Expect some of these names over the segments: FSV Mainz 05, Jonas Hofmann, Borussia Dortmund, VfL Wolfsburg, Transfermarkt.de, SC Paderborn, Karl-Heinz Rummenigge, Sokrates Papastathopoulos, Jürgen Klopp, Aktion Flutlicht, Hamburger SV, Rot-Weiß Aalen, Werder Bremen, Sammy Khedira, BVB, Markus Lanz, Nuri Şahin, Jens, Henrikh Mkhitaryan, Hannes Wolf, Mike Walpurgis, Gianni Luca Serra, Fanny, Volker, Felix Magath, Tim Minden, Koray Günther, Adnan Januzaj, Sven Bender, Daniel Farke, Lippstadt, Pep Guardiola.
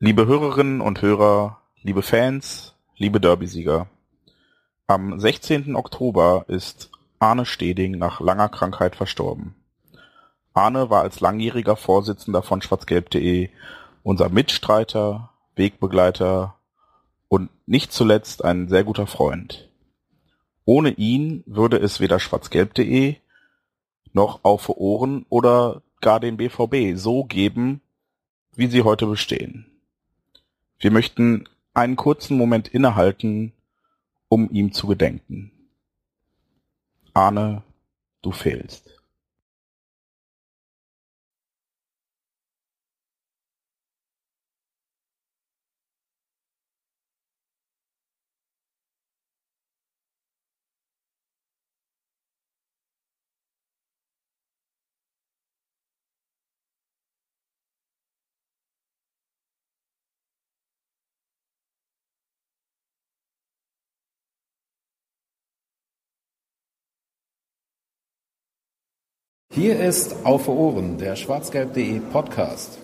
Liebe Hörerinnen und Hörer, liebe Fans, liebe Derby-Sieger. Am 16. Oktober ist Arne Steding nach langer Krankheit verstorben. Arne war als langjähriger Vorsitzender von schwarzgelb.de unser Mitstreiter, Wegbegleiter und nicht zuletzt ein sehr guter Freund. Ohne ihn würde es weder schwarzgelb.de noch Auffe Ohren oder gar den BVB so geben, wie sie heute bestehen. Wir möchten einen kurzen Moment innehalten, um ihm zu gedenken. Arne, du fehlst. Hier ist Auffe Ohren, der schwarzgelb.de Podcast.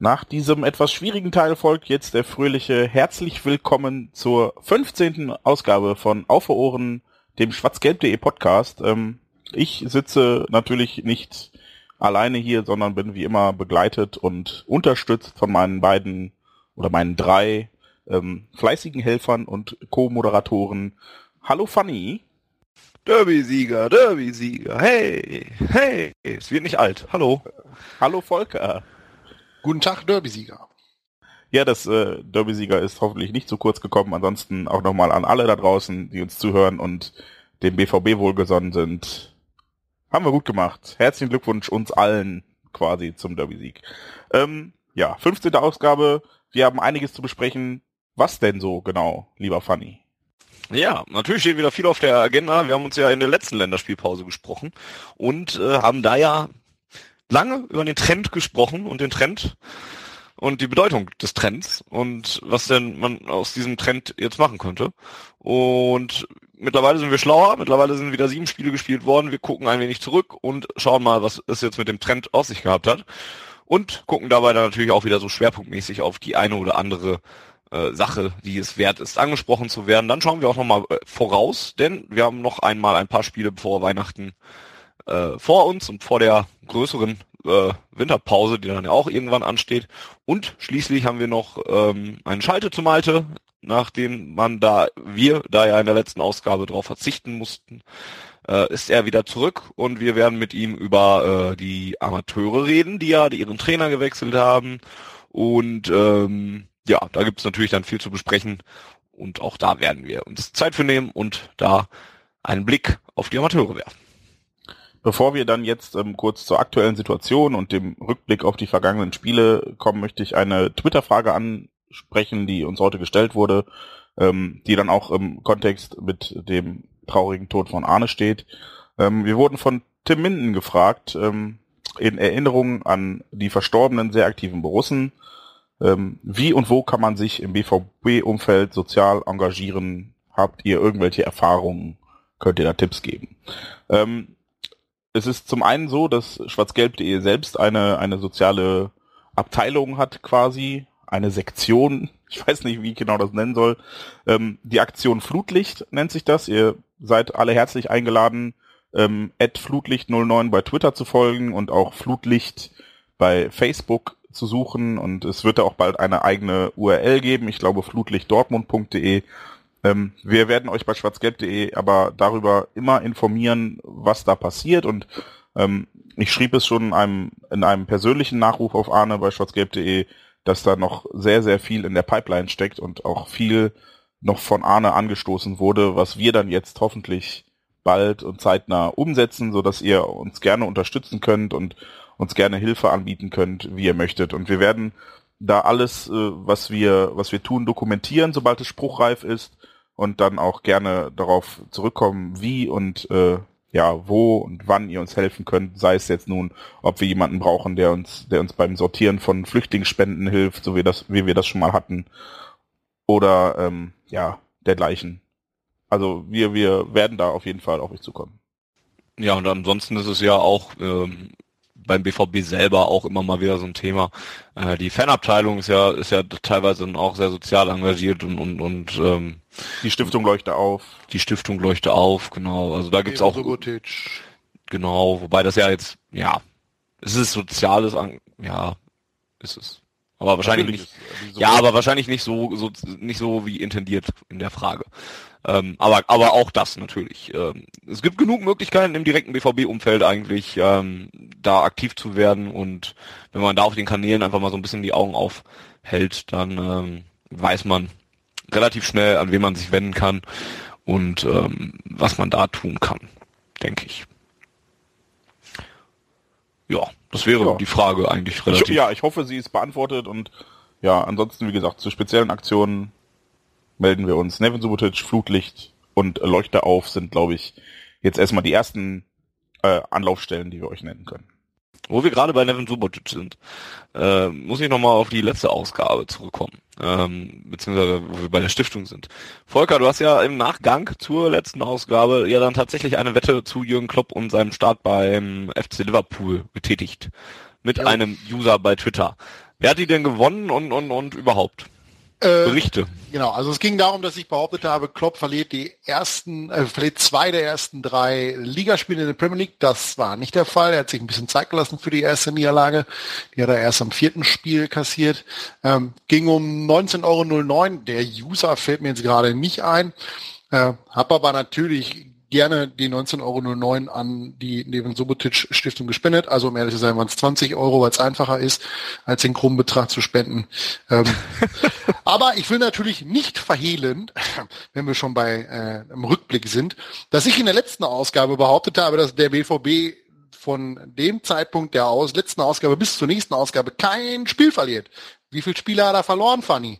Nach diesem etwas schwierigen Teil folgt jetzt der fröhliche herzlich willkommen zur 15. Ausgabe von Auffe Ohren, dem schwarzgelb.de Podcast. Ich sitze natürlich nicht alleine hier, sondern bin wie immer begleitet und unterstützt von meinen drei fleißigen Helfern und Co-Moderatoren. Hallo Fanny. Derby-Sieger, Derby-Sieger, hey, es wird nicht alt, hallo. Hallo Volker. Guten Tag, Derby-Sieger. Ja, das Derby-Sieger ist hoffentlich nicht zu kurz gekommen. Ansonsten auch nochmal an alle da draußen, die uns zuhören und dem BVB wohlgesonnen sind. Haben wir gut gemacht. Herzlichen Glückwunsch uns allen quasi zum Derby-Sieg. 15. Ausgabe. Wir haben einiges zu besprechen. Was denn so genau, lieber Fanny? Ja, natürlich steht wieder viel auf der Agenda. Wir haben uns ja in der letzten Länderspielpause gesprochen und haben da ja lange über den Trend gesprochen und den Trend und die Bedeutung des Trends und was denn man aus diesem Trend jetzt machen könnte. Und mittlerweile sind wir schlauer, mittlerweile sind wieder 7 Spiele gespielt worden, wir gucken ein wenig zurück und schauen mal, was es jetzt mit dem Trend auf sich gehabt hat und gucken dabei dann natürlich auch wieder so schwerpunktmäßig auf die eine oder andere Sache, die es wert ist, angesprochen zu werden. Dann schauen wir auch nochmal voraus, denn wir haben noch einmal ein paar Spiele vor Weihnachten vor uns und vor der größeren Winterpause, die dann ja auch irgendwann ansteht. Und schließlich haben wir noch einen Schalte zu Malte, nachdem wir ja in der letzten Ausgabe darauf verzichten mussten, ist er wieder zurück und wir werden mit ihm über die Amateure reden, die ja ihren Trainer gewechselt haben. Und da gibt es natürlich dann viel zu besprechen und auch da werden wir uns Zeit für nehmen und da einen Blick auf die Amateure werfen. Bevor wir dann jetzt kurz zur aktuellen Situation und dem Rückblick auf die vergangenen Spiele kommen, möchte ich eine Twitter-Frage ansprechen, die uns heute gestellt wurde, die dann auch im Kontext mit dem traurigen Tod von Arne steht. Wir wurden von Tim Minden gefragt, in Erinnerung an die verstorbenen, sehr aktiven Borussen, wie und wo kann man sich im BVB-Umfeld sozial engagieren? Habt ihr irgendwelche Erfahrungen? Könnt ihr da Tipps geben? Es ist zum einen so, dass schwarzgelb.de selbst eine soziale Abteilung hat quasi, eine Sektion, ich weiß nicht, wie ich genau das nennen soll, die Aktion Flutlicht nennt sich das. Ihr seid alle herzlich eingeladen, @Flutlicht09 bei Twitter zu folgen und auch Flutlicht bei Facebook zu suchen und es wird da auch bald eine eigene URL geben, ich glaube flutlichtdortmund.de. Wir werden euch bei schwarzgelb.de aber darüber immer informieren, was da passiert und ich schrieb es schon in einem persönlichen Nachruf auf Arne bei schwarzgelb.de, dass da noch sehr, sehr viel in der Pipeline steckt und auch viel noch von Arne angestoßen wurde, was wir dann jetzt hoffentlich bald und zeitnah umsetzen, sodass ihr uns gerne unterstützen könnt und uns gerne Hilfe anbieten könnt, wie ihr möchtet. Und wir werden da alles, was wir tun, dokumentieren, sobald es spruchreif ist, und dann auch gerne darauf zurückkommen, wie und wo und wann ihr uns helfen könnt, sei es jetzt nun, ob wir jemanden brauchen, der uns beim Sortieren von Flüchtlingsspenden hilft, so wie wir das schon mal hatten, oder dergleichen. Also wir werden da auf jeden Fall auf euch zukommen. Ja, und ansonsten ist es ja auch beim BVB selber auch immer mal wieder so ein Thema. Die Fanabteilung ist ja teilweise dann auch sehr sozial engagiert und die Stiftung Leuchte auf. Die Stiftung Leuchte auf, genau. Also da gibt's auch Subotić. Genau, wobei das ja jetzt, es ist soziales, ist es. Aber wahrscheinlich nicht. Aber wahrscheinlich nicht so wie intendiert in der Frage. Aber auch das natürlich. Es gibt genug Möglichkeiten im direkten BVB-Umfeld eigentlich, da aktiv zu werden, und wenn man da auf den Kanälen einfach mal so ein bisschen die Augen aufhält, dann weiß man relativ schnell, an wen man sich wenden kann und was man da tun kann, denke ich. Ja, das wäre die Frage eigentlich relativ. Ich hoffe, sie ist beantwortet, und ansonsten, wie gesagt, zu speziellen Aktionen melden wir uns. Neven Subotić, Flutlicht und Leuchte auf sind, glaube ich, jetzt erstmal die ersten Anlaufstellen, die wir euch nennen können. Wo wir gerade bei Neven Subotić sind, muss ich nochmal auf die letzte Ausgabe zurückkommen, beziehungsweise wo wir bei der Stiftung sind. Volker, du hast ja im Nachgang zur letzten Ausgabe dann tatsächlich eine Wette zu Jürgen Klopp und seinem Start beim FC Liverpool getätigt, mit einem User bei Twitter. Wer hat die denn gewonnen und überhaupt? Berichte. Genau, also es ging darum, dass ich behauptet habe, Klopp verliert verliert 2 der ersten 3 Ligaspiele in der Premier League. Das war nicht der Fall. Er hat sich ein bisschen Zeit gelassen für die erste Niederlage. Die hat er erst am 4. Spiel kassiert. Ging um 19,09 €. Der User fällt mir jetzt gerade nicht ein. Hab aber natürlich gerne die 19,09 € an die Neven Subotić-Stiftung gespendet. Also um ehrlich zu sein, waren es 20 €, weil es einfacher ist, als den krummen Betrag zu spenden. Aber ich will natürlich nicht verhehlen, wenn wir schon bei im Rückblick sind, dass ich in der letzten Ausgabe behauptet habe, dass der BVB von dem Zeitpunkt der letzten Ausgabe bis zur nächsten Ausgabe kein Spiel verliert. Wie viele Spiele hat er verloren, Fanny?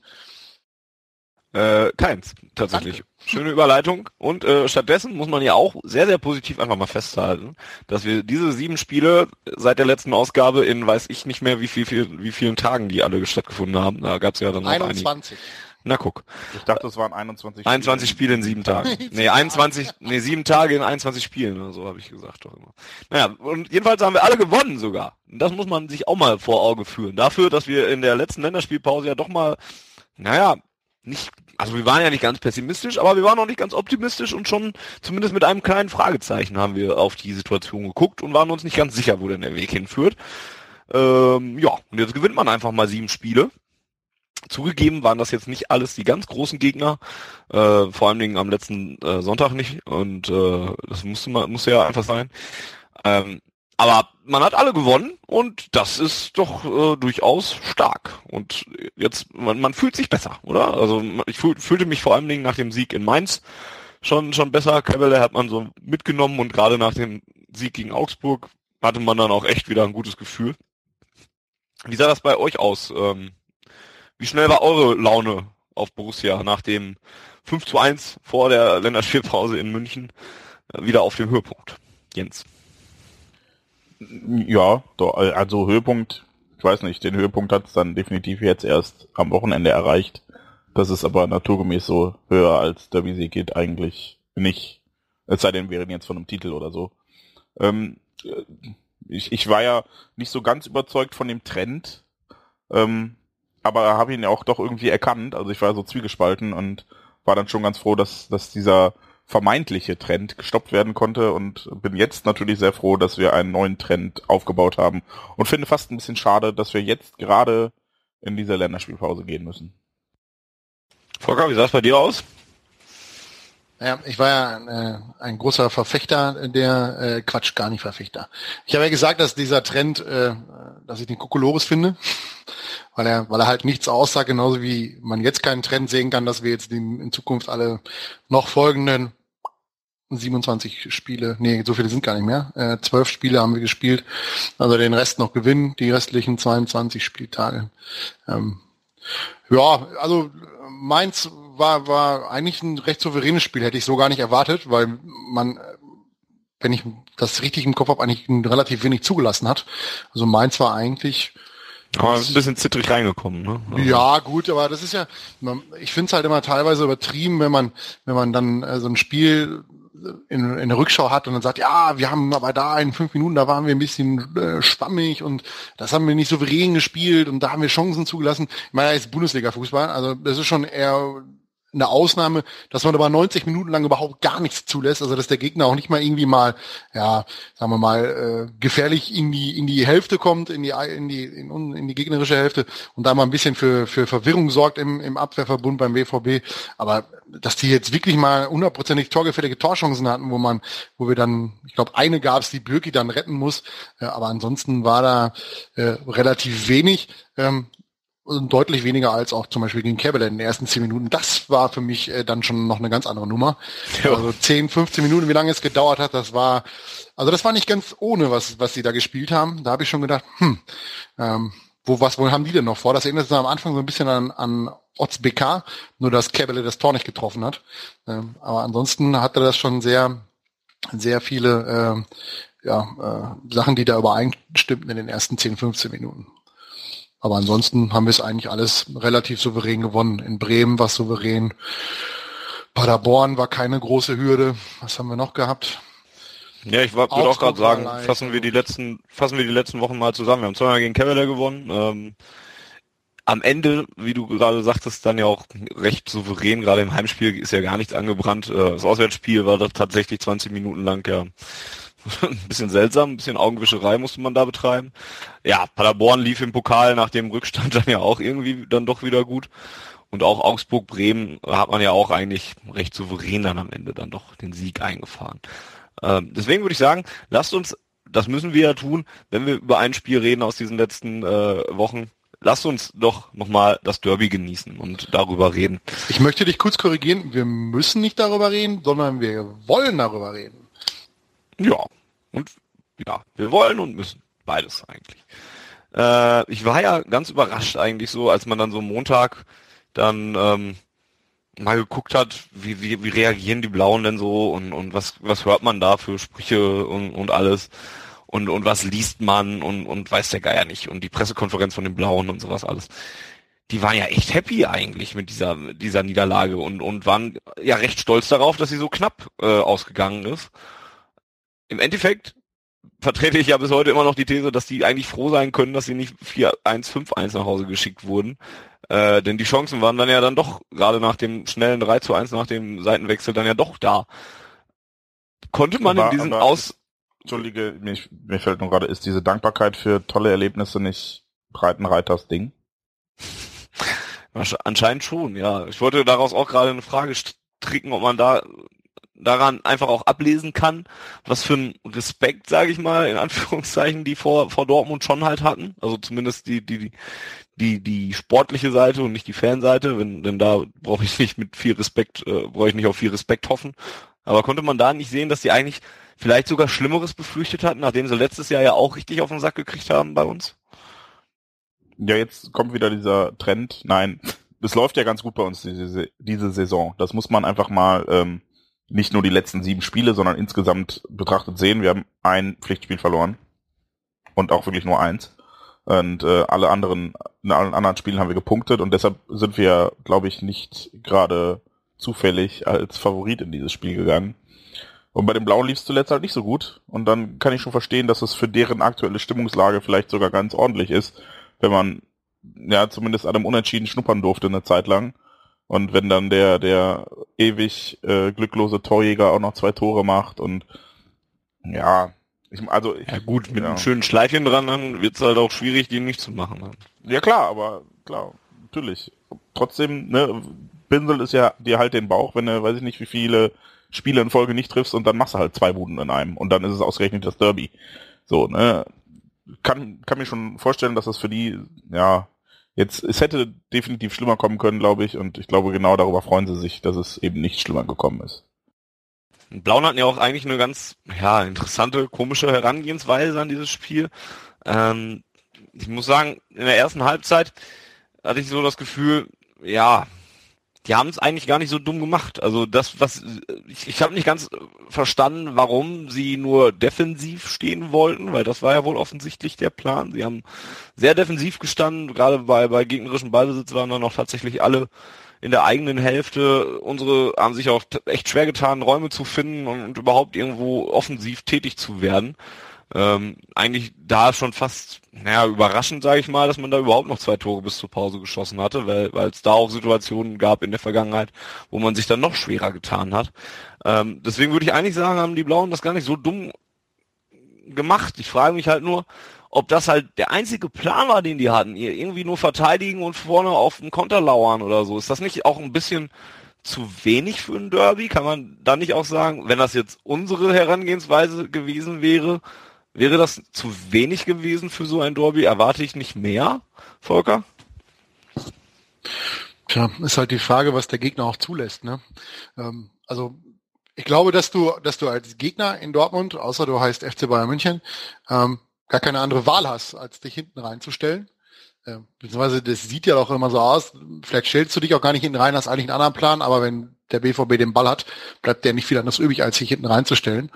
Keins, tatsächlich. Danke. Schöne Überleitung. Und stattdessen muss man ja auch sehr, sehr positiv einfach mal festhalten, dass wir diese 7 Spiele seit der letzten Ausgabe in weiß ich nicht mehr wie vielen Tagen die alle stattgefunden haben. Da gab es ja dann noch 21. Na guck. Ich dachte, es waren 21 Spiele. 21 Spiele in 7 Tagen. 7 Tage in 21 Spielen, oder so habe ich gesagt doch immer. Naja, und jedenfalls haben wir alle gewonnen sogar. Das muss man sich auch mal vor Augen führen. Dafür, dass wir in der letzten Länderspielpause ja doch mal, wir waren ja nicht ganz pessimistisch, aber wir waren auch nicht ganz optimistisch, und schon zumindest mit einem kleinen Fragezeichen haben wir auf die Situation geguckt und waren uns nicht ganz sicher, wo denn der Weg hinführt. Und jetzt gewinnt man einfach mal 7 Spiele. Zugegeben waren das jetzt nicht alles die ganz großen Gegner, vor allen Dingen am letzten Sonntag nicht, und das musste ja einfach sein. Aber man hat alle gewonnen, und das ist doch durchaus stark. Und jetzt, man fühlt sich besser, oder? Also ich fühlte mich vor allem nach dem Sieg in Mainz schon besser. Kevele hat man so mitgenommen, und gerade nach dem Sieg gegen Augsburg hatte man dann auch echt wieder ein gutes Gefühl. Wie sah das bei euch aus? Wie schnell war eure Laune auf Borussia nach dem 5:1 vor der Länderspielpause in München wieder auf dem Höhepunkt? Jens? Ja, also Höhepunkt, ich weiß nicht, den Höhepunkt hat es dann definitiv jetzt erst am Wochenende erreicht. Das ist aber naturgemäß so, höher als Derby-Sieg geht eigentlich nicht. Es sei denn, wir reden jetzt von einem Titel oder so. Ich war ja nicht so ganz überzeugt von dem Trend, aber habe ihn ja auch doch irgendwie erkannt. Also ich war so zwiegespalten und war dann schon ganz froh, dass dieser vermeintliche Trend gestoppt werden konnte, und bin jetzt natürlich sehr froh, dass wir einen neuen Trend aufgebaut haben, und finde fast ein bisschen schade, dass wir jetzt gerade in dieser Länderspielpause gehen müssen. Volker, wie sah es bei dir aus? Ja, ich war ja ein großer Verfechter gar nicht Verfechter. Ich habe ja gesagt, dass dieser Trend, dass ich den Kokolores finde, weil er halt nichts aussagt, genauso wie man jetzt keinen Trend sehen kann, dass wir jetzt in Zukunft alle noch folgenden 27 Spiele, nee, so viele sind gar nicht mehr, 12 Spiele haben wir gespielt, also den Rest noch gewinnen, die restlichen 22 Spieltage. Ja, also Mainz war eigentlich ein recht souveränes Spiel, hätte ich so gar nicht erwartet, weil man, wenn ich das richtig im Kopf habe, eigentlich relativ wenig zugelassen hat. Also Mainz war eigentlich... Aber ein bisschen zittrig reingekommen, ne? Ja, gut, aber das ist ja, ich finde es halt immer teilweise übertrieben, wenn man dann so ein Spiel in der Rückschau hat und dann sagt, ja, wir haben aber da in 5 Minuten, da waren wir ein bisschen schwammig und das haben wir nicht souverän gespielt und da haben wir Chancen zugelassen. Ich meine, das ist Bundesliga-Fußball, also das ist schon eher eine Ausnahme, dass man aber 90 Minuten lang überhaupt gar nichts zulässt, also dass der Gegner auch nicht mal irgendwie mal, ja, sagen wir mal, gefährlich in die Hälfte kommt, in die gegnerische Hälfte und da mal ein bisschen für Verwirrung sorgt im Abwehrverbund beim BVB, aber dass die jetzt wirklich mal 100%ig torgefährliche Torchancen hatten, wo wir dann, ich glaube, eine gab's, die Bürki dann retten muss, aber ansonsten war da relativ wenig, und deutlich weniger als auch zum Beispiel gegen Kebele in den ersten 10 Minuten. Das war für mich dann schon noch eine ganz andere Nummer. Ja. Also 10, 15 Minuten, wie lange es gedauert hat, das war nicht ganz ohne, was sie da gespielt haben. Da habe ich schon gedacht, was haben die denn noch vor? Das erinnert sich am Anfang so ein bisschen an Oz BK, nur dass Kebele das Tor nicht getroffen hat. Aber ansonsten hatte das schon sehr, sehr viele Sachen, die da übereinstimmten in den ersten 10, 15 Minuten. Aber ansonsten haben wir es eigentlich alles relativ souverän gewonnen. In Bremen war es souverän. Paderborn war keine große Hürde. Was haben wir noch gehabt? Ja, ich würde auch gerade sagen, fassen wir die letzten Wochen mal zusammen. Wir haben 2-mal gegen Kevlar gewonnen. Am Ende, wie du gerade sagtest, dann ja auch recht souverän. Gerade im Heimspiel ist ja gar nichts angebrannt. Das Auswärtsspiel war das tatsächlich 20 Minuten lang, ja. Ein bisschen seltsam, ein bisschen Augenwischerei musste man da betreiben. Ja, Paderborn lief im Pokal nach dem Rückstand dann ja auch irgendwie dann doch wieder gut. Und auch Augsburg, Bremen hat man ja auch eigentlich recht souverän dann am Ende dann doch den Sieg eingefahren. Deswegen würde ich sagen, lasst uns, das müssen wir ja tun, wenn wir über ein Spiel reden aus diesen letzten Wochen, lasst uns doch nochmal das Derby genießen und darüber reden. Ich möchte dich kurz korrigieren, wir müssen nicht darüber reden, sondern wir wollen darüber reden. Ja, und ja, wir wollen und müssen. Beides eigentlich. Ich war ja ganz überrascht eigentlich so, als man dann so Montag dann mal geguckt hat, wie reagieren die Blauen denn so und was hört man da für Sprüche und alles und was liest man und weiß der Geier nicht und die Pressekonferenz von den Blauen und sowas alles. Die waren ja echt happy eigentlich mit dieser Niederlage und waren ja recht stolz darauf, dass sie so knapp ausgegangen ist. Im Endeffekt vertrete ich ja bis heute immer noch die These, dass die eigentlich froh sein können, dass sie nicht 4-1, 5-1 nach Hause geschickt wurden. Denn die Chancen waren dann ja dann doch, gerade nach dem schnellen 3-1, nach dem Seitenwechsel, dann ja doch da. Konnte man aber, in diesem Entschuldige, mir fällt nur gerade, ist diese Dankbarkeit für tolle Erlebnisse nicht Breitenreiters Ding? Anscheinend schon, ja. Ich wollte daraus auch gerade eine Frage stricken, ob man daran einfach auch ablesen kann, was für einen Respekt, sage ich mal, in Anführungszeichen, die vor Dortmund schon halt hatten. Also zumindest die sportliche Seite und nicht die Fanseite, denn da brauche ich nicht auf viel Respekt hoffen. Aber konnte man da nicht sehen, dass die eigentlich vielleicht sogar Schlimmeres befürchtet hatten, nachdem sie letztes Jahr ja auch richtig auf den Sack gekriegt haben bei uns? Ja, jetzt kommt wieder dieser Trend. Nein, es läuft ja ganz gut bei uns diese Saison. Das muss man einfach mal... nicht nur die letzten 7 Spiele, sondern insgesamt betrachtet sehen, wir haben ein Pflichtspiel verloren und auch wirklich nur eins und in allen anderen Spielen haben wir gepunktet und deshalb sind wir, glaube ich, nicht gerade zufällig als Favorit in dieses Spiel gegangen und bei den Blauen lief es zuletzt halt nicht so gut und dann kann ich schon verstehen, dass es für deren aktuelle Stimmungslage vielleicht sogar ganz ordentlich ist, wenn man ja zumindest an einem Unentschieden schnuppern durfte eine Zeit lang. Und wenn dann der ewig glücklose Torjäger auch noch 2 Tore macht und ja, mit einem schönen Schleifchen dran, dann wird's halt auch schwierig, die nicht zu machen. Dann. Ja klar, natürlich. Trotzdem, ne, Pinsel ist ja dir halt den Bauch, wenn du, weiß ich nicht, wie viele Spiele in Folge nicht triffst und dann machst du halt 2 Buden in einem und dann ist es ausgerechnet das Derby. So, ne, kann mir schon vorstellen, dass das für die, ja, jetzt, es hätte definitiv schlimmer kommen können, glaube ich, und ich glaube, genau darüber freuen sie sich, dass es eben nicht schlimmer gekommen ist. Blauen hatten ja auch eigentlich eine ganz interessante, komische Herangehensweise an dieses Spiel. Ich muss sagen, in der ersten Halbzeit hatte ich so das Gefühl, die haben es eigentlich gar nicht so dumm gemacht. Also das, was ich habe nicht ganz verstanden, warum sie nur defensiv stehen wollten, weil das war ja wohl offensichtlich der Plan. Sie haben sehr defensiv gestanden, gerade bei gegnerischem Ballbesitz waren dann noch tatsächlich alle in der eigenen Hälfte. Unsere haben sich auch echt schwer getan, Räume zu finden und überhaupt irgendwo offensiv tätig zu werden. Eigentlich da schon fast überraschend, sage ich mal, dass man da überhaupt noch 2 Tore bis zur Pause geschossen hatte, weil es da auch Situationen gab in der Vergangenheit, wo man sich dann noch schwerer getan hat. Deswegen würde ich eigentlich sagen, haben die Blauen das gar nicht so dumm gemacht. Ich frage mich halt nur, ob das halt der einzige Plan war, den die hatten, irgendwie nur verteidigen und vorne auf den Konter lauern oder so. Ist das nicht auch ein bisschen zu wenig für ein Derby? Kann man da nicht auch sagen, wenn das jetzt unsere Herangehensweise gewesen wäre, wäre das zu wenig gewesen für so ein Derby? Erwarte ich nicht mehr, Volker? Tja, ist halt die Frage, was der Gegner auch zulässt, ne? Ich glaube, dass du als Gegner in Dortmund, außer du heißt FC Bayern München, gar keine andere Wahl hast, als dich hinten reinzustellen. Beziehungsweise, das sieht ja auch immer so aus, vielleicht stellst du dich auch gar nicht hinten rein, hast eigentlich einen anderen Plan, aber wenn der BVB den Ball hat, bleibt der nicht viel anderes übrig, als sich hinten reinzustellen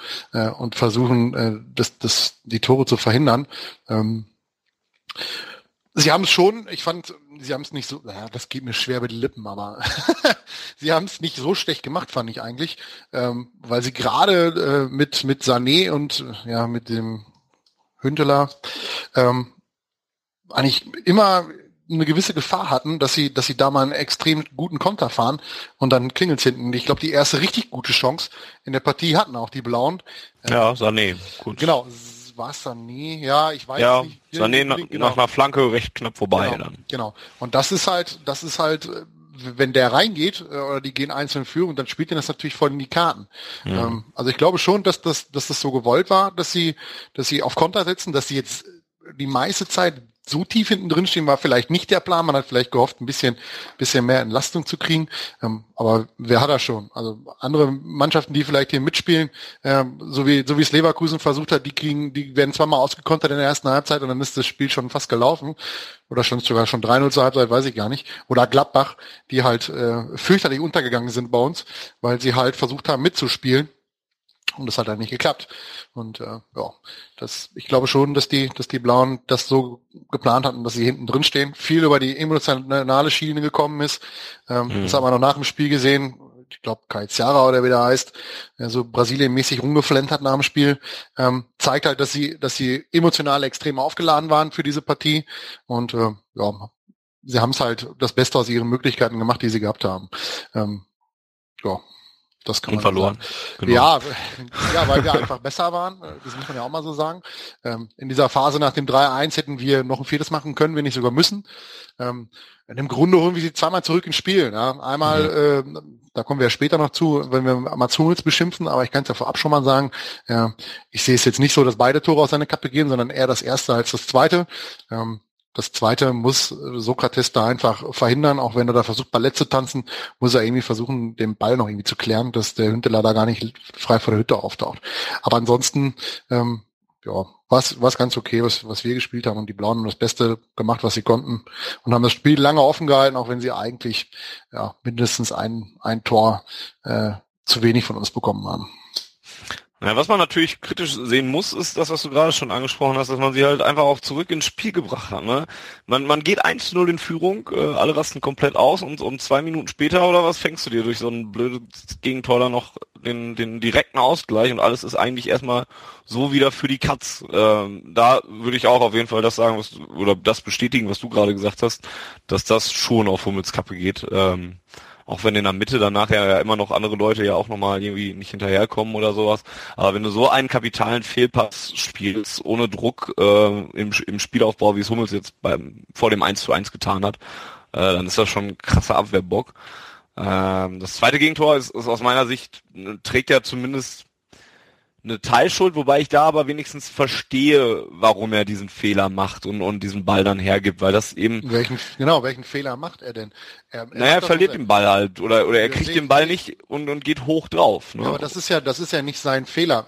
und versuchen, die Tore zu verhindern. Sie haben es schon, ich fand, sie haben es nicht so, das geht mir schwer über die Lippen, aber sie haben es nicht so schlecht gemacht, fand ich eigentlich, weil sie gerade mit Sané und mit dem Hünteler eigentlich immer eine gewisse Gefahr hatten, dass sie da mal einen extrem guten Konter fahren und dann klingelt's hinten. Ich glaube, die erste richtig gute Chance in der Partie hatten auch die Blauen. Sané, gut. Genau, war es Sané, ich weiß nicht. Ja, Sané nach einer Flanke recht knapp vorbei. Genau. Und das ist halt, wenn der reingeht, oder die gehen einzeln in Führung, dann spielt denen das natürlich voll in die Karten. Ja. Also ich glaube schon, dass das so gewollt war, dass sie auf Konter setzen, dass sie jetzt die meiste Zeit so tief hinten drin stehen, war vielleicht nicht der Plan. Man hat vielleicht gehofft, ein bisschen mehr Entlastung zu kriegen. Aber wer hat das schon? Also andere Mannschaften, die vielleicht hier mitspielen, so wie es Leverkusen versucht hat, die werden zweimal ausgekontert in der ersten Halbzeit und dann ist das Spiel schon fast gelaufen. Oder sogar schon 3-0 zur Halbzeit, weiß ich gar nicht. Oder Gladbach, die halt fürchterlich untergegangen sind bei uns, weil sie halt versucht haben mitzuspielen. Und das hat dann nicht geklappt. Und ich glaube schon, dass die Blauen das so geplant hatten, dass sie hinten drin stehen. Viel über die emotionale Schiene gekommen ist. Das haben wir noch nach dem Spiel gesehen. Ich glaube, Kai Ciara oder wie der heißt, der so Brasilien-mäßig rumgeflennt hat nach dem Spiel. Zeigt halt, dass sie emotional extrem aufgeladen waren für diese Partie. Und sie haben es halt das Beste aus ihren Möglichkeiten gemacht, die sie gehabt haben. Das kann man verloren. Genau. Ja, weil wir einfach besser waren. Das muss man ja auch mal so sagen. In dieser Phase nach dem 3-1 hätten wir noch ein viertes machen können, wenn nicht sogar müssen. Im Grunde holen wir sie zweimal zurück ins Spiel. Ja. Einmal, da kommen wir ja später noch zu, wenn wir Mats Hummels beschimpfen, aber ich kann es ja vorab schon mal sagen, ich sehe es jetzt nicht so, dass beide Tore aus seiner Kappe gehen, sondern eher das erste als das zweite. Das zweite muss Sokrates da einfach verhindern, auch wenn er da versucht, Ballett zu tanzen, muss er irgendwie versuchen, den Ball noch irgendwie zu klären, dass der Hünteler da gar nicht frei vor der Hütte auftaucht. Aber ansonsten, war es ganz okay, was wir gespielt haben, und die Blauen haben das Beste gemacht, was sie konnten, und haben das Spiel lange offen gehalten, auch wenn sie eigentlich mindestens ein Tor zu wenig von uns bekommen haben. Ja, was man natürlich kritisch sehen muss, ist das, was du gerade schon angesprochen hast, dass man sie halt einfach auch zurück ins Spiel gebracht hat. Ne? Man geht 1-0 in Führung, alle rasten komplett aus, und um 2 Minuten später oder was fängst du dir durch so ein blödes Gegentor dann noch den direkten Ausgleich, und alles ist eigentlich erstmal so wieder für die Katz. Da würde ich auch auf jeden Fall das sagen, das bestätigen, was du gerade gesagt hast, dass das schon auf Hummels Kappe geht. Auch wenn in der Mitte danach ja immer noch andere Leute ja auch nochmal irgendwie nicht hinterherkommen oder sowas. Aber wenn du so einen kapitalen Fehlpass spielst, ohne Druck im Spielaufbau, wie es Hummels jetzt vor dem 1:1 getan hat, dann ist das schon ein krasser Abwehrbock. Das zweite Gegentor ist aus meiner Sicht, trägt ja zumindest eine Teilschuld, wobei ich da aber wenigstens verstehe, warum er diesen Fehler macht und diesen Ball dann hergibt, weil das eben... Welchen Fehler macht er denn? Er verliert den Ball halt, oder er kriegt den Ball nicht und geht hoch drauf. Ne? Ja, aber das ist ja nicht sein Fehler.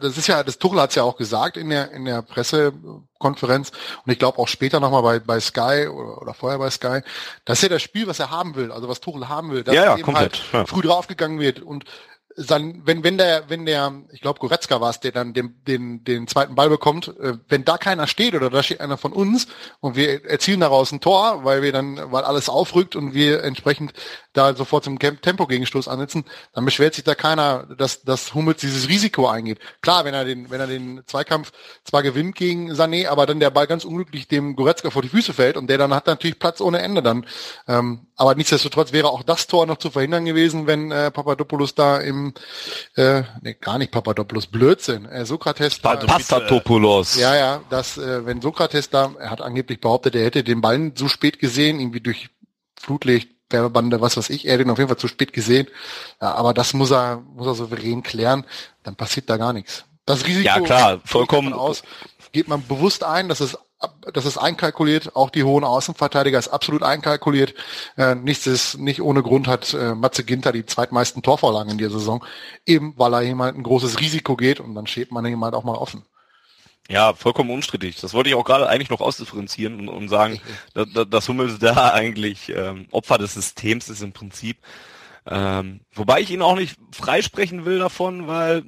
Das Tuchel hat es ja auch gesagt in der Pressekonferenz und ich glaube auch später nochmal bei Sky oder vorher bei Sky, das ist ja das Spiel, was er haben will, also was Tuchel haben will, dass halt früh draufgegangen wird und dann, wenn der, ich glaube Goretzka war es, der dann den zweiten Ball bekommt, wenn da keiner steht oder da steht einer von uns und wir erzielen daraus ein Tor, weil alles aufrückt und wir entsprechend da sofort zum Tempo-Gegenstoß ansetzen, dann beschwert sich da keiner, dass Hummels dieses Risiko eingeht. Klar, wenn er den Zweikampf zwar gewinnt gegen Sané, aber dann der Ball ganz unglücklich dem Goretzka vor die Füße fällt und der dann hat natürlich Platz ohne Ende dann. Aber nichtsdestotrotz wäre auch das Tor noch zu verhindern gewesen, wenn Papastathopoulos da Sokrates Papastathopoulos. Wenn Sokrates da, er hat angeblich behauptet, er hätte den Ball so spät gesehen, irgendwie durch Flutlicht, Werbebande, was weiß ich, er hat ihn auf jeden Fall zu spät gesehen. Ja, aber das muss er souverän klären, dann passiert da gar nichts. Das Risiko, ja klar, vollkommen aus, geht man bewusst ein, das ist einkalkuliert, auch die hohen Außenverteidiger ist absolut einkalkuliert. Nichts ist nicht ohne Grund hat Matze Ginter die zweitmeisten Torvorlagen in der Saison, eben weil er jemand ein großes Risiko geht und dann steht man jemand auch mal offen. Ja, vollkommen unstrittig. Das wollte ich auch gerade eigentlich noch ausdifferenzieren und sagen, dass Hummels da eigentlich Opfer des Systems ist im Prinzip. Wobei ich ihn auch nicht freisprechen will davon, weil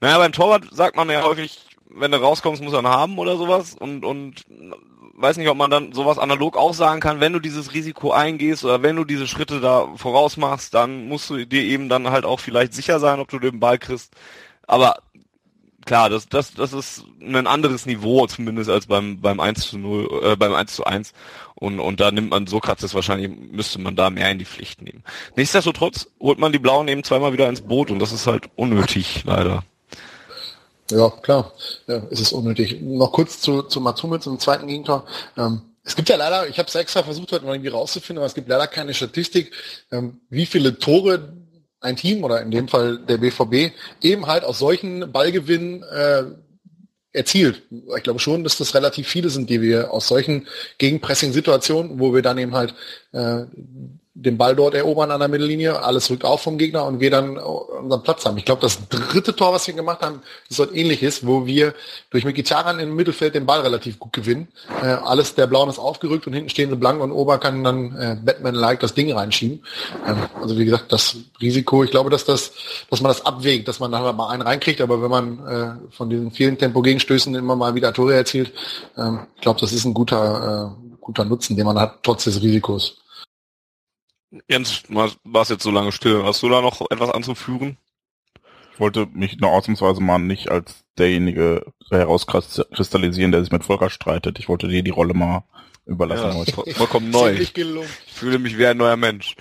beim Torwart sagt man ja häufig, wenn du rauskommst, muss er ihn haben oder sowas und weiß nicht, ob man dann sowas analog auch sagen kann, wenn du dieses Risiko eingehst oder wenn du diese Schritte da vorausmachst, dann musst du dir eben dann halt auch vielleicht sicher sein, ob du den Ball kriegst. Aber klar, das ist ein anderes Niveau zumindest als beim 1:0, beim 1:1 und da nimmt man Sokrates wahrscheinlich, müsste man da mehr in die Pflicht nehmen. Nichtsdestotrotz holt man die Blauen eben zweimal wieder ins Boot und das ist halt unnötig, leider. Ja, klar. Ja, es ist unnötig. Noch kurz zu Mats Hummels zum zweiten Gegentor. Es gibt ja leider, ich habe es extra versucht heute mal irgendwie rauszufinden, aber es gibt leider keine Statistik, wie viele Tore ein Team oder in dem Fall der BVB eben halt aus solchen Ballgewinnen erzielt. Ich glaube schon, dass das relativ viele sind, die wir aus solchen Gegenpressing-Situationen, wo wir dann eben halt den Ball dort erobern an der Mittellinie, alles rückt auf vom Gegner und wir dann unseren Platz haben. Ich glaube, das dritte Tor, was wir gemacht haben, ist so ähnliches, wo wir durch Mkhitaryan im Mittelfeld den Ball relativ gut gewinnen. Alles der Blauen ist aufgerückt und hinten stehen sie blank und Ober kann dann Batman-like das Ding reinschieben. Also wie gesagt, das Risiko, ich glaube, dass man das abwägt, dass man da mal einen reinkriegt, aber wenn man von diesen vielen Tempo-Gegenstößen immer mal wieder Tore erzielt, ich glaube, das ist ein guter Nutzen, den man hat, trotz des Risikos. Jens, du warst jetzt so lange still. Hast du da noch etwas anzufügen? Ich wollte mich ausnahmsweise mal nicht als derjenige herauskristallisieren, der sich mit Volker streitet. Ich wollte dir die Rolle mal überlassen. Ja, heute. Vollkommen neu. Ich fühle mich wie ein neuer Mensch.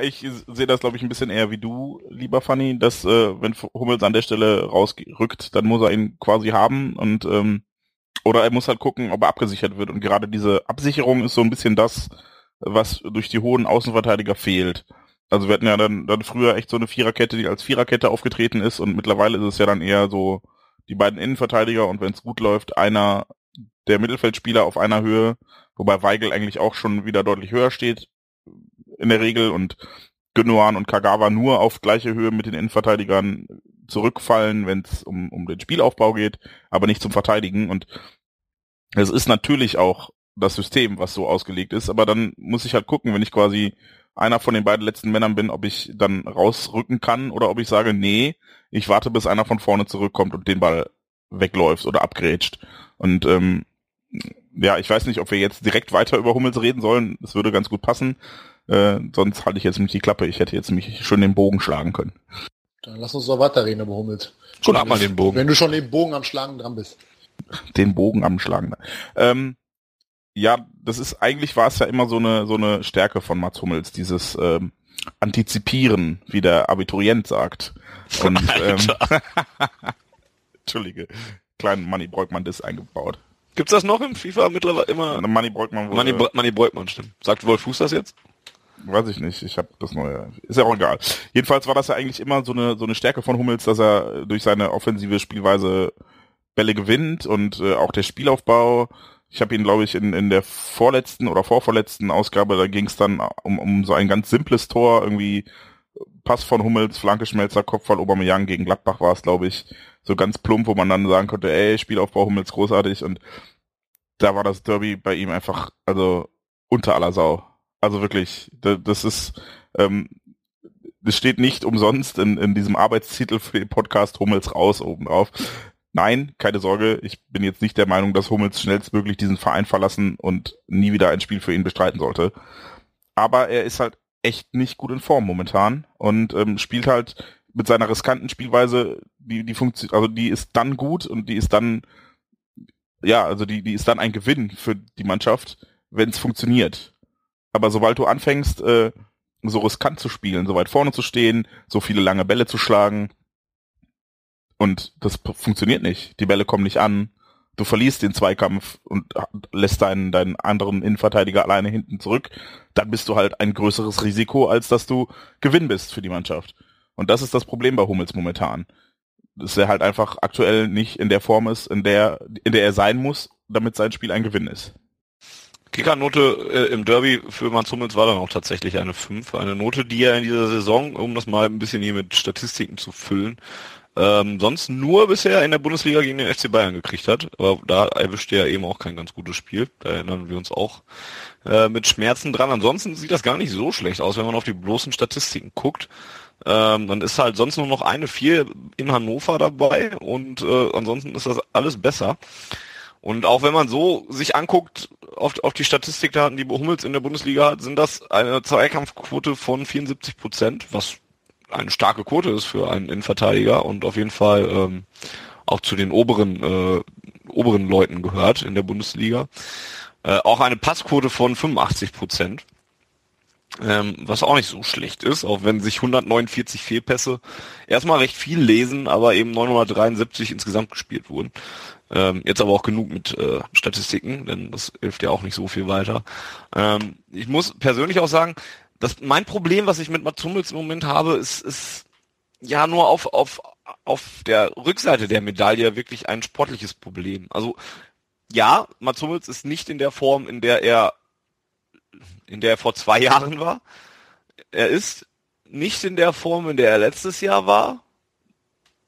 Ich sehe das, glaube ich, ein bisschen eher wie du, lieber Fanny, dass wenn Hummels an der Stelle rausrückt, dann muss er ihn quasi haben und oder er muss halt gucken, ob er abgesichert wird. Und gerade diese Absicherung ist so ein bisschen das, was durch die hohen Außenverteidiger fehlt. Also wir hatten ja dann früher echt so eine Viererkette, die als Viererkette aufgetreten ist. Und mittlerweile ist es ja dann eher so die beiden Innenverteidiger. Und wenn es gut läuft, einer der Mittelfeldspieler auf einer Höhe. Wobei Weigl eigentlich auch schon wieder deutlich höher steht in der Regel. Und Gündogan und Kagawa nur auf gleiche Höhe mit den Innenverteidigern zurückfallen, wenn es um den Spielaufbau geht, aber nicht zum Verteidigen. Und es ist natürlich auch das System, was so ausgelegt ist, aber dann muss ich halt gucken, wenn ich quasi einer von den beiden letzten Männern bin, ob ich dann rausrücken kann oder ob ich sage, nee, ich warte, bis einer von vorne zurückkommt und den Ball wegläuft oder abgrätscht. Und ich weiß nicht, ob wir jetzt direkt weiter über Hummels reden sollen, das würde ganz gut passen, sonst halte ich jetzt nämlich die Klappe, ich hätte jetzt nämlich schön den Bogen schlagen können. Dann lass uns doch weiterreden über Hummels. Schon ab mal den Bogen. Wenn du schon den Bogen am Schlagen dran bist. Den Bogen am Schlagen. Das ist, eigentlich war es ja immer so eine Stärke von Mats Hummels, dieses Antizipieren, wie der Abiturient sagt. Und, Entschuldige, kleinen Manni Breukmann das eingebaut. Gibt's das noch im FIFA mittlerweile immer? Manni Breukmann. Manni Breukmann, stimmt. Sagt Wolf Fuß das jetzt? Weiß ich nicht, ich habe das neue. Ist ja auch egal. Jedenfalls war das ja eigentlich immer so eine Stärke von Hummels, dass er durch seine offensive Spielweise Bälle gewinnt und auch der Spielaufbau. Ich habe ihn, glaube ich, in der vorletzten oder vorvorletzten Ausgabe, da ging es dann um so ein ganz simples Tor, irgendwie Pass von Hummels, Flanke Schmelzer, Kopfball Aubameyang gegen Gladbach war es, glaube ich, so ganz plump, wo man dann sagen konnte, ey, Spielaufbau Hummels großartig, und da war das Derby bei ihm einfach, also unter aller Sau. Also wirklich, das ist, das steht nicht umsonst in diesem Arbeitstitel für den Podcast Hummels raus oben drauf. Nein, keine Sorge, ich bin jetzt nicht der Meinung, dass Hummels schnellstmöglich diesen Verein verlassen und nie wieder ein Spiel für ihn bestreiten sollte. Aber er ist halt echt nicht gut in Form momentan und spielt halt mit seiner riskanten Spielweise, die ist dann gut und die ist dann, ja, also die ist dann ein Gewinn für die Mannschaft, wenn es funktioniert. Aber sobald du anfängst, so riskant zu spielen, so weit vorne zu stehen, so viele lange Bälle zu schlagen, und das funktioniert nicht. Die Bälle kommen nicht an. Du verlierst den Zweikampf und lässt deinen anderen Innenverteidiger alleine hinten zurück. Dann bist du halt ein größeres Risiko, als dass du Gewinn bist für die Mannschaft. Und das ist das Problem bei Hummels momentan. Dass er halt einfach aktuell nicht in der Form ist, in der er sein muss, damit sein Spiel ein Gewinn ist. Kickernote im Derby für Mats Hummels war dann auch tatsächlich eine 5. Eine Note, die er in dieser Saison, um das mal ein bisschen hier mit Statistiken zu füllen, sonst nur bisher in der Bundesliga gegen den FC Bayern gekriegt hat. Aber da erwischte er eben auch kein ganz gutes Spiel. Da erinnern wir uns auch mit Schmerzen dran. Ansonsten sieht das gar nicht so schlecht aus, wenn man auf die bloßen Statistiken guckt. Dann ist halt sonst nur noch eine 4 in Hannover dabei und ansonsten ist das alles besser. Und auch wenn man so sich anguckt, auf die Statistikdaten, die Hummels in der Bundesliga hat, sind das eine Zweikampfquote von 74%, was eine starke Quote ist für einen Innenverteidiger und auf jeden Fall auch zu den oberen Leuten gehört in der Bundesliga. Auch eine Passquote von 85%, was auch nicht so schlecht ist, auch wenn sich 149 Fehlpässe erstmal recht viel lesen, aber eben 973 insgesamt gespielt wurden. Jetzt aber auch genug mit Statistiken, denn das hilft ja auch nicht so viel weiter. Ich muss persönlich auch sagen, mein Problem, was ich mit Mats Hummels im Moment habe, ist ja nur auf der Rückseite der Medaille wirklich ein sportliches Problem. Also ja, Mats Hummels ist nicht in der Form, in der er vor 2 Jahren war. Er ist nicht in der Form, in der er letztes Jahr war.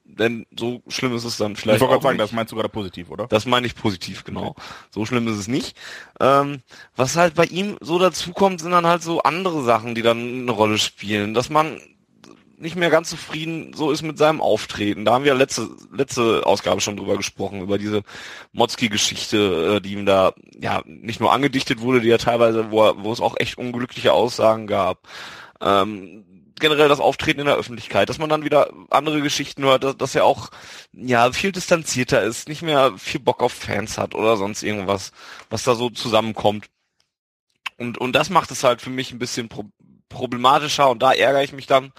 Denn so schlimm ist es dann vielleicht nicht. Ich wollte gerade sagen, das meinst du gerade positiv, oder? Das meine ich positiv, genau. Okay. So schlimm ist es nicht. Was halt bei ihm so dazukommt, sind dann halt so andere Sachen, die dann eine Rolle spielen. Dass man nicht mehr ganz zufrieden so ist mit seinem Auftreten. Da haben wir letzte Ausgabe schon drüber gesprochen, über diese Motzki-Geschichte, die ihm da ja nicht nur angedichtet wurde, die ja teilweise, wo es auch echt unglückliche Aussagen gab. Generell das Auftreten in der Öffentlichkeit, dass man dann wieder andere Geschichten hört, dass er auch ja viel distanzierter ist, nicht mehr viel Bock auf Fans hat oder sonst irgendwas, was da so zusammenkommt. Und das macht es halt für mich ein bisschen problematischer und da ärgere ich mich dann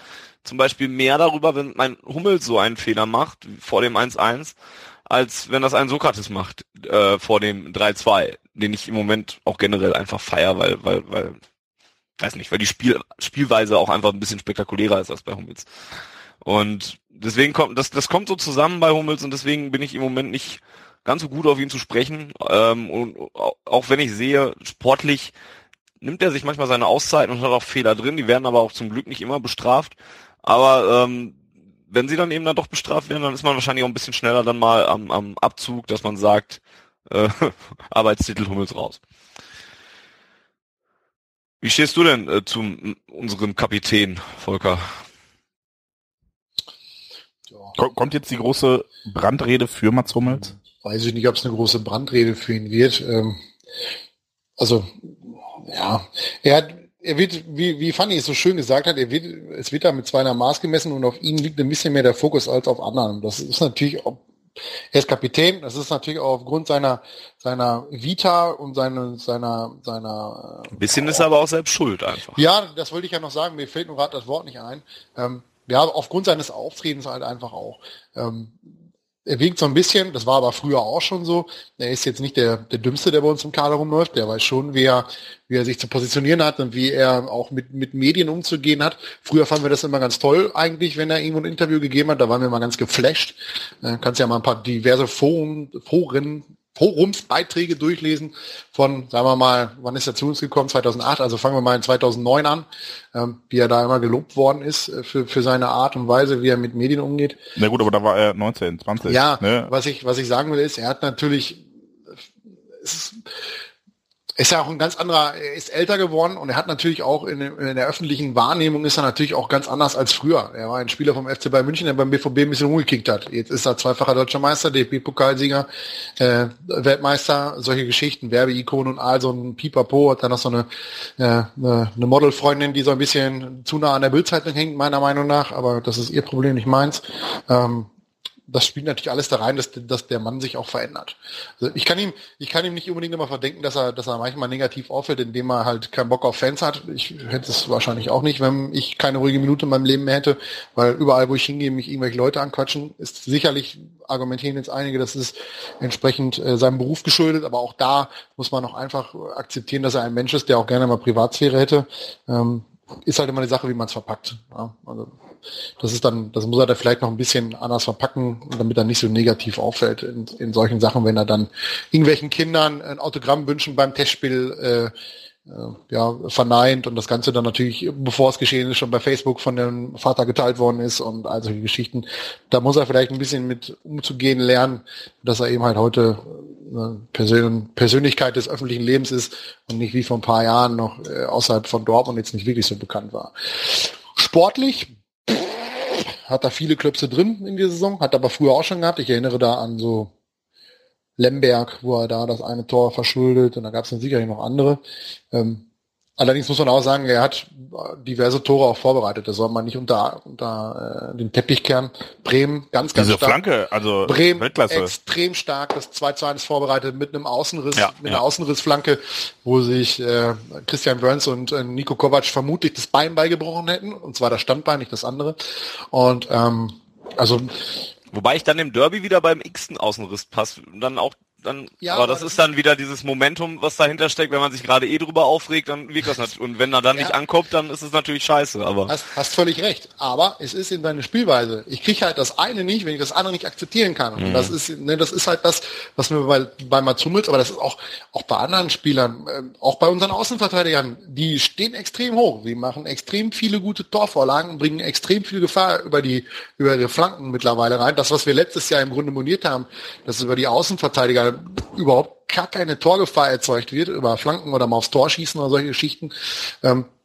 zum Beispiel mehr darüber, wenn mein Hummels so einen Fehler macht vor dem 1-1, als wenn das ein Sokrates macht vor dem 3-2, den ich im Moment auch generell einfach feiere, weil weiß nicht, weil die Spielweise auch einfach ein bisschen spektakulärer ist als bei Hummels. Und deswegen kommt das kommt so zusammen bei Hummels und deswegen bin ich im Moment nicht ganz so gut auf ihn zu sprechen. Und auch wenn ich sehe, sportlich nimmt er sich manchmal seine Auszeiten und hat auch Fehler drin, die werden aber auch zum Glück nicht immer bestraft. Aber wenn sie dann eben dann doch bestraft werden, dann ist man wahrscheinlich auch ein bisschen schneller dann mal am Abzug, dass man sagt, Arbeitstitel Hummels raus. Wie stehst du denn zu unserem Kapitän, Volker? Ja. Kommt jetzt die große Brandrede für Mats Hummels? Weiß ich nicht, ob es eine große Brandrede für ihn wird. Also, ja, er wird, wie Fanny es so schön gesagt hat, es wird da mit zweierlei Maß gemessen und auf ihn liegt ein bisschen mehr der Fokus als auf anderen. Das ist natürlich auch. Er ist Kapitän, das ist natürlich auch aufgrund seiner Vita und seiner. Ein bisschen ist er aber auch selbst schuld einfach. Ja, das wollte ich ja noch sagen, mir fällt nur gerade das Wort nicht ein. Ja, aufgrund seines Auftretens halt einfach auch. Er wirkt so ein bisschen, das war aber früher auch schon so, er ist jetzt nicht der Dümmste, der bei uns im Kader rumläuft, der weiß schon, wie er sich zu positionieren hat und wie er auch mit Medien umzugehen hat. Früher fanden wir das immer ganz toll eigentlich, wenn er irgendwo ein Interview gegeben hat, da waren wir mal ganz geflasht. Kannst ja mal ein paar diverse Forumsbeiträge durchlesen von, sagen wir mal, wann ist er zu uns gekommen? 2008, also fangen wir mal in 2009 an, wie er da immer gelobt worden ist für seine Art und Weise, wie er mit Medien umgeht. Na gut, aber da war er 19, 20. Ja, ne? Was ich sagen will ist, er hat natürlich, ist ja auch ein ganz anderer, er ist älter geworden und er hat natürlich auch in der öffentlichen Wahrnehmung ist er natürlich auch ganz anders als früher. Er war ein Spieler vom FC Bayern München, der beim BVB ein bisschen rumgekickt hat. Jetzt ist er zweifacher deutscher Meister, DFB-Pokalsieger, Weltmeister, solche Geschichten, Werbeikone und all so ein Pipapo, hat dann noch so eine Modelfreundin, die so ein bisschen zu nah an der Bildzeitung hängt, meiner Meinung nach, aber das ist ihr Problem, nicht meins. Das spielt natürlich alles da rein, dass der Mann sich auch verändert. Also ich kann ihm nicht unbedingt immer verdenken, dass er manchmal negativ auffällt, indem er halt keinen Bock auf Fans hat. Ich hätte es wahrscheinlich auch nicht, wenn ich keine ruhige Minute in meinem Leben mehr hätte, weil überall, wo ich hingehe, mich irgendwelche Leute anquatschen, ist sicherlich, argumentieren jetzt einige, das ist entsprechend seinem Beruf geschuldet, aber auch da muss man auch einfach akzeptieren, dass er ein Mensch ist, der auch gerne mal Privatsphäre hätte. Ist halt immer eine Sache, wie man es verpackt. Ja, also das muss er da vielleicht noch ein bisschen anders verpacken, damit er nicht so negativ auffällt in solchen Sachen, wenn er dann irgendwelchen Kindern ein Autogramm wünschen beim Testspiel verneint und das Ganze dann natürlich, bevor es geschehen ist, schon bei Facebook von dem Vater geteilt worden ist und all solche Geschichten. Da muss er vielleicht ein bisschen mit umzugehen lernen, dass er eben halt heute eine Persönlichkeit des öffentlichen Lebens ist und nicht wie vor ein paar Jahren noch außerhalb von Dortmund jetzt nicht wirklich so bekannt war. Sportlich hat er viele Klöpse drin in dieser Saison, hat aber früher auch schon gehabt. Ich erinnere da an so Lemberg, wo er da das eine Tor verschuldet und da gab es dann sicherlich noch andere. Allerdings muss man auch sagen, er hat diverse Tore auch vorbereitet. Das soll man nicht unter den Teppich kehren. Bremen, ganz, ganz diese stark. Diese Flanke, also Bremen, Weltklasse. Extrem stark, das 2:1 vorbereitet mit einem Außenriss, einer Außenrissflanke, wo sich Christian Burns und Niko Kovac vermutlich das Bein beigebrochen hätten, und zwar das Standbein, nicht das andere. Und wobei ich dann im Derby wieder beim x-ten Außenrisspass dann auch aber das ist dann wieder dieses Momentum, was dahinter steckt, wenn man sich gerade drüber aufregt, dann wirkt das natürlich, und wenn er dann nicht ankommt, dann ist es natürlich scheiße, aber. Hast völlig recht, aber es ist in seiner Spielweise. Ich kriege halt das eine nicht, wenn ich das andere nicht akzeptieren kann. Und das ist halt das, was mir bei Mats Hummels, aber das ist auch bei anderen Spielern, auch bei unseren Außenverteidigern, die stehen extrem hoch, die machen extrem viele gute Torvorlagen und bringen extrem viel Gefahr über ihre Flanken mittlerweile rein. Das, was wir letztes Jahr im Grunde moniert haben, dass über die Außenverteidiger überhaupt gar keine Torgefahr erzeugt wird, über Flanken oder mal aufs Tor schießen oder solche Geschichten.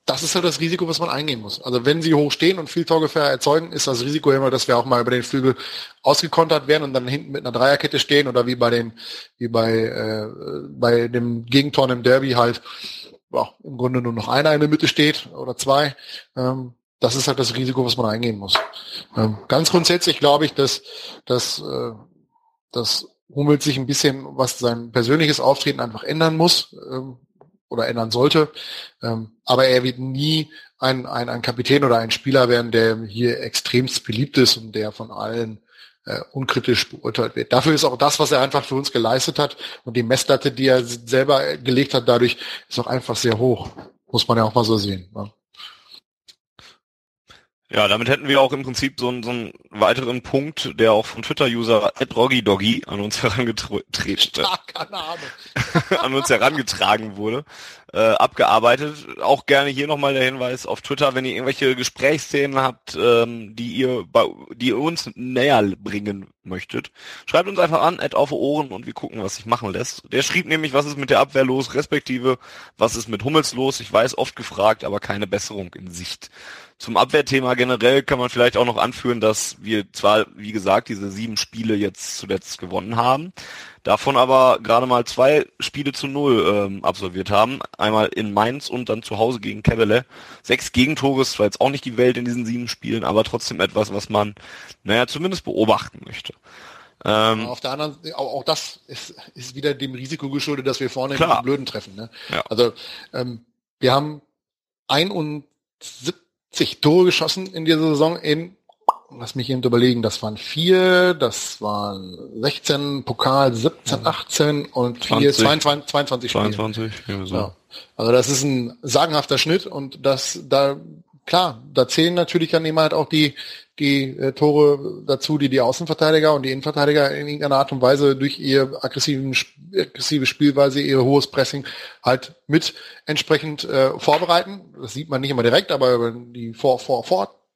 Das ist halt das Risiko, was man eingehen muss. Also wenn sie hoch stehen und viel Torgefahr erzeugen, ist das Risiko immer, dass wir auch mal über den Flügel ausgekontert werden und dann hinten mit einer Dreierkette stehen oder wie bei dem Gegentor im Derby halt im Grunde nur noch einer in der Mitte steht oder zwei. Das ist halt das Risiko, was man eingehen muss. Ganz grundsätzlich glaube ich, dass Hummels sich ein bisschen, was sein persönliches Auftreten einfach ändern muss oder ändern sollte. Aber er wird nie ein Kapitän oder ein Spieler werden, der hier extremst beliebt ist und der von allen unkritisch beurteilt wird. Dafür ist auch das, was er einfach für uns geleistet hat, und die Messlatte, die er selber gelegt hat, dadurch ist auch einfach sehr hoch. Muss man ja auch mal so sehen. Ne? Ja, damit hätten wir auch im Prinzip so einen weiteren Punkt, der auch von Twitter-User @roggydoggy an uns herangetragen wurde, abgearbeitet. Auch gerne hier nochmal der Hinweis auf Twitter, wenn ihr irgendwelche Gesprächsthemen habt, die ihr uns näher bringen möchtet, schreibt uns einfach an, @Auffe Ohren, und wir gucken, was sich machen lässt. Der schrieb nämlich, was ist mit der Abwehr los, respektive was ist mit Hummels los? Ich weiß, oft gefragt, aber keine Besserung in Sicht. Zum Abwehrthema generell kann man vielleicht auch noch anführen, dass wir zwar, wie gesagt, diese 7 Spiele jetzt zuletzt gewonnen haben, davon aber gerade mal 2 Spiele zu 0 absolviert haben. Einmal in Mainz und dann zu Hause gegen Kebele. 6 Gegentore ist zwar jetzt auch nicht die Welt in diesen 7 Spielen, aber trotzdem etwas, was man, zumindest beobachten möchte. Auf der anderen Seite, auch das ist wieder dem Risiko geschuldet, dass wir vorne den Blöden treffen. Ne? Ja. Also wir haben 71 Tore geschossen in dieser Saison in lass mich eben überlegen, das waren 4, das waren 16, Pokal 17, 18 und 4, 22 Spiele. 22, ja, so. Ja. Also das ist ein sagenhafter Schnitt und das da, klar, da zählen natürlich dann eben halt auch die Tore dazu, die Außenverteidiger und die Innenverteidiger in irgendeiner Art und Weise durch ihre aggressive Spielweise, ihr hohes Pressing halt mit entsprechend vorbereiten. Das sieht man nicht immer direkt, aber über die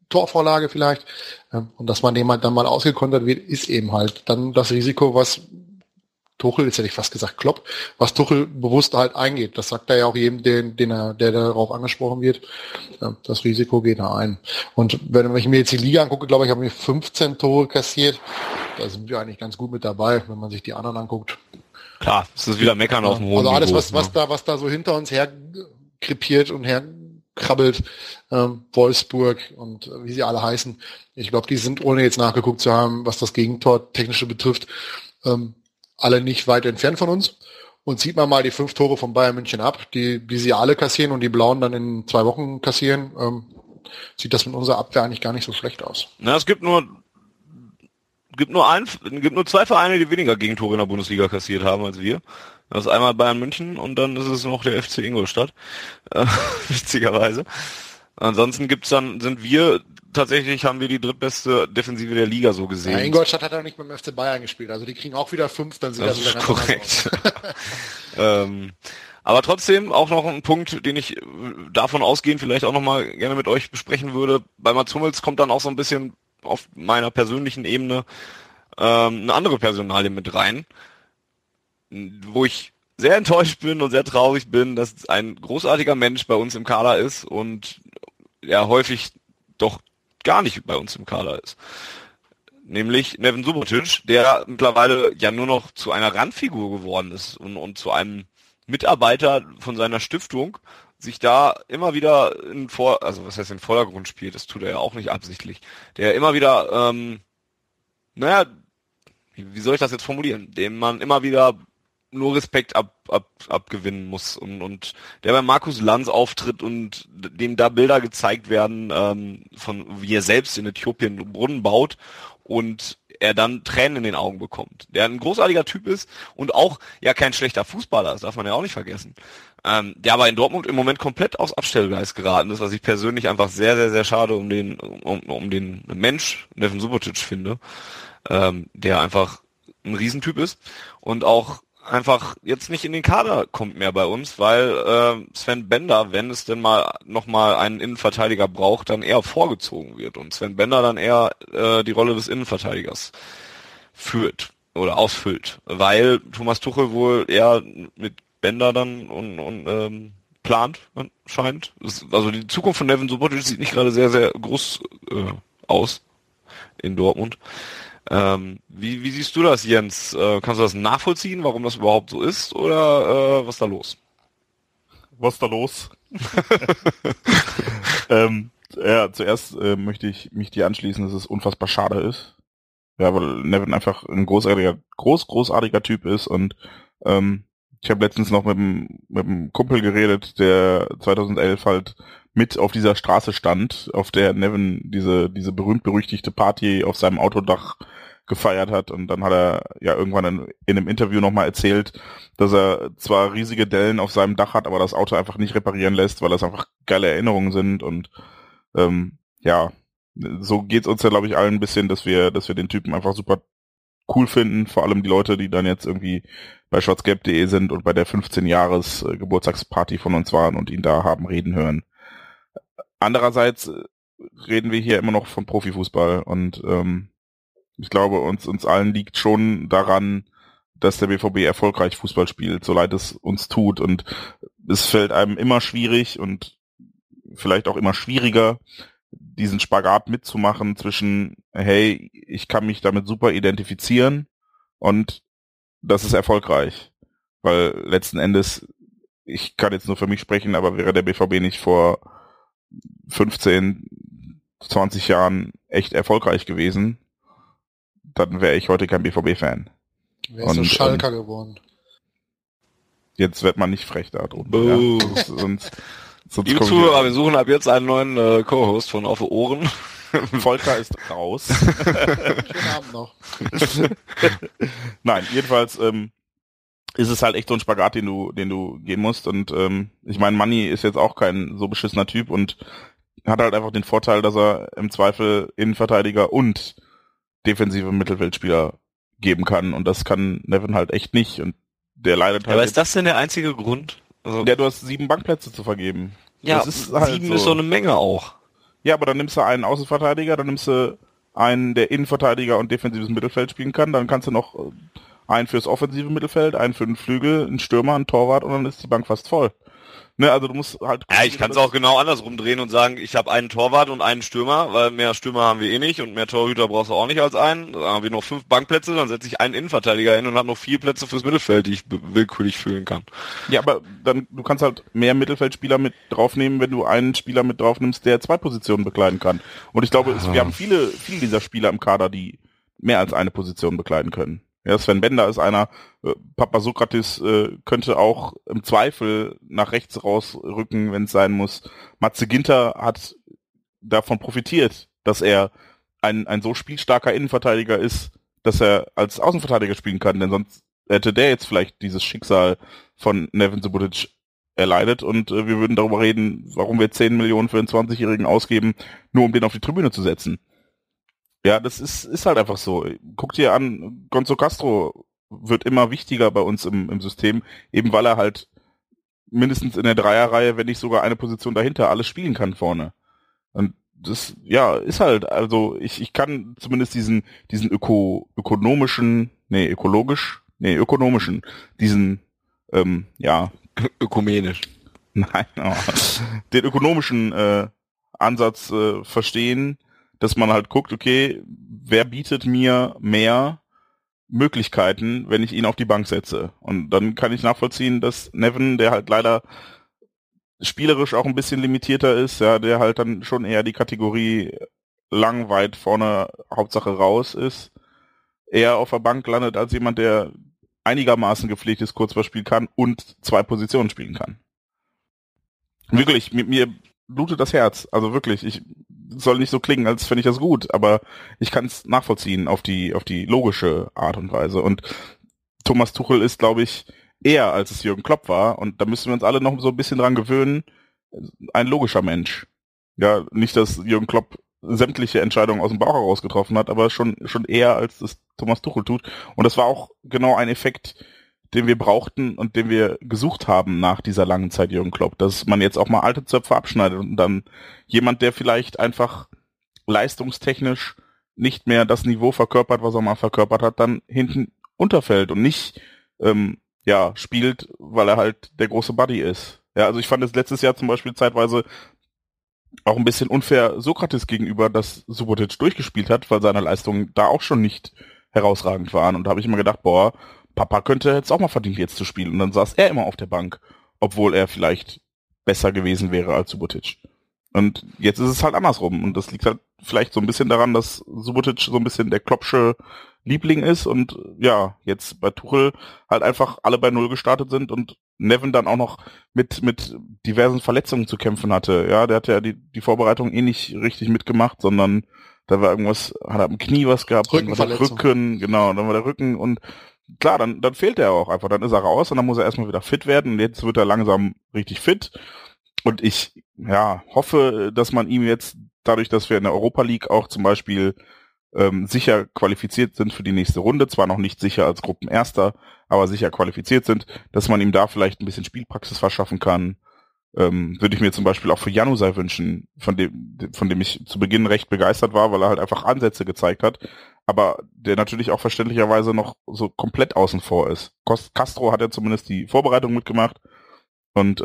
Torvorlage vielleicht. Und dass man dem halt dann mal ausgekontert wird, ist eben halt dann das Risiko, was Tuchel, jetzt hätte ich fast gesagt Klopp, was Tuchel bewusst halt eingeht. Das sagt er ja auch jedem, der darauf angesprochen wird. Das Risiko geht da ein. Und wenn ich mir jetzt die Liga angucke, glaube ich, habe ich 15 Tore kassiert. Da sind wir eigentlich ganz gut mit dabei, wenn man sich die anderen anguckt. Klar, es ist wieder meckern auf dem hohen Niveau. Also alles, was da so hinter uns her krepiert und herkrabbelt, Wolfsburg und wie sie alle heißen. Ich glaube, die sind, ohne jetzt nachgeguckt zu haben, was das Gegentor technische betrifft, alle nicht weit entfernt von uns. Und zieht man mal die 5 Tore von Bayern München ab, die sie alle kassieren und die Blauen dann in 2 Wochen kassieren, sieht das mit unserer Abwehr eigentlich gar nicht so schlecht aus. Na, es gibt nur 2 Vereine, die weniger Gegentore in der Bundesliga kassiert haben als wir. Das ist einmal Bayern München und dann ist es noch der FC Ingolstadt. Witzigerweise. Ansonsten haben wir die drittbeste Defensive der Liga so gesehen. Ja, Ingolstadt hat ja nicht beim FC Bayern gespielt, also die kriegen auch wieder 5, dann sind das wieder ganz korrekt. Aber trotzdem auch noch ein Punkt, den ich davon ausgehend vielleicht auch nochmal gerne mit euch besprechen würde. Bei Mats Hummels kommt dann auch so ein bisschen auf meiner persönlichen Ebene eine andere Personalie mit rein, wo ich sehr enttäuscht bin und sehr traurig bin, dass ein großartiger Mensch bei uns im Kader ist und ja häufig doch gar nicht bei uns im Kader ist. Nämlich Neven Subotić, der mittlerweile ja nur noch zu einer Randfigur geworden ist und zu einem Mitarbeiter von seiner Stiftung sich da immer wieder in Vordergrund spielt, das tut er ja auch nicht absichtlich, der immer wieder, wie soll ich das jetzt formulieren, dem man immer wieder nur Respekt abgewinnen muss und der bei Markus Lanz auftritt und dem da Bilder gezeigt werden, von wie er selbst in Äthiopien Brunnen baut und er dann Tränen in den Augen bekommt. Der ein großartiger Typ ist und auch ja kein schlechter Fußballer, das darf man ja auch nicht vergessen. Der aber in Dortmund im Moment komplett aufs Abstellgleis geraten ist, was ich persönlich einfach sehr, sehr, sehr schade um den Mensch, Neven Subotić, finde, der einfach ein Riesentyp ist und auch einfach jetzt nicht in den Kader kommt mehr bei uns, weil Sven Bender, wenn es denn mal nochmal einen Innenverteidiger braucht, dann eher vorgezogen wird und Sven Bender dann eher die Rolle des Innenverteidigers führt oder ausfüllt, weil Thomas Tuchel wohl eher mit Bender dann und plant anscheinend. Also die Zukunft von Neven Subotić sieht nicht gerade sehr, sehr groß aus in Dortmund. Wie siehst du das, Jens? Kannst du das nachvollziehen, warum das überhaupt so ist? Oder was ist da los? Was ist da los? Zuerst möchte ich mich dir anschließen, dass es unfassbar schade ist. Ja, weil Neven einfach ein großartiger Typ ist und ich habe letztens noch mit einem Kumpel geredet, der 2011 halt mit auf dieser Straße stand, auf der Neven diese berühmt-berüchtigte Party auf seinem Autodach gefeiert hat. Und dann hat er ja irgendwann in einem Interview nochmal erzählt, dass er zwar riesige Dellen auf seinem Dach hat, aber das Auto einfach nicht reparieren lässt, weil das einfach geile Erinnerungen sind. Und so geht's uns ja, glaube ich, allen ein bisschen, dass wir den Typen einfach super cool finden, vor allem die Leute, die dann jetzt irgendwie bei schwarzgelb.de sind und bei der 15-Jahres-Geburtstagsparty von uns waren und ihn da haben reden hören. Andererseits reden wir hier immer noch vom Profifußball und ich glaube, uns allen liegt schon daran, dass der BVB erfolgreich Fußball spielt, so leid es uns tut, und es fällt einem immer schwierig und vielleicht auch immer schwieriger, diesen Spagat mitzumachen zwischen, hey, ich kann mich damit super identifizieren und das ist erfolgreich, weil letzten Endes, ich kann jetzt nur für mich sprechen, aber wäre der BVB nicht vor 15, 20 Jahren echt erfolgreich gewesen, dann wäre ich heute kein BVB-Fan. Wärst du Schalker geworden. Jetzt wird man nicht frech da drunter. Oh. Ja. Sonst YouTube, aber wir suchen ab jetzt einen neuen Co-Host von Auffe Ohren. Volker ist raus. Schönen Abend noch. Nein, jedenfalls ist es halt echt so ein Spagat, den du gehen musst. Und ich meine, Manni ist jetzt auch kein so beschissener Typ und hat halt einfach den Vorteil, dass er im Zweifel Innenverteidiger und defensive Mittelfeldspieler geben kann. Und das kann Neven halt echt nicht. Und der leidet halt. Aber ist das denn der einzige Grund? Also ja, du hast 7 Bankplätze zu vergeben. Ja, das ist halt 7 so. Ist so eine Menge auch. Ja, aber dann nimmst du einen Außenverteidiger, dann nimmst du einen, der Innenverteidiger und defensives Mittelfeld spielen kann, dann kannst du noch einen fürs offensive Mittelfeld, einen für den Flügel, einen Stürmer, einen Torwart und dann ist die Bank fast voll. Ne, also du musst halt... Ja, ich kann es auch genau andersrum drehen und sagen, ich habe einen Torwart und einen Stürmer, weil mehr Stürmer haben wir eh nicht und mehr Torhüter brauchst du auch nicht als einen. Dann haben wir noch 5 Bankplätze, dann setze ich einen Innenverteidiger hin und habe noch 4 Plätze fürs Mittelfeld, die ich willkürlich füllen kann. Ja, aber dann du kannst halt mehr Mittelfeldspieler mit draufnehmen, wenn du einen Spieler mit draufnimmst, der 2 Positionen bekleiden kann. Und ich glaube, wir haben viele dieser Spieler im Kader, die mehr als eine Position bekleiden können. Ja, Sven Bender ist einer, Papa Sokrates könnte auch im Zweifel nach rechts rausrücken, wenn es sein muss. Mats Ginter hat davon profitiert, dass er ein so spielstarker Innenverteidiger ist, dass er als Außenverteidiger spielen kann, denn sonst hätte der jetzt vielleicht dieses Schicksal von Neven Subotić erleidet und wir würden darüber reden, warum wir 10 Millionen für einen 20-Jährigen ausgeben, nur um den auf die Tribüne zu setzen. Ja, das ist halt einfach so. Guck dir an, Gonzo Castro wird immer wichtiger bei uns im System, eben weil er halt mindestens in der Dreierreihe, wenn nicht sogar eine Position dahinter, alles spielen kann vorne. Und das, ja, ist halt, also ich kann zumindest diesen ökonomischen, diesen, den ökonomischen Ansatz verstehen, dass man halt guckt, okay, wer bietet mir mehr Möglichkeiten, wenn ich ihn auf die Bank setze? Und dann kann ich nachvollziehen, dass Neven, der halt leider spielerisch auch ein bisschen limitierter ist, ja, der halt dann schon eher die Kategorie lang, weit vorne, Hauptsache raus ist, eher auf der Bank landet als jemand, der einigermaßen gepflegtes Kurzballspiel kann und 2 Positionen spielen kann. Wirklich, mir blutet das Herz, also wirklich, ich soll nicht so klingen, als fände ich das gut, aber ich kann es nachvollziehen auf die logische Art und Weise. Und Thomas Tuchel ist, glaube ich, eher als es Jürgen Klopp war, und da müssen wir uns alle noch so ein bisschen dran gewöhnen, ein logischer Mensch. Ja, nicht, dass Jürgen Klopp sämtliche Entscheidungen aus dem Bauch heraus getroffen hat, aber schon eher als es Thomas Tuchel tut. Und das war auch genau ein Effekt, den wir brauchten und den wir gesucht haben nach dieser langen Zeit Jürgen Klopp, dass man jetzt auch mal alte Zöpfe abschneidet und dann jemand, der vielleicht einfach leistungstechnisch nicht mehr das Niveau verkörpert, was er mal verkörpert hat, dann hinten unterfällt und nicht spielt, weil er halt der große Buddy ist. Ja, also ich fand es letztes Jahr zum Beispiel zeitweise auch ein bisschen unfair Sokrates gegenüber, dass Subotic durchgespielt hat, weil seine Leistungen da auch schon nicht herausragend waren, und da habe ich immer gedacht, boah, Papa könnte jetzt auch mal verdient jetzt zu spielen, und dann saß er immer auf der Bank, obwohl er vielleicht besser gewesen wäre als Subotic. Und jetzt ist es halt andersrum, und das liegt halt vielleicht so ein bisschen daran, dass Subotic so ein bisschen der Kloppsche Liebling ist und ja, jetzt bei Tuchel halt einfach alle bei Null gestartet sind und Neven dann auch noch mit diversen Verletzungen zu kämpfen hatte. Ja, der hat ja die Vorbereitung eh nicht richtig mitgemacht, sondern da war irgendwas, hat er am Knie was gehabt, dann war der Rücken und klar, dann fehlt er auch einfach, dann ist er raus und dann muss er erstmal wieder fit werden, und jetzt wird er langsam richtig fit, und ich hoffe, dass man ihm jetzt, dadurch, dass wir in der Europa League auch zum Beispiel sicher qualifiziert sind für die nächste Runde, zwar noch nicht sicher als Gruppenerster, aber sicher qualifiziert sind, dass man ihm da vielleicht ein bisschen Spielpraxis verschaffen kann. Würde ich mir zum Beispiel auch für Januzaj wünschen, von dem ich zu Beginn recht begeistert war, weil er halt einfach Ansätze gezeigt hat, aber der natürlich auch verständlicherweise noch so komplett außen vor ist. Castro hat ja zumindest die Vorbereitung mitgemacht und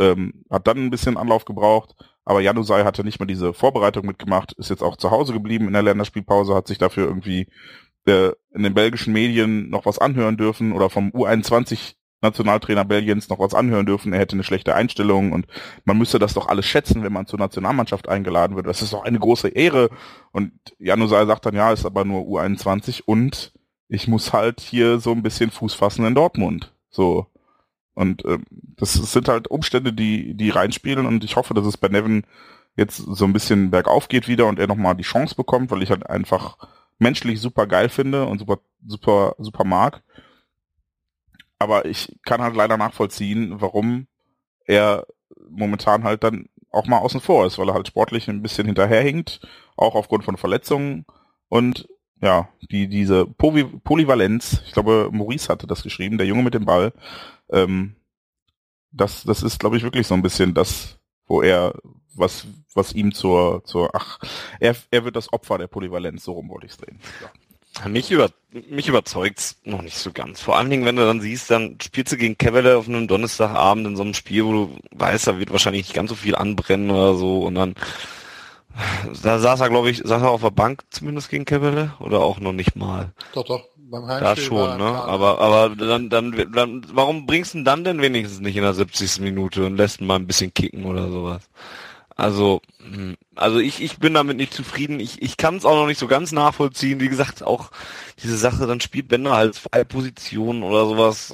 hat dann ein bisschen Anlauf gebraucht, aber Januzaj hatte nicht mal diese Vorbereitung mitgemacht, ist jetzt auch zu Hause geblieben in der Länderspielpause, hat sich dafür irgendwie in den belgischen Medien noch was anhören dürfen oder vom U21 Nationaltrainer Belgiens noch was anhören dürfen, er hätte eine schlechte Einstellung und man müsste das doch alles schätzen, wenn man zur Nationalmannschaft eingeladen wird. Das ist doch eine große Ehre. Und Januzaj sagt dann, ja, ist aber nur U21 und ich muss halt hier so ein bisschen Fuß fassen in Dortmund. So. Und das sind halt Umstände, die reinspielen, und ich hoffe, dass es bei Neven jetzt so ein bisschen bergauf geht wieder und er nochmal die Chance bekommt, weil ich halt einfach menschlich super geil finde und super mag. Aber ich kann halt leider nachvollziehen, warum er momentan halt dann auch mal außen vor ist, weil er halt sportlich ein bisschen hinterherhinkt, auch aufgrund von Verletzungen und ja, diese Polyvalenz, ich glaube, Maurice hatte das geschrieben, der Junge mit dem Ball, das ist, glaube ich, wirklich so ein bisschen das, wo er, was ihm er wird das Opfer der Polyvalenz, so rum wollte ich es drehen. Ja. Mich überzeugt's noch nicht so ganz. Vor allen Dingen, wenn du dann siehst, dann spielst du gegen Kevele auf einem Donnerstagabend in so einem Spiel, wo du weißt, da wird wahrscheinlich nicht ganz so viel anbrennen oder so. Und dann, da saß er auf der Bank zumindest gegen Kevele oder auch noch nicht mal. Doch, beim Heimspiel. Da schon, ne? Aber dann, warum bringst du ihn dann denn wenigstens nicht in der 70. Minute und lässt ihn mal ein bisschen kicken oder sowas? Also ich bin damit nicht zufrieden. Ich kann es auch noch nicht so ganz nachvollziehen. Wie gesagt, auch diese Sache, dann spielt Bender halt zwei Positionen oder sowas.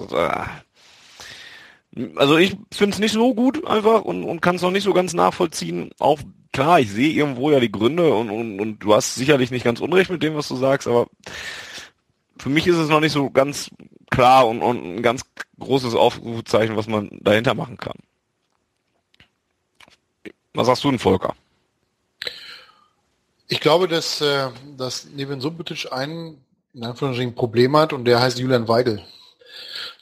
Also ich finde es nicht so gut einfach und kann es noch nicht so ganz nachvollziehen. Auch klar, ich sehe irgendwo ja die Gründe und du hast sicherlich nicht ganz Unrecht mit dem, was du sagst, aber für mich ist es noch nicht so ganz klar und ein ganz großes Aufrufzeichen, was man dahinter machen kann. Was sagst du denn, Volker? Ich glaube, dass Neven Subotić einen, in Anführungsstrichen, Problem hat und der heißt Julian Weigl.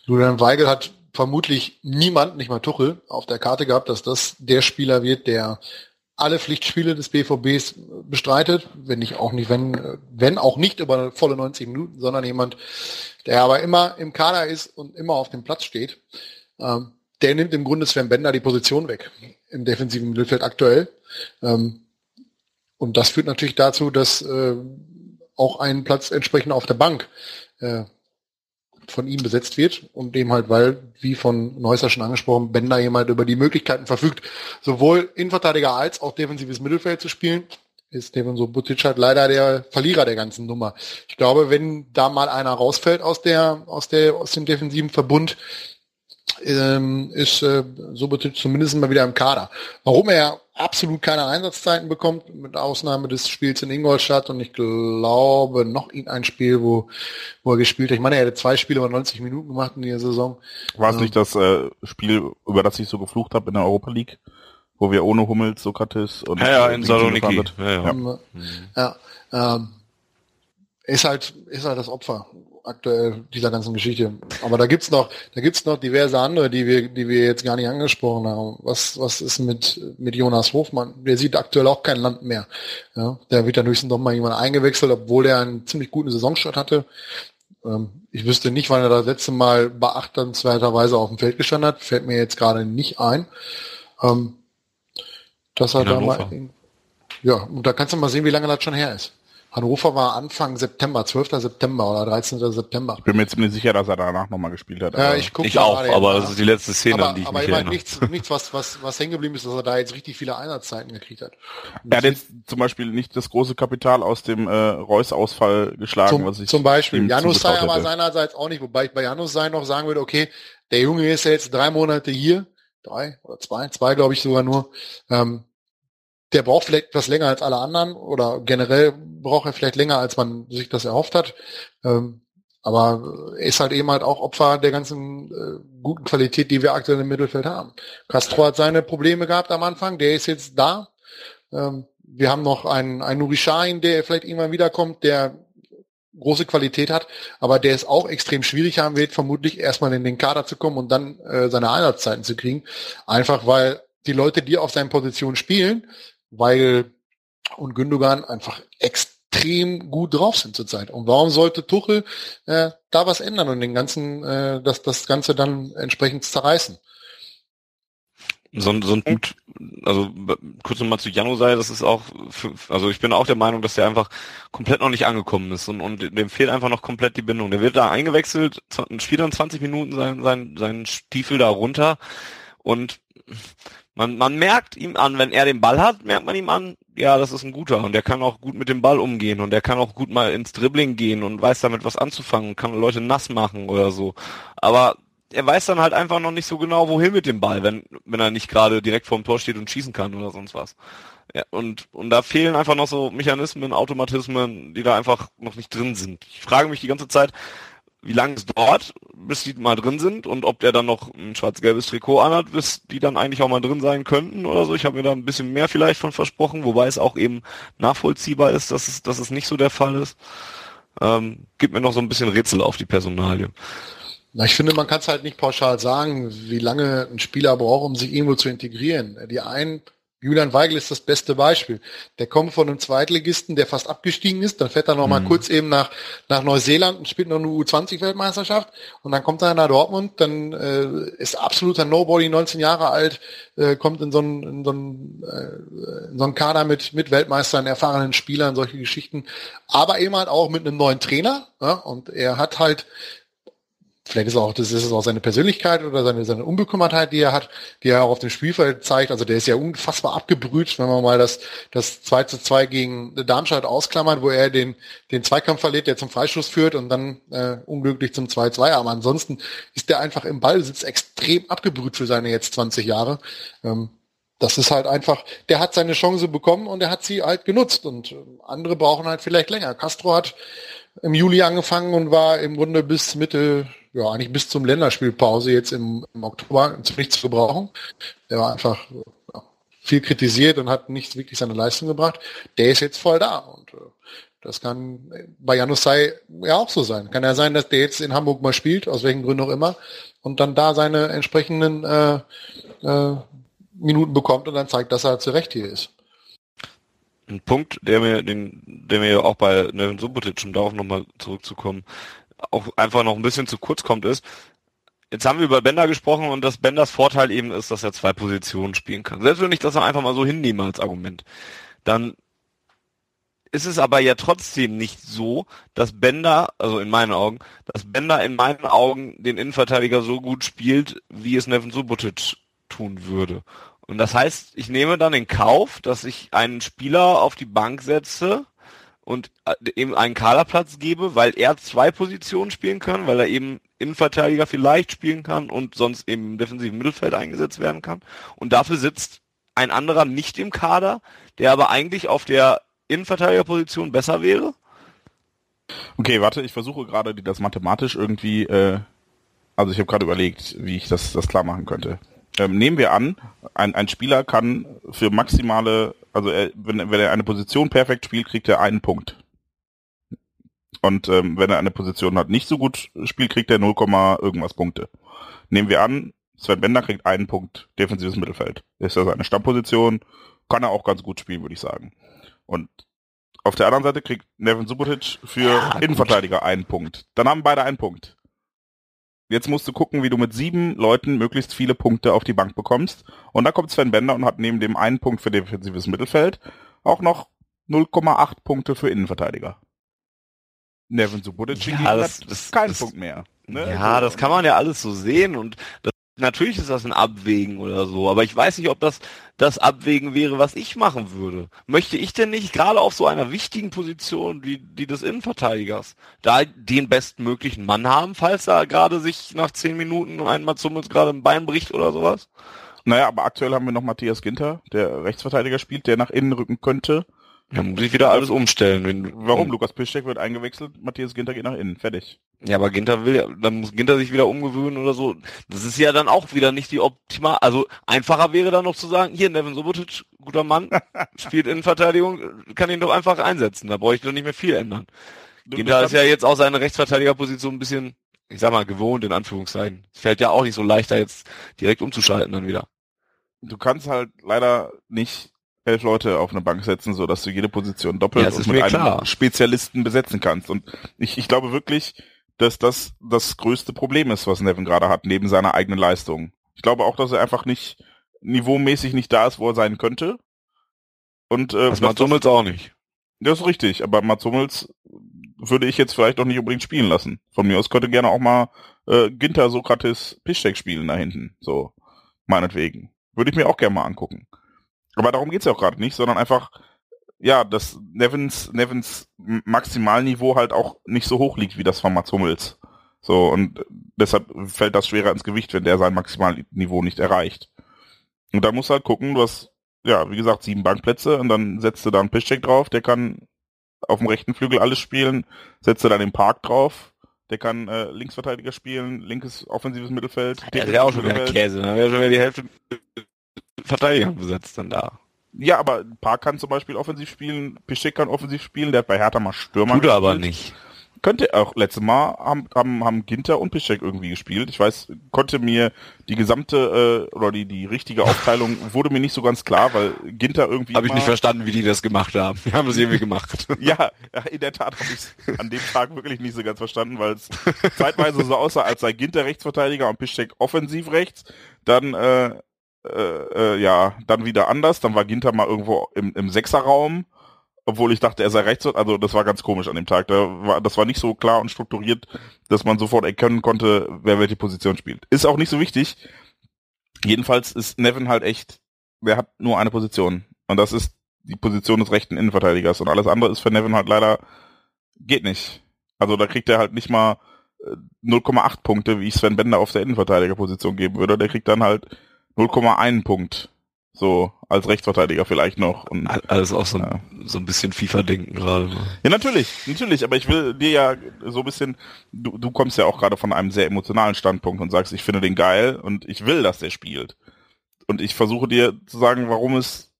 Julian Weigl hat vermutlich niemand, nicht mal Tuchel, auf der Karte gehabt, dass das der Spieler wird, der alle Pflichtspiele des BVBs bestreitet, wenn auch nicht über volle 90 Minuten, sondern jemand, der aber immer im Kader ist und immer auf dem Platz steht. Der nimmt im Grunde Sven Bender die Position weg im defensiven Mittelfeld aktuell. Und das führt natürlich dazu, dass auch ein Platz entsprechend auf der Bank von ihm besetzt wird und dem halt, weil, wie von Neusser schon angesprochen, Bender jemand über die Möglichkeiten verfügt, sowohl Innenverteidiger als auch defensives Mittelfeld zu spielen, ist Neven Subotić halt leider der Verlierer der ganzen Nummer. Ich glaube, wenn da mal einer rausfällt aus dem defensiven Verbund, ist Subotić zumindest mal wieder im Kader. Warum er absolut keine Einsatzzeiten bekommt, mit Ausnahme des Spiels in Ingolstadt und ich glaube noch ein Spiel, wo er gespielt hat. Ich meine, er hätte 2 Spiele über 90 Minuten gemacht in der Saison. War es nicht das Spiel, über das ich so geflucht habe in der Europa League, wo wir ohne Hummels, Sokrates und... Ja, in Saloniki. Ja. Ist halt das Opfer aktuell dieser ganzen Geschichte. Aber da gibt's noch diverse andere, die wir jetzt gar nicht angesprochen haben. Was ist mit Jonas Hofmann? Der sieht aktuell auch kein Land mehr. Ja, der wird dann höchstens noch mal jemand eingewechselt, obwohl er einen ziemlich guten Saisonstart hatte. Ich wüsste nicht, wann er das letzte Mal beachtenswerterweise auf dem Feld gestanden hat. Fällt mir jetzt gerade nicht ein. Das hat er mal. Ja, und da kannst du mal sehen, wie lange das schon her ist. Hannover war Anfang September, 12. September oder 13. September. Ich bin mir ziemlich sicher, dass er danach nochmal gespielt hat. Ja, ich auch, aber das ist die letzte Szene, an die ich mich erinnere. Aber nichts, was hängen geblieben ist, dass er da jetzt richtig viele Einsatzzeiten gekriegt hat. Er hat jetzt zum Beispiel nicht das große Kapital aus dem Reus-Ausfall geschlagen, was ich zum Beispiel. Januzaj war seinerseits auch nicht, wobei ich bei Januzaj noch sagen würde, okay, der Junge ist ja jetzt 3 Monate hier, 3 oder 2 glaube ich sogar nur, der braucht vielleicht etwas länger als alle anderen oder generell braucht er vielleicht länger, als man sich das erhofft hat. Aber er ist halt eben halt auch Opfer der ganzen guten Qualität, die wir aktuell im Mittelfeld haben. Castro hat seine Probleme gehabt am Anfang, der ist jetzt da. Wir haben noch einen Nuri Sahin, der vielleicht irgendwann wiederkommt, der große Qualität hat, aber der es auch extrem schwierig haben wird, vermutlich erstmal in den Kader zu kommen und dann seine Einsatzzeiten zu kriegen. Einfach weil die Leute, die auf seinen Positionen spielen, Weigl und Gündogan einfach extrem gut drauf sind zurzeit. Und warum sollte Tuchel da was ändern und den ganzen, das Ganze dann entsprechend zerreißen? So ein Punkt, also kurz nochmal zu Januzaj, das ist auch, also ich bin auch der Meinung, dass der einfach komplett noch nicht angekommen ist und dem fehlt einfach noch komplett die Bindung. Der wird da eingewechselt, spielt dann 20 Minuten seinen Stiefel da runter und man merkt ihm an, wenn er den Ball hat, merkt man ihm an, ja, das ist ein guter und der kann auch gut mit dem Ball umgehen und der kann auch gut mal ins Dribbling gehen und weiß damit was anzufangen und kann Leute nass machen oder so. Aber er weiß dann halt einfach noch nicht so genau, wohin mit dem Ball, wenn er nicht gerade direkt vorm Tor steht und schießen kann oder sonst was. Ja, und da fehlen einfach noch so Mechanismen, Automatismen, die da einfach noch nicht drin sind. Ich frage mich die ganze Zeit, wie lange es dauert, bis die mal drin sind und ob der dann noch ein schwarz-gelbes Trikot anhat, bis die dann eigentlich auch mal drin sein könnten oder so. Ich habe mir da ein bisschen mehr vielleicht von versprochen, wobei es auch eben nachvollziehbar ist, dass es nicht so der Fall ist. Gibt mir noch so ein bisschen Rätsel auf die Personalie. Na, ich finde, man kann es halt nicht pauschal sagen, wie lange ein Spieler braucht, um sich irgendwo zu integrieren. Die einen, Julian Weigl ist das beste Beispiel. Der kommt von einem Zweitligisten, der fast abgestiegen ist, dann fährt er noch mal kurz eben nach Neuseeland und spielt noch eine U20-Weltmeisterschaft und dann kommt er nach Dortmund, dann ist absoluter Nobody, 19 Jahre alt, kommt in so einen Kader mit Weltmeistern, erfahrenen Spielern, solche Geschichten, aber eben halt auch mit einem neuen Trainer, ja, und er hat halt, vielleicht ist es auch seine Persönlichkeit oder seine Unbekümmertheit, die er hat, die er auch auf dem Spielfeld zeigt. Also der ist ja unfassbar abgebrüht, wenn man mal das 2:2 gegen Darmstadt ausklammert, wo er den Zweikampf verliert, der zum Freistoß führt und dann unglücklich zum 2:2. Aber ansonsten ist der einfach im Ballbesitz extrem abgebrüht für seine jetzt 20 Jahre. Das ist halt einfach, der hat seine Chance bekommen und er hat sie halt genutzt. Und andere brauchen halt vielleicht länger. Castro hat im Juli angefangen und war im Grunde bis Mitte, ja, eigentlich bis zum Länderspielpause jetzt im Oktober zu nichts zu gebrauchen. Der war einfach viel kritisiert und hat nicht wirklich seine Leistung gebracht. Der ist jetzt voll da und das kann bei Januzaj ja auch so sein. Kann ja sein, dass der jetzt in Hamburg mal spielt, aus welchen Gründen auch immer, und dann da seine entsprechenden Minuten bekommt und dann zeigt, dass er zu Recht hier ist. Ein Punkt, der mir auch bei Neven Subotić, um darauf nochmal zurückzukommen, auch einfach noch ein bisschen zu kurz kommt, ist, jetzt haben wir über Bender gesprochen und dass Benders Vorteil eben ist, dass er zwei Positionen spielen kann. Selbst wenn ich das einfach mal so hinnehme als Argument, dann ist es aber ja trotzdem nicht so, dass Bender in meinen Augen den Innenverteidiger so gut spielt, wie es Neven Subotić tun würde. Und das heißt, ich nehme dann in Kauf, dass ich einen Spieler auf die Bank setze und eben einen Kaderplatz gebe, weil er zwei Positionen spielen kann, weil er eben Innenverteidiger vielleicht spielen kann und sonst eben im defensiven Mittelfeld eingesetzt werden kann. Und dafür sitzt ein anderer nicht im Kader, der aber eigentlich auf der Innenverteidigerposition besser wäre. Okay, warte, ich versuche gerade, das mathematisch irgendwie, also ich habe gerade überlegt, wie ich das klar machen könnte. Nehmen wir an, ein Spieler kann für maximale, also wenn er eine Position perfekt spielt, kriegt er einen Punkt. Und wenn er eine Position hat nicht so gut spielt, kriegt er 0, irgendwas Punkte. Nehmen wir an, Sven Bender kriegt einen Punkt defensives Mittelfeld. Ist also eine Stammposition, kann er auch ganz gut spielen, würde ich sagen. Und auf der anderen Seite kriegt Neven Subotić für Innenverteidiger einen Punkt. Dann haben beide einen Punkt. Jetzt musst du gucken, wie du mit 7 Leuten möglichst viele Punkte auf die Bank bekommst. Und dann kommt Sven Bender und hat neben dem einen Punkt für defensives Mittelfeld auch noch 0,8 Punkte für Innenverteidiger. Neven Subotić hat keinen Punkt mehr. Ne? Ja, das kann man ja alles so sehen. Und das, natürlich ist das ein Abwägen oder so. Aber ich weiß nicht, ob das Abwägen wäre, was ich machen würde. Möchte ich denn nicht, gerade auf so einer wichtigen Position wie die des Innenverteidigers, da den bestmöglichen Mann haben, falls er gerade sich nach 10 Minuten einmal zumindest gerade ein Bein bricht oder sowas? Naja, aber aktuell haben wir noch Matthias Ginter, der Rechtsverteidiger spielt, der nach innen rücken könnte. Dann muss ich wieder alles umstellen. Warum? Łukasz Piszczek wird eingewechselt, Matthias Ginter geht nach innen, fertig. Ja, aber dann muss Ginter sich wieder umgewöhnen oder so. Das ist ja dann auch wieder nicht die optimal. Also einfacher wäre dann noch zu sagen, hier, Neven Subotić, guter Mann, spielt Innenverteidigung, kann ihn doch einfach einsetzen, da brauche ich doch nicht mehr viel ändern. Ginter ist ja jetzt auch seine Rechtsverteidigerposition ein bisschen, ich sag mal, gewohnt, in Anführungszeichen. Es fällt ja auch nicht so leicht, da jetzt direkt umzuschalten dann wieder. Du kannst halt leider nicht 11 Leute auf eine Bank setzen, so dass du jede Position doppelt und mit einem Spezialisten besetzen kannst. Und ich glaube wirklich, dass das größte Problem ist, was Neven gerade hat, neben seiner eigenen Leistung. Ich glaube auch, dass er einfach nicht niveaumäßig nicht da ist, wo er sein könnte. Und das Mats Hummels auch nicht. Das ist richtig, aber Mats Hummels würde ich jetzt vielleicht auch nicht unbedingt spielen lassen. Von mir aus könnte gerne auch mal Ginter, Sokrates, Piszczek spielen da hinten. So, meinetwegen. Würde ich mir auch gerne mal angucken. Aber darum geht's ja auch gerade nicht, sondern einfach, ja, dass Nevens Maximalniveau halt auch nicht so hoch liegt wie das von Mats Hummels. So, und deshalb fällt das schwerer ins Gewicht, wenn der sein Maximalniveau nicht erreicht. Und da musst du halt gucken, du hast ja, wie gesagt, 7 Bankplätze und dann setzt du da einen Piszczek drauf, der kann auf dem rechten Flügel alles spielen, setzt du dann den Park drauf, der kann Linksverteidiger spielen, linkes offensives Mittelfeld. Ja, das ist ja auch schon wieder Käse, dann wäre schon wieder die Hälfte Verteidiger besetzt dann da. Ja, aber Park kann zum Beispiel offensiv spielen, Piszczek kann offensiv spielen, der hat bei Hertha mal Stürmer gespielt. Tut er aber nicht. Könnte auch, letztes Mal haben Ginter und Piszczek irgendwie gespielt. Ich weiß, konnte mir die gesamte, oder die richtige Aufteilung, wurde mir nicht so ganz klar, weil Ginter irgendwie... Habe ich nicht verstanden, wie die das gemacht haben. Wir haben es irgendwie gemacht. Ja, in der Tat habe ich es an dem Tag wirklich nicht so ganz verstanden, weil es zeitweise so aussah, als sei Ginter Rechtsverteidiger und Piszczek offensiv rechts. Dann, dann wieder anders. Dann war Ginter mal irgendwo im Sechserraum. Obwohl ich dachte, er sei rechts, also das war ganz komisch an dem Tag. Das war nicht so klar und strukturiert, dass man sofort erkennen konnte, wer welche Position spielt. Ist auch nicht so wichtig. Jedenfalls ist Neven halt echt, der hat nur eine Position. Und das ist die Position des rechten Innenverteidigers. Und alles andere ist für Neven halt leider, geht nicht. Also da kriegt er halt nicht mal 0,8 Punkte, wie ich Sven Bender auf der Innenverteidigerposition geben würde. Der kriegt dann halt 0,1 Punkt. So, als Rechtsverteidiger vielleicht noch. Und alles auch so ein bisschen FIFA-Denken gerade. Ja, natürlich, aber ich will dir ja so ein bisschen, du kommst ja auch gerade von einem sehr emotionalen Standpunkt und sagst, ich finde den geil und ich will, dass der spielt. Und ich versuche dir zu sagen, warum es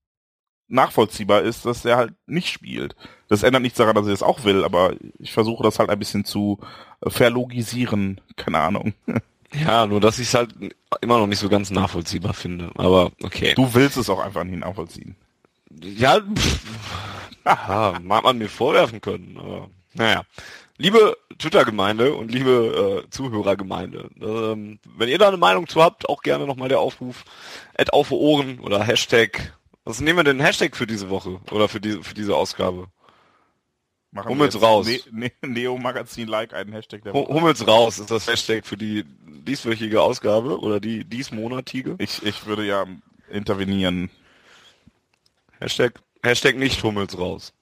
nachvollziehbar ist, dass der halt nicht spielt. Das ändert nichts daran, dass ich das auch will, aber ich versuche das halt ein bisschen zu verlogisieren, keine Ahnung. Ja, nur dass ich es halt immer noch nicht so ganz nachvollziehbar finde, aber okay. Du willst es auch einfach nicht nachvollziehen. Ja, mag man mir vorwerfen können, aber naja. Liebe Twitter-Gemeinde und liebe Zuhörergemeinde, wenn ihr da eine Meinung zu habt, auch gerne nochmal der Aufruf, @Auffe Ohren oder Hashtag, was nehmen wir denn Hashtag für diese Woche oder für diese Ausgabe? Hummels raus. Neo-Magazin-Like, einen Hashtag. Der Hummels raus ist das Hashtag für die dieswöchige Ausgabe oder die diesmonatige. Ich würde ja intervenieren. Hashtag nicht Hummels raus.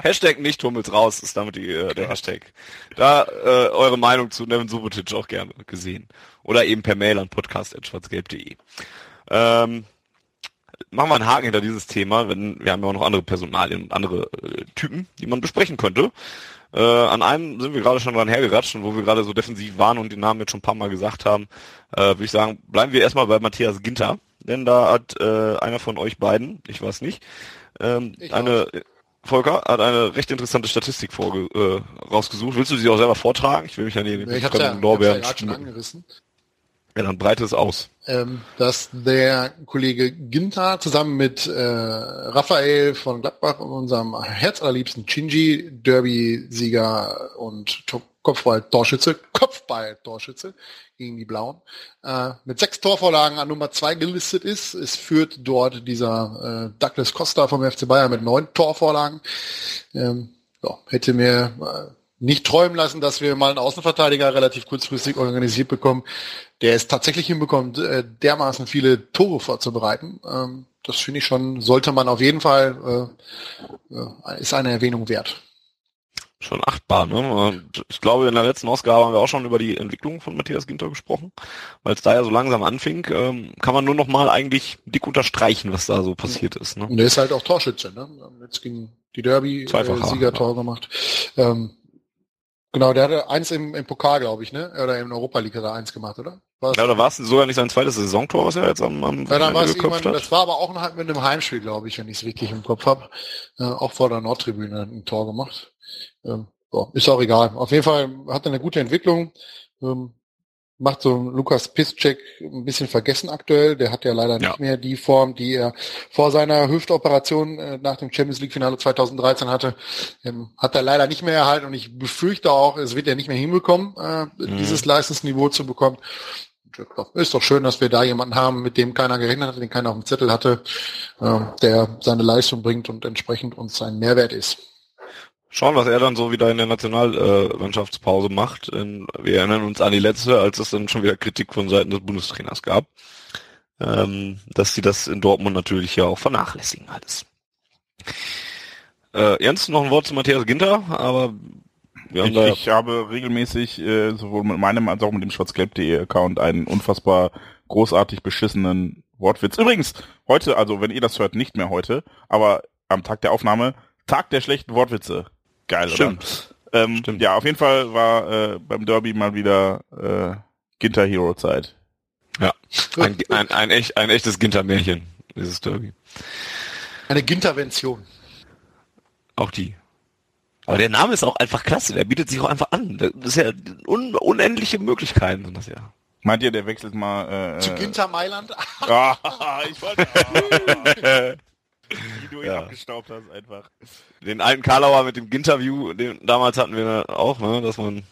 Hashtag nicht Hummels raus ist damit der Hashtag. Da eure Meinung zu Neven Subotic auch gerne gesehen. Oder eben per Mail an podcast@schwarzgelb.de. Machen wir einen Haken hinter dieses Thema, wir haben ja auch noch andere Personalien und andere Typen, die man besprechen könnte. An einem sind wir gerade schon dran hergeratscht und wo wir gerade so defensiv waren und den Namen jetzt schon ein paar Mal gesagt haben, würde ich sagen, bleiben wir erstmal bei Matthias Ginter, denn da hat einer von euch beiden, ich weiß nicht, Volker hat eine recht interessante Statistik rausgesucht. Willst du sie auch selber vortragen? Ich will mich ja nicht in den Lorbeeren. Ich habe schon angerissen. Ja, dann breitet es aus. Dass der Kollege Ginter zusammen mit Raphael von Gladbach und unserem herzallerliebsten Cinji, Derby-Sieger und Kopfball-Torschütze gegen die Blauen, mit 6 Torvorlagen an Nummer 2 gelistet ist. Es führt dort dieser Douglas Costa vom FC Bayern mit 9 Torvorlagen. Hätte mir... nicht träumen lassen, dass wir mal einen Außenverteidiger relativ kurzfristig organisiert bekommen, der es tatsächlich hinbekommt, dermaßen viele Tore vorzubereiten. Das finde ich schon, sollte man auf jeden Fall, ist eine Erwähnung wert. Schon achtbar, ne? Und ich glaube, in der letzten Ausgabe haben wir auch schon über die Entwicklung von Matthias Ginter gesprochen, weil es da ja so langsam anfing, kann man nur noch mal eigentlich dick unterstreichen, was da so passiert ist. Ne? Und der ist halt auch Torschütze, ne? Jetzt gegen die Derby-Siegertor gemacht. Genau, der hatte 1 im Pokal, glaube ich, ne? Oder in Europa League hat er 1 gemacht, oder? War's? Ja, da war es sogar nicht sein zweites Saisontor, was er jetzt am Ende geköpft hat. Das war aber auch mit einem Heimspiel, glaube ich, wenn ich es richtig im Kopf habe. Auch vor der Nordtribüne ein Tor gemacht. Ist auch egal. Auf jeden Fall hat er eine gute Entwicklung. Macht so Łukasz Piszczek ein bisschen vergessen aktuell. Der hat ja leider nicht mehr die Form, die er vor seiner Hüftoperation nach dem Champions-League-Finale 2013 hatte. Hat er leider nicht mehr erhalten und ich befürchte auch, es wird er nicht mehr hinbekommen, dieses Leistungsniveau zu bekommen. Ist doch schön, dass wir da jemanden haben, mit dem keiner gerechnet hatte, den keiner auf dem Zettel hatte, der seine Leistung bringt und entsprechend uns ein Mehrwert ist. Schauen, was er dann so wieder in der Nationalmannschaftspause macht. Wir erinnern uns an die letzte, als es dann schon wieder Kritik von Seiten des Bundestrainers gab, dass sie das in Dortmund natürlich ja auch vernachlässigen alles. Jens, noch ein Wort zu Matthias Ginter, aber ich habe regelmäßig sowohl mit meinem als auch mit dem schwarzgelb.de Account einen unfassbar großartig beschissenen Wortwitz. Übrigens, heute, also wenn ihr das hört, nicht mehr heute, aber am Tag der Aufnahme, Tag der schlechten Wortwitze. Geil, stimmt. Oder? Stimmt. Ja, auf jeden Fall war beim Derby mal wieder Ginter Hero Zeit. Ja, ein echtes Ginter-Märchen, dieses Derby. Eine Gintervention. Auch die. Aber der Name ist auch einfach klasse, der bietet sich auch einfach an. Das ist ja unendliche Möglichkeiten sind das ja. Meint ihr, der wechselt mal zu Ginter Mailand? Ich wollte wie du ihn abgestaubt hast einfach. Den alten Karlauer mit dem Ginterview, den damals hatten wir auch, ne, dass man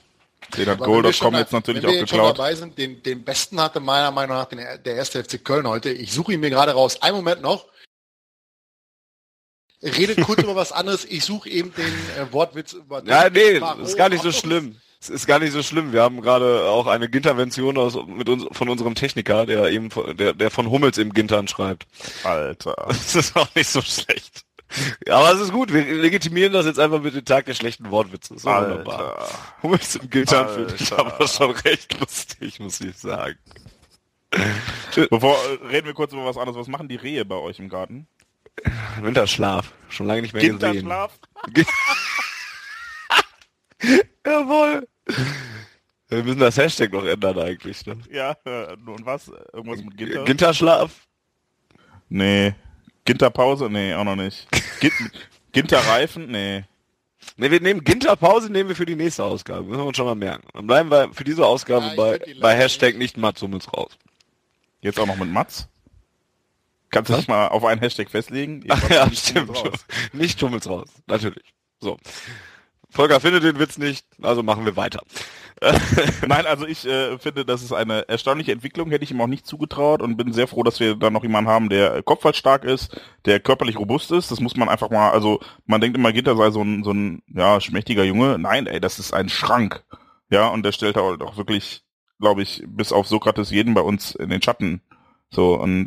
den hat Goal.com jetzt natürlich auch geklaut. Wenn wir schon dabei sind, den besten hatte meiner Meinung nach der 1. FC Köln heute. Ich suche ihn mir gerade raus. Einen Moment noch. Redet kurz über was anderes, ich suche eben den Wortwitz über... Ja, nee, ist gar nicht so schlimm. Es ist gar nicht so schlimm. Wir haben gerade auch eine Gintervention von unserem Techniker, der von Hummels im Gintern schreibt. Alter. Das ist auch nicht so schlecht. Ja, aber es ist gut, wir legitimieren das jetzt einfach mit dem Tag der schlechten Wortwitze. So wunderbar. Hummels im Gintern finde ich aber schon recht lustig, muss ich sagen. Reden wir kurz über was anderes. Was machen die Rehe bei euch im Garten? Winterschlaf. Schon lange nicht mehr Ginterschlaf gesehen. Winterschlaf? Jawohl. Wir müssen das Hashtag noch ändern eigentlich, ne? Ja, und was? Irgendwas mit Ginter? Ginterschlaf? Nee. Ginterpause? Nee, auch noch nicht. Ginterreifen? Nee. Nee, wir nehmen Ginterpause, nehmen wir für die nächste Ausgabe. Müssen wir uns schon mal merken. Dann bleiben wir für diese Ausgabe bei Hashtag nicht Mats Hummels raus. Jetzt auch noch mit Mats? Kannst du dich mal auf einen Hashtag festlegen? Ach ja, stimmt. Nicht Hummels raus. Natürlich. So. Volker findet den Witz nicht, also machen wir weiter. Nein, also ich finde, das ist eine erstaunliche Entwicklung, hätte ich ihm auch nicht zugetraut und bin sehr froh, dass wir da noch jemanden haben, der kopfballstark ist, der körperlich robust ist. Das muss man einfach mal, also man denkt immer, Ginter sei so ein schmächtiger Junge. Nein, ey, das ist ein Schrank. Ja, und der stellt halt auch wirklich, glaube ich, bis auf Sokrates jeden bei uns in den Schatten. So, und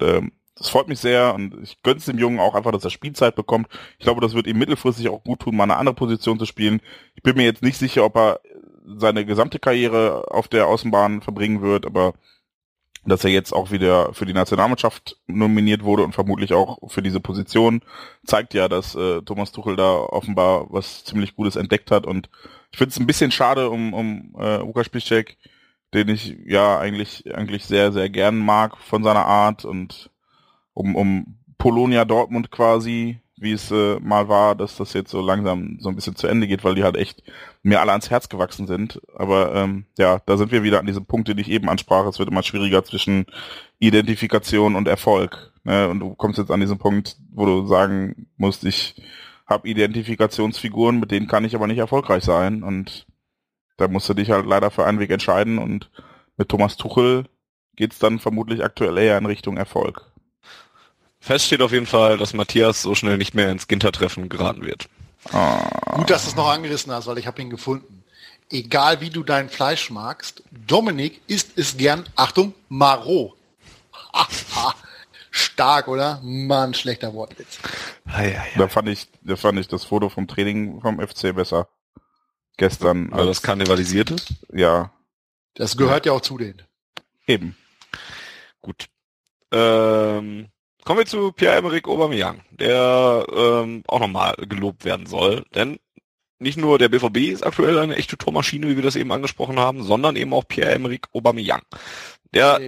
das freut mich sehr und ich gönne es dem Jungen auch einfach, dass er Spielzeit bekommt. Ich glaube, das wird ihm mittelfristig auch gut tun, mal eine andere Position zu spielen. Ich bin mir jetzt nicht sicher, ob er seine gesamte Karriere auf der Außenbahn verbringen wird, aber dass er jetzt auch wieder für die Nationalmannschaft nominiert wurde und vermutlich auch für diese Position, zeigt ja, dass Thomas Tuchel da offenbar was ziemlich Gutes entdeckt hat. Und ich finde es ein bisschen schade um Łukasz Piszczek, den ich ja eigentlich sehr, sehr gern mag von seiner Art und um Polonia Dortmund quasi, wie es mal war, dass das jetzt so langsam so ein bisschen zu Ende geht, weil die halt echt mir alle ans Herz gewachsen sind. Aber ja, da sind wir wieder an diesem Punkt, den ich eben ansprach. Es wird immer schwieriger zwischen Identifikation und Erfolg. Ne? Und du kommst jetzt an diesen Punkt, wo du sagen musst, ich habe Identifikationsfiguren, mit denen kann ich aber nicht erfolgreich sein. Und da musst du dich halt leider für einen Weg entscheiden. Und mit Thomas Tuchel geht's dann vermutlich aktuell eher in Richtung Erfolg. Fest steht auf jeden Fall, dass Matthias so schnell nicht mehr ins Gintertreffen geraten wird. Gut, dass du es noch angerissen hast, weil ich habe ihn gefunden. Egal wie du dein Fleisch magst, Dominik isst es gern, Achtung, Marot. Stark, oder? Mann, schlechter Wortwitz. Da fand ich das Foto vom Training vom FC besser. Gestern. Also das Karnevalisierte? Ja. Das gehört ja auch zu denen. Eben. Gut. Kommen wir zu Pierre-Emerick Aubameyang, der auch nochmal gelobt werden soll. Denn nicht nur der BVB ist aktuell eine echte Tormaschine, wie wir das eben angesprochen haben, sondern eben auch Pierre-Emerick Aubameyang. Der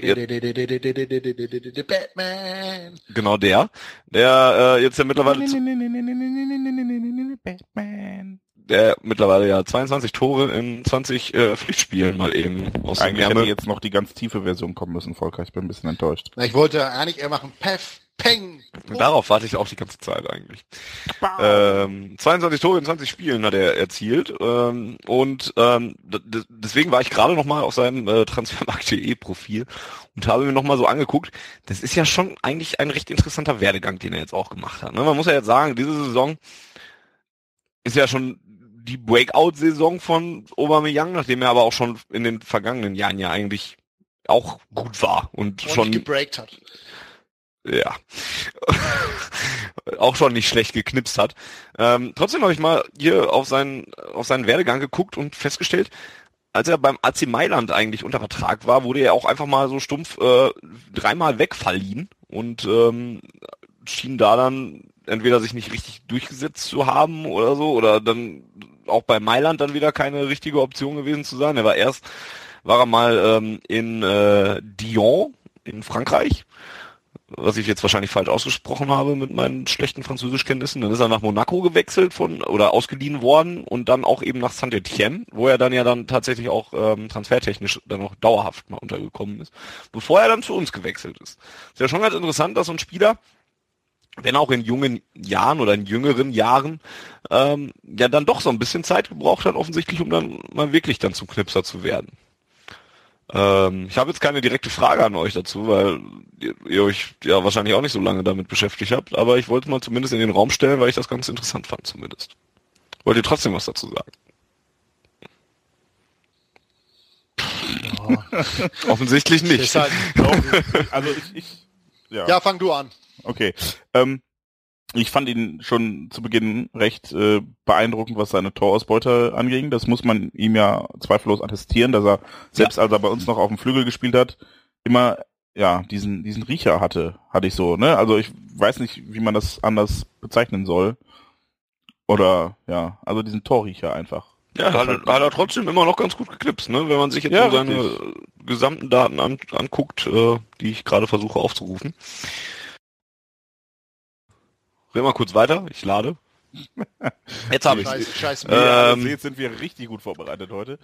Batman. Genau der jetzt ja mittlerweile... Batman. Der mittlerweile ja 22 Tore in 20 Pflichtspielen mal eben aus dem Ärmel. Eigentlich hätte jetzt noch die ganz tiefe Version kommen müssen, Volker. Ich bin ein bisschen enttäuscht. Na, ich wollte eigentlich eher machen, Pef. Peng! Oh. Darauf warte ich auch die ganze Zeit eigentlich. 22 Tore in 20 Spielen hat er erzielt. Deswegen war ich gerade nochmal auf seinem Transfermarkt.de Profil und habe mir nochmal so angeguckt, das ist ja schon eigentlich ein recht interessanter Werdegang, den er jetzt auch gemacht hat. Ne? Man muss ja jetzt sagen, diese Saison ist ja schon die Breakout-Saison von Aubameyang, nachdem er aber auch schon in den vergangenen Jahren ja eigentlich auch gut war. Und schon gebreakt hat. Ja, auch schon nicht schlecht geknipst hat. Trotzdem habe ich mal hier auf seinen Werdegang geguckt und festgestellt, als er beim AC Mailand eigentlich unter Vertrag war, wurde er auch einfach mal so stumpf dreimal wegverliehen und schien da dann entweder sich nicht richtig durchgesetzt zu haben oder so, oder dann auch bei Mailand dann wieder keine richtige Option gewesen zu sein. Er war mal in Dijon in Frankreich, was ich jetzt wahrscheinlich falsch ausgesprochen habe mit meinen schlechten Französischkenntnissen. Dann ist er nach Monaco gewechselt oder ausgeliehen worden und dann auch eben nach Saint-Étienne, wo er dann tatsächlich auch transfertechnisch dann auch dauerhaft mal untergekommen ist, bevor er dann zu uns gewechselt ist. Ist ja schon ganz interessant, dass so ein Spieler, wenn auch in jungen Jahren oder in jüngeren Jahren, ja dann doch so ein bisschen Zeit gebraucht hat, offensichtlich, um dann mal wirklich dann zum Knipser zu werden. Ich habe jetzt keine direkte Frage an euch dazu, weil ihr euch ja wahrscheinlich auch nicht so lange damit beschäftigt habt, aber ich wollte mal zumindest in den Raum stellen, weil ich das ganz interessant fand zumindest. Wollt ihr trotzdem was dazu sagen? Oh. Offensichtlich nicht. Also ja, fang du an. Okay. Ich fand ihn schon zu Beginn recht beeindruckend, was seine Torausbeute anging. Das muss man ihm ja zweifellos attestieren, dass er selbst, als er bei uns noch auf dem Flügel gespielt hat, immer ja diesen Riecher hatte ich so. Ne? Also ich weiß nicht, wie man das anders bezeichnen soll. Oder ja, also diesen Torriecher einfach. Ja, hat er trotzdem immer noch ganz gut geknipst, ne? Wenn man sich jetzt so seine gesamten Daten anguckt, die ich gerade versuche aufzurufen. Red mal kurz weiter, ich lade. Jetzt habe ich es. Jetzt sind wir richtig gut vorbereitet heute.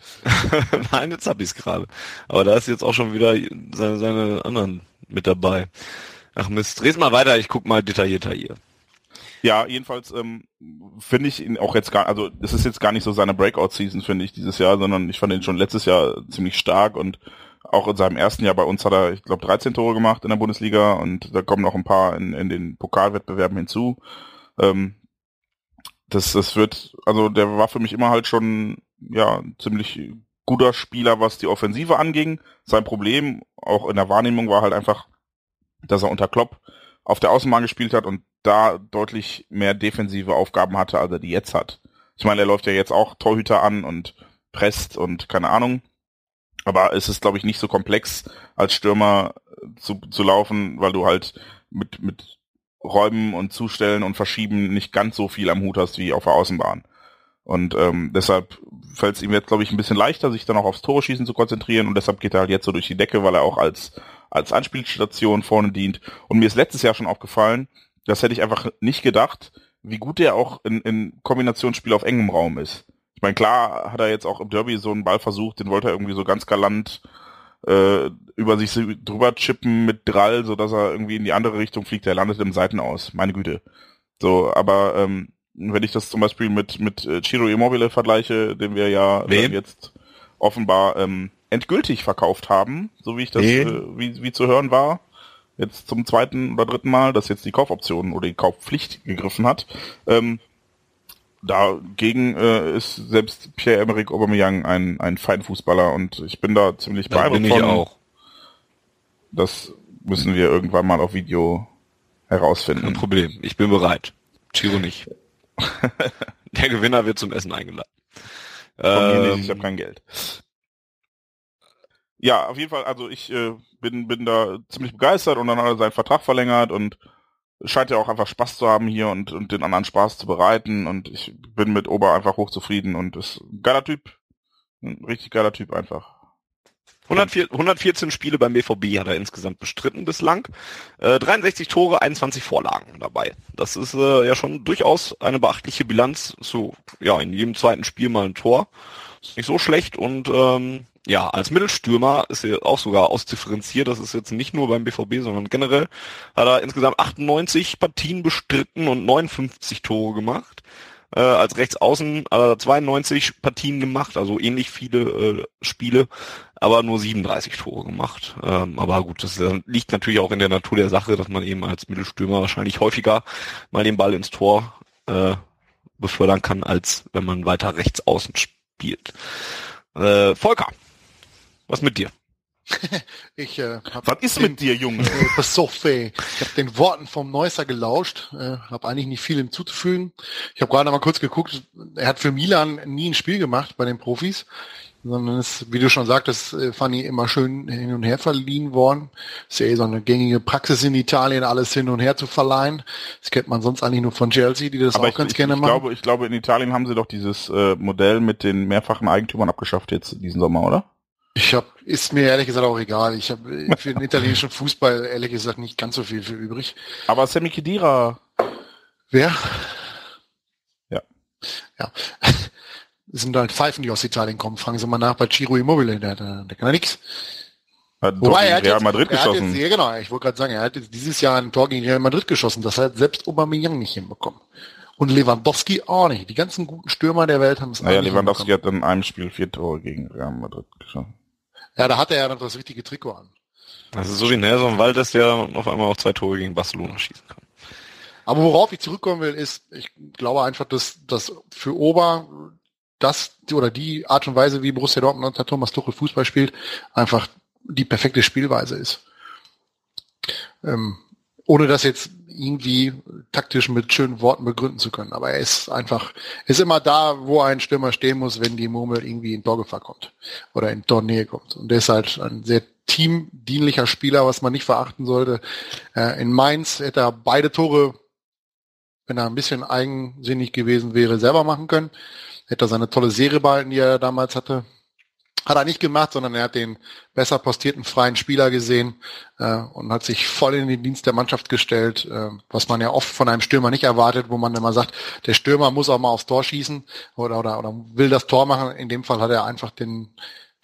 Nein, jetzt habe ich es gerade. Aber da ist jetzt auch schon wieder seine anderen mit dabei. Ach Mist, dreh's mal weiter, ich guck mal detaillierter hier. Ja, jedenfalls finde ich ihn auch jetzt das ist jetzt gar nicht so seine Breakout-Season, finde ich, dieses Jahr, sondern ich fand ihn schon letztes Jahr ziemlich stark und auch in seinem ersten Jahr bei uns hat er, ich glaube, 13 Tore gemacht in der Bundesliga und da kommen noch ein paar in den Pokalwettbewerben hinzu. Der war für mich immer halt schon ein ziemlich guter Spieler, was die Offensive anging. Sein Problem, auch in der Wahrnehmung, war halt einfach, dass er unter Klopp auf der Außenbahn gespielt hat und da deutlich mehr defensive Aufgaben hatte, als er die jetzt hat. Ich meine, er läuft ja jetzt auch Torhüter an und presst und keine Ahnung. Aber es ist, glaube ich, nicht so komplex, als Stürmer zu laufen, weil du halt mit Räumen und Zustellen und Verschieben nicht ganz so viel am Hut hast wie auf der Außenbahn. Und deshalb fällt es ihm jetzt, glaube ich, ein bisschen leichter, sich dann auch aufs Tore schießen zu konzentrieren. Und deshalb geht er halt jetzt so durch die Decke, weil er auch als Anspielstation vorne dient. Und mir ist letztes Jahr schon aufgefallen, das hätte ich einfach nicht gedacht, wie gut der auch in Kombinationsspiel auf engem Raum ist. Ich meine, klar hat er jetzt auch im Derby so einen Ball versucht, den wollte er irgendwie so ganz galant über sich drüber chippen mit Drall, sodass er irgendwie in die andere Richtung fliegt. Er landet im Seitenaus, meine Güte. So, aber wenn ich das zum Beispiel mit Ciro Immobile vergleiche, den wir ja jetzt offenbar endgültig verkauft haben, so wie ich das wie zu hören war, jetzt zum zweiten oder dritten Mal, dass jetzt die Kaufoption oder die Kaufpflicht gegriffen hat. Dagegen ist selbst Pierre-Emerick Aubameyang ein Feinfußballer und ich bin da ziemlich beeindruckt von. Auch. Das müssen wir irgendwann mal auf Video herausfinden. Kein Problem, ich bin bereit. Ciro nicht. Der Gewinner wird zum Essen eingeladen. Ich habe kein Geld. Ja, auf jeden Fall, also ich bin da ziemlich begeistert und dann hat er seinen Vertrag verlängert und scheint ja auch einfach Spaß zu haben hier und den anderen Spaß zu bereiten und ich bin mit Ober einfach hochzufrieden und ist ein geiler Typ, ein richtig geiler Typ einfach. 114 Spiele beim BVB hat er insgesamt bestritten bislang, 63 Tore, 21 Vorlagen dabei. Das ist ja schon durchaus eine beachtliche Bilanz, so ja in jedem zweiten Spiel mal ein Tor, ist nicht so schlecht und ja, als Mittelstürmer ist er auch sogar ausdifferenziert, das ist jetzt nicht nur beim BVB, sondern generell hat er insgesamt 98 Partien bestritten und 59 Tore gemacht. Als Rechtsaußen hat er 92 Partien gemacht, also ähnlich viele Spiele, aber nur 37 Tore gemacht. Aber gut, das liegt natürlich auch in der Natur der Sache, dass man eben als Mittelstürmer wahrscheinlich häufiger mal den Ball ins Tor befördern kann, als wenn man weiter Rechtsaußen spielt. Volker. Was mit dir? Was ist mit dir, Junge? Ich habe den Worten vom Neusser gelauscht, habe eigentlich nicht viel hinzuzufügen. Ich habe gerade mal kurz geguckt, er hat für Milan nie ein Spiel gemacht bei den Profis. sondern ist, wie du schon sagtest, Fanny, immer schön hin und her verliehen worden. Ist ja eh so eine gängige Praxis in Italien, alles hin und her zu verleihen. Das kennt man sonst eigentlich nur von Chelsea, die das gerne machen. Ich glaube, in Italien haben sie doch dieses Modell mit den mehrfachen Eigentümern abgeschafft jetzt diesen Sommer, oder? Ist mir ehrlich gesagt auch egal. Ich habe für den italienischen Fußball ehrlich gesagt nicht ganz so viel für übrig. Aber Sammy Khedira. Wer? Ja. Sind halt Pfeifen, die aus Italien kommen. Fragen Sie mal nach bei Ciro Immobile, der kann ja nichts. Wobei, er hat Real Madrid geschossen. Ich wollte gerade sagen, er hat jetzt dieses Jahr ein Tor gegen Real Madrid geschossen. Das hat selbst Aubameyang nicht hinbekommen. Und Lewandowski auch nicht. Die ganzen guten Stürmer der Welt haben es nicht hinbekommen. Lewandowski hat in einem Spiel 4 Tore gegen Real Madrid geschossen. Ja, da hatte er ja noch das richtige Trikot an. Das ist so wie Nelson Valdez, der auf einmal auch 2 Tore gegen Barcelona schießen kann. Aber worauf ich zurückkommen will, ist, ich glaube einfach, dass für Ober das oder die Art und Weise, wie Borussia Dortmund unter Thomas Tuchel Fußball spielt, einfach die perfekte Spielweise ist. Ohne das jetzt irgendwie taktisch mit schönen Worten begründen zu können. Aber er ist einfach, ist immer da, wo ein Stürmer stehen muss, wenn die Murmel irgendwie in Torgefahr kommt oder in Tornähe kommt. Und der ist halt ein sehr teamdienlicher Spieler, was man nicht verachten sollte. In Mainz hätte er beide Tore, wenn er ein bisschen eigensinnig gewesen wäre, selber machen können. Hätte er seine tolle Serie behalten, die er damals hatte. Hat er nicht gemacht, sondern er hat den besser postierten freien Spieler gesehen und hat sich voll in den Dienst der Mannschaft gestellt, was man ja oft von einem Stürmer nicht erwartet, wo man immer sagt, der Stürmer muss auch mal aufs Tor schießen oder will das Tor machen. In dem Fall hat er einfach den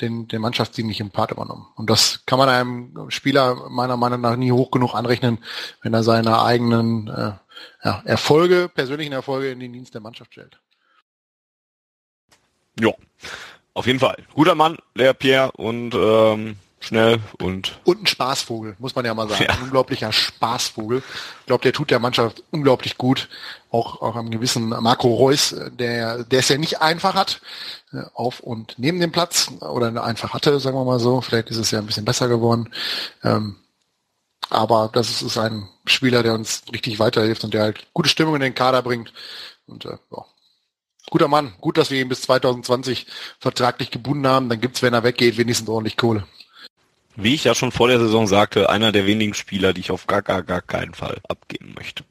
mannschaftsdienlichen Part übernommen. Und das kann man einem Spieler meiner Meinung nach nie hoch genug anrechnen, wenn er seine eigenen persönlichen Erfolge in den Dienst der Mannschaft stellt. Ja, auf jeden Fall. Guter Mann, der Pierre, und schnell und ein Spaßvogel, muss man ja mal sagen. Ja. Ein unglaublicher Spaßvogel. Ich glaube, der tut der Mannschaft unglaublich gut. Auch am gewissen Marco Reus, der es ja nicht einfach hat, auf und neben dem Platz, oder einfach hatte, sagen wir mal so. Vielleicht ist es ja ein bisschen besser geworden. Aber das ist ein Spieler, der uns richtig weiterhilft und der halt gute Stimmung in den Kader bringt. Und ja. Guter Mann. Gut, dass wir ihn bis 2020 vertraglich gebunden haben. Dann gibt's, wenn er weggeht, wenigstens ordentlich Kohle. Wie ich ja schon vor der Saison sagte, einer der wenigen Spieler, die ich auf gar keinen Fall abgeben möchte.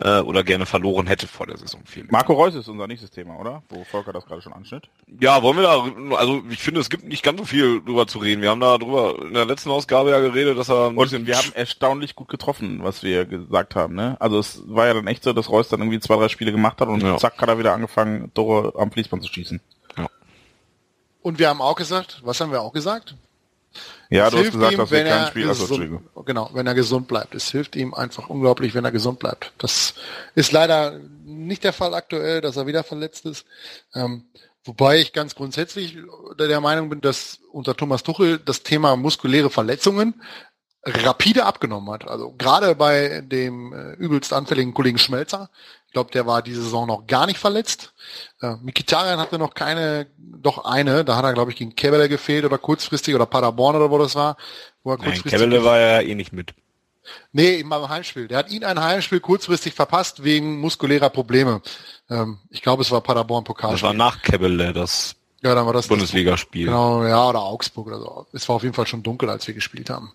Oder gerne verloren hätte vor der Saison. Marco Reus ist unser nächstes Thema, oder? Wo Volker das gerade schon anschnitt. Ja, wollen wir da, also ich finde, es gibt nicht ganz so viel drüber zu reden. Wir haben da drüber in der letzten Ausgabe ja geredet, dass er... Und wir haben erstaunlich gut getroffen, was wir gesagt haben, ne? Also es war ja dann echt so, dass Reus dann irgendwie 2-3 Spiele gemacht hat und zack, hat er wieder angefangen, Tore am Fließband zu schießen. Ja. Und wir haben auch gesagt, was haben wir auch gesagt? Ja, du hast gesagt, dass wir kein Spiel ausschlägen. Genau, wenn er gesund bleibt. Es hilft ihm einfach unglaublich, wenn er gesund bleibt. Das ist leider nicht der Fall aktuell, dass er wieder verletzt ist. Wobei ich ganz grundsätzlich der Meinung bin, dass unter Thomas Tuchel das Thema muskuläre Verletzungen rapide abgenommen hat. Also gerade bei dem übelst anfälligen Kollegen Schmelzer. Ich glaube, der war diese Saison noch gar nicht verletzt. Mkhitaryan hatte noch eine, da hat er, glaube ich, gegen Kebele gefehlt oder kurzfristig, oder Paderborn oder wo das war. Kebele war ja eh nicht mit. Nee, im Heimspiel. Der hat ihn ein Heimspiel kurzfristig verpasst wegen muskulärer Probleme. Ich glaube, es war Paderborn-Pokal. Das war nach Kebele, das Bundesligaspiel. Genau, ja, oder Augsburg oder so. Es war auf jeden Fall schon dunkel, als wir gespielt haben.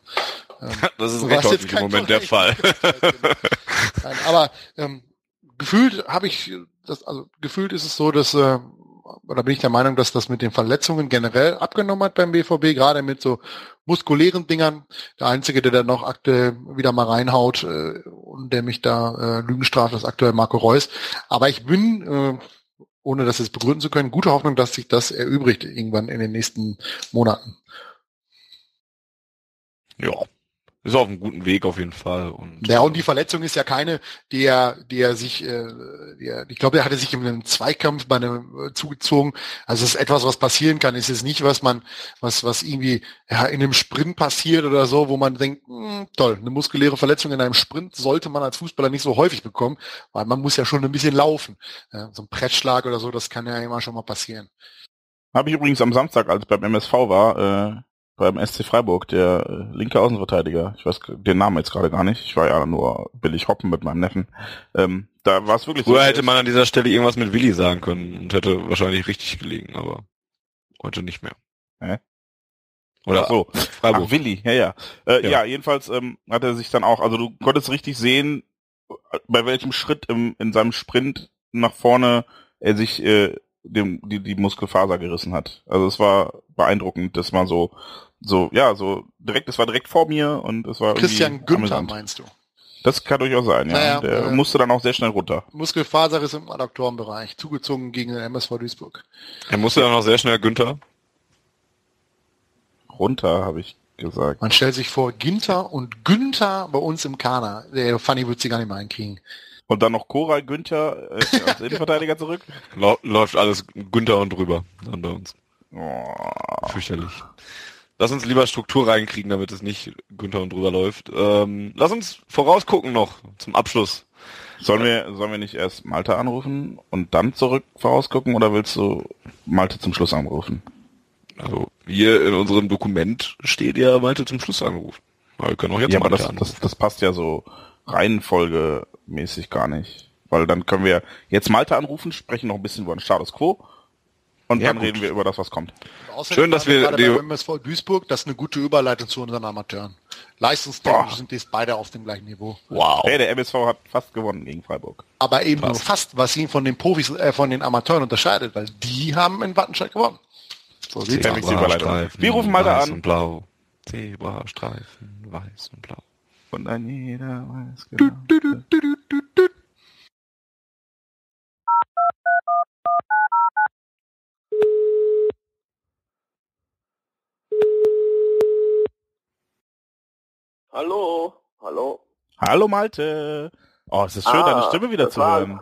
Das ist recht häufig im Moment der Fall. Nein, aber... Gefühlt ist es so, dass, oder bin ich der Meinung, dass das mit den Verletzungen generell abgenommen hat beim BVB, gerade mit so muskulären Dingern. Der Einzige, der da noch aktuell wieder mal reinhaut, und der mich da Lügen straft, ist aktuell Marco Reus. Aber ich bin, ohne das jetzt begründen zu können, gute Hoffnung, dass sich das erübrigt irgendwann in den nächsten Monaten. Ja. Ist auf einem guten Weg auf jeden Fall. Und die Verletzung ist ja keine, ich glaube, der hatte sich in einem Zweikampf bei einem zugezogen. Also es ist etwas, was passieren kann. Es ist nicht, was irgendwie in einem Sprint passiert oder so, wo man denkt, toll, eine muskuläre Verletzung in einem Sprint sollte man als Fußballer nicht so häufig bekommen, weil man muss ja schon ein bisschen laufen. So ein Brettschlag oder so, das kann ja immer schon mal passieren. Habe ich übrigens am Samstag, als ich beim MSV war, beim SC Freiburg, der linke Außenverteidiger, ich weiß den Namen jetzt gerade gar nicht, ich war ja nur billig hoppen mit meinem Neffen, da war es wirklich so. Früher hätte man an dieser Stelle irgendwas mit Willi sagen können und hätte wahrscheinlich richtig gelegen, aber... Heute nicht mehr. Oder ach so, Freiburg. Ach, Willi, ja. Ja, jedenfalls hat er sich dann auch, also du konntest richtig sehen, bei welchem Schritt in seinem Sprint nach vorne er sich die Muskelfaser gerissen hat. Also es war beeindruckend, das war so direkt, es war direkt vor mir und es war Christian Günther, meinst du? Das kann durchaus sein, ja. Naja, der musste dann auch sehr schnell runter. Muskelfaserriss im Adduktorenbereich, zugezogen gegen den MSV Duisburg. Er musste dann auch sehr schnell Günther runter, habe ich gesagt. Man stellt sich vor, Ginter und Günther bei uns im Kader. Der Fanny wird sie gar nicht mehr einkriegen. Und dann noch Koray Günther als Innenverteidiger zurück. Läuft alles Günther und drüber dann bei uns. Oh. Fürchterlich. Lass uns lieber Struktur reinkriegen, damit es nicht Günther und drüber läuft. Lass uns vorausgucken noch zum Abschluss. Sollen wir nicht erst Malte anrufen und dann zurück vorausgucken, oder willst du Malte zum Schluss anrufen? Also hier in unserem Dokument steht ja Malte zum Schluss anrufen. Aber wir können auch jetzt Malte anrufen. Aber das passt ja so reihenfolgemäßig gar nicht. Weil dann können wir jetzt Malte anrufen, sprechen noch ein bisschen über den Status Quo und dann reden wir über das, was kommt. Schön, dass wir bei MSV Duisburg, das ist eine gute Überleitung zu unseren Amateuren. Leistungstechnisch sind die beide auf dem gleichen Niveau. Wow. Hey, der MSV hat fast gewonnen gegen Freiburg. Aber eben nur fast, was ihn von den Profis, von den Amateuren unterscheidet, weil die haben in Wattenscheid gewonnen. So sieht es aus. Wir rufen Malte an. Weiß und blau, Zebrastreifen, weiß und blau. Und an jeder weiß genau. Hallo. Hallo Malte. Oh, es ist schön, deine Stimme wieder zu hören. Im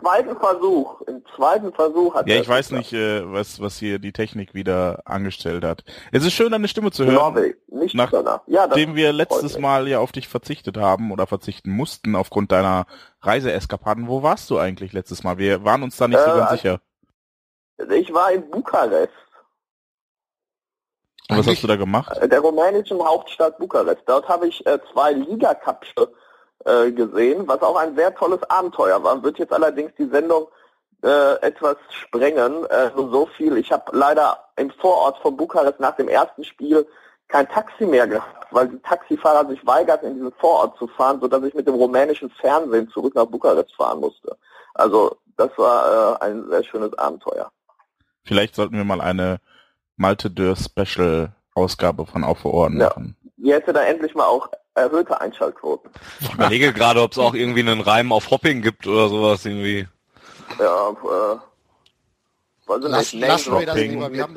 zweiten Versuch hat ich weiß nicht, was hier die Technik wieder angestellt hat. Es ist schön, deine Stimme zu hören. Nicht danach. Ja, nachdem wir letztes Mal ja auf dich verzichtet haben oder verzichten mussten aufgrund deiner Reiseeskapaden. Wo warst du eigentlich letztes Mal? Wir waren uns da nicht so ganz sicher. Ich war in Bukarest. Und was hast du da gemacht? Der rumänischen Hauptstadt Bukarest. Dort habe ich 2 Liga-Cup-Spiele gesehen, was auch ein sehr tolles Abenteuer war. Wird jetzt allerdings die Sendung etwas sprengen. So viel. Ich habe leider im Vorort von Bukarest nach dem ersten Spiel kein Taxi mehr gehabt, weil die Taxifahrer sich weigerten, in diesen Vorort zu fahren, sodass ich mit dem rumänischen Fernsehen zurück nach Bukarest fahren musste. Also das war ein sehr schönes Abenteuer. Vielleicht sollten wir mal eine Malte-Dürr-Special-Ausgabe von Auffe Ohren machen. Die hätte da endlich mal auch erhöhte Einschaltquoten. Ich überlege gerade, ob es auch irgendwie einen Reim auf Hopping gibt oder sowas irgendwie. Ja,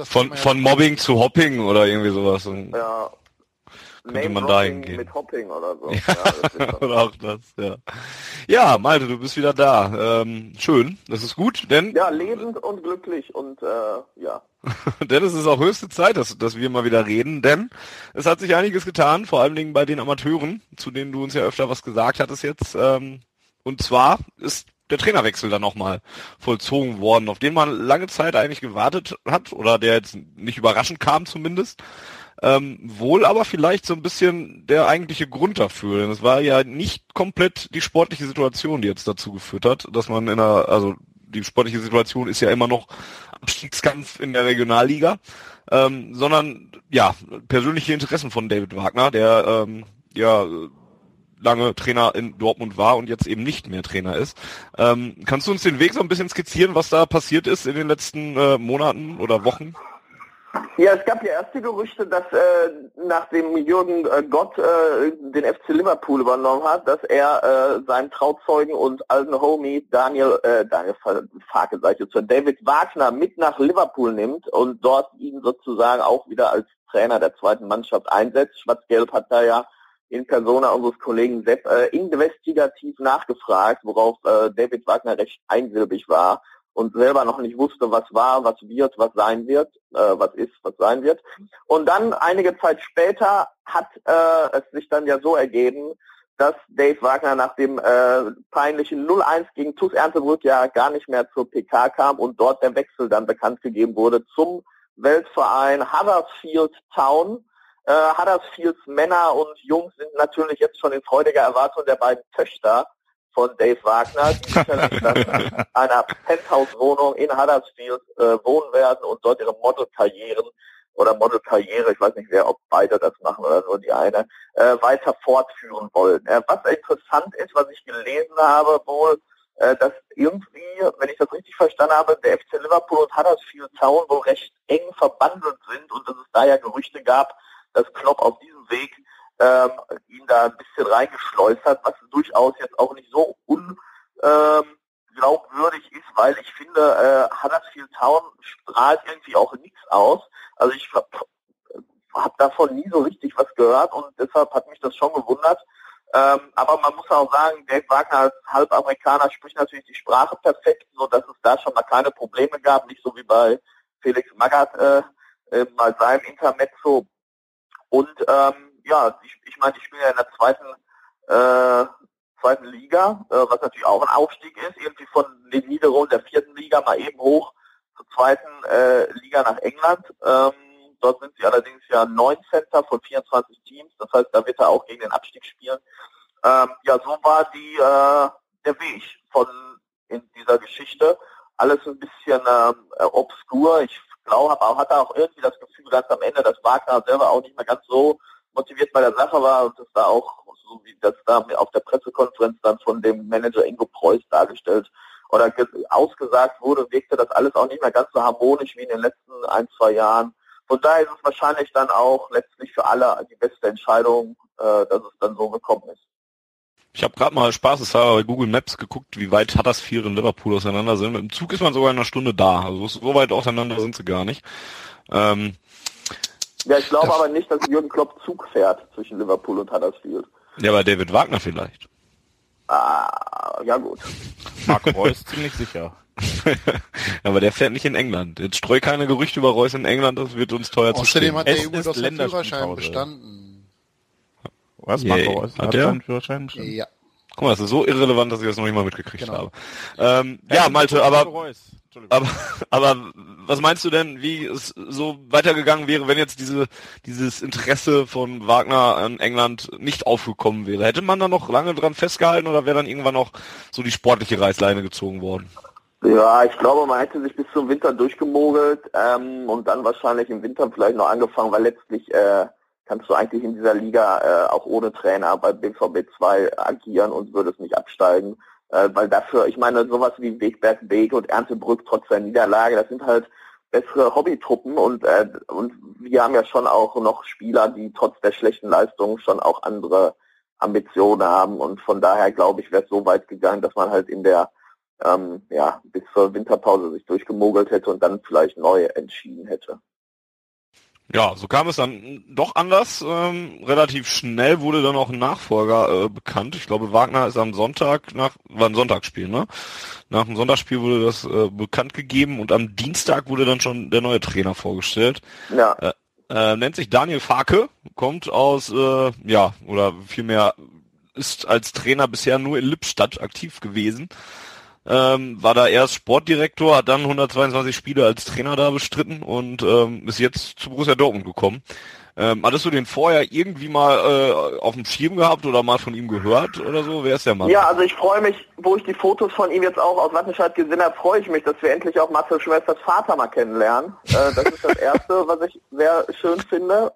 von Mobbing zu Hopping oder irgendwie sowas. Und ja. Könnte man da hingehen. Mit Hopping oder so. Ja. Ja, oder auch das, ja. Ja, Malte, du bist wieder da. Schön, das ist gut, denn... Ja, lebend und glücklich und ja. Denn es ist auch höchste Zeit, dass wir mal wieder reden, denn es hat sich einiges getan, vor allen Dingen bei den Amateuren, zu denen du uns ja öfter was gesagt hattest jetzt. Und zwar ist der Trainerwechsel dann nochmal vollzogen worden, auf den man lange Zeit eigentlich gewartet hat oder der jetzt nicht überraschend kam zumindest. Wohl aber vielleicht so ein bisschen der eigentliche Grund dafür, denn es war ja nicht komplett die sportliche Situation, die jetzt dazu geführt hat, dass man die sportliche Situation ist ja immer noch Abstiegskampf in der Regionalliga, sondern ja persönliche Interessen von David Wagner, der lange Trainer in Dortmund war und jetzt eben nicht mehr Trainer ist. Kannst du uns den Weg so ein bisschen skizzieren, was da passiert ist in den letzten Monaten oder Wochen? Ja, es gab ja erste Gerüchte, dass nachdem Jürgen Gott den FC Liverpool übernommen hat, dass er seinen Trauzeugen und alten Homie Daniel Farke, sag ich jetzt, David Wagner mit nach Liverpool nimmt und dort ihn sozusagen auch wieder als Trainer der zweiten Mannschaft einsetzt. Schwarz-Gelb hat da ja in Persona unseres Kollegen Sepp investigativ nachgefragt, worauf David Wagner recht einsilbig war und selber noch nicht wusste, was war, was wird, was sein wird, was sein wird. Und dann einige Zeit später hat es sich dann ja so ergeben, dass Dave Wagner nach dem peinlichen 0-1 gegen TuS Erntebrück ja gar nicht mehr zur PK kam und dort der Wechsel dann bekannt gegeben wurde zum Weltverein Huddersfield Town. Huddersfields Männer und Jungs sind natürlich jetzt schon in freudiger Erwartung der beiden Töchter von Dave Wagner, die sicherlich in einer Penthouse-Wohnung in Huddersfield wohnen werden und dort ihre Modelkarriere, ich weiß nicht wer, ob beide das machen oder nur die eine, weiter fortführen wollen. Was interessant ist, was ich gelesen habe wohl, dass irgendwie, wenn ich das richtig verstanden habe, der FC Liverpool und Huddersfield Town wohl recht eng verbandelt sind und dass es da ja Gerüchte gab, dass Klopp auf diesem Weg ihn da ein bisschen reingeschleust hat, was durchaus jetzt auch nicht so unglaubwürdig ist, weil ich finde, Huddersfield Town strahlt irgendwie auch nichts aus. Also ich habe davon nie so richtig was gehört und deshalb hat mich das schon gewundert. Aber man muss auch sagen, Dave Wagner als Halbamerikaner spricht natürlich die Sprache perfekt, sodass es da schon mal keine Probleme gab, nicht so wie bei Felix Magath bei seinem Intermezzo. Und ich meine, ich spiele ja in der zweiten Liga, was natürlich auch ein Aufstieg ist, irgendwie von den Niederungen der vierten Liga mal eben hoch zur zweiten Liga nach England. Dort sind sie allerdings ja 19. von 24 Teams, das heißt, da wird er auch gegen den Abstieg spielen. So war der Weg von in dieser Geschichte. Alles ein bisschen obskur. Ich glaube, aber hatte auch irgendwie das Gefühl, dass am Ende, dass Wagner selber auch nicht mehr ganz so motiviert bei der Sache war und das da auch, so wie das da auf der Pressekonferenz dann von dem Manager Ingo Preuß dargestellt oder ausgesagt wurde, wirkte das alles auch nicht mehr ganz so harmonisch wie in den letzten 1-2 Jahren. Von daher ist es wahrscheinlich dann auch letztlich für alle die beste Entscheidung, dass es dann so gekommen ist. Ich habe gerade mal spaßeshalber bei Google Maps geguckt, wie weit Huddersfield und Liverpool auseinander sind. Mit dem Zug ist man sogar in einer Stunde da. Also so weit auseinander sind sie gar nicht. Ich glaube aber nicht, dass Jürgen Klopp Zug fährt zwischen Liverpool und Huddersfield. Ja, aber David Wagner vielleicht. Ah, ja gut. Marco Reus ziemlich sicher. Aber der fährt nicht in England. Jetzt streue keine Gerüchte über Reus in England, das wird uns teuer zu stehen. Außerdem hat der Junge doch den Führerschein bestanden. Was? Yeah. Marco Reus hat den Führerschein bestanden? Ja. Guck mal, das ist so irrelevant, dass ich das noch nicht mal mitgekriegt habe. Malte, aber was meinst du denn, wie es so weitergegangen wäre, wenn jetzt dieses Interesse von Wagner an England nicht aufgekommen wäre? Hätte man da noch lange dran festgehalten oder wäre dann irgendwann noch so die sportliche Reißleine gezogen worden? Ja, ich glaube, man hätte sich bis zum Winter durchgemogelt und dann wahrscheinlich im Winter vielleicht noch angefangen, weil letztlich kannst du eigentlich in dieser Liga auch ohne Trainer bei BVB 2 agieren und würdest nicht absteigen, weil dafür, ich meine, sowas wie Wegberg Beek und Erntebrück trotz der Niederlage, das sind halt bessere Hobbytruppen und wir haben ja schon auch noch Spieler, die trotz der schlechten Leistung schon auch andere Ambitionen haben und von daher, glaube ich, wäre es so weit gegangen, dass man halt in der bis zur Winterpause sich durchgemogelt hätte und dann vielleicht neu entschieden hätte. Ja, so kam es dann doch anders. Relativ schnell wurde dann auch ein Nachfolger bekannt. Ich glaube, Wagner ist Nach dem Sonntagsspiel wurde das bekannt gegeben und am Dienstag wurde dann schon der neue Trainer vorgestellt. Ja. Nennt sich Daniel Farke, kommt aus, ist als Trainer bisher nur in Lippstadt aktiv gewesen. War da erst Sportdirektor, hat dann 122 Spiele als Trainer da bestritten und ist jetzt zu Borussia Dortmund gekommen. Hattest du den vorher irgendwie mal auf dem Schirm gehabt oder mal von ihm gehört oder so? Wer ist der Mann? Ja, also ich freue mich, wo ich die Fotos von ihm jetzt auch aus Wattenscheid gesehen habe, freue ich mich, dass wir endlich auch Marcel Schwesters Vater mal kennenlernen. Das ist das Erste, was ich sehr schön finde.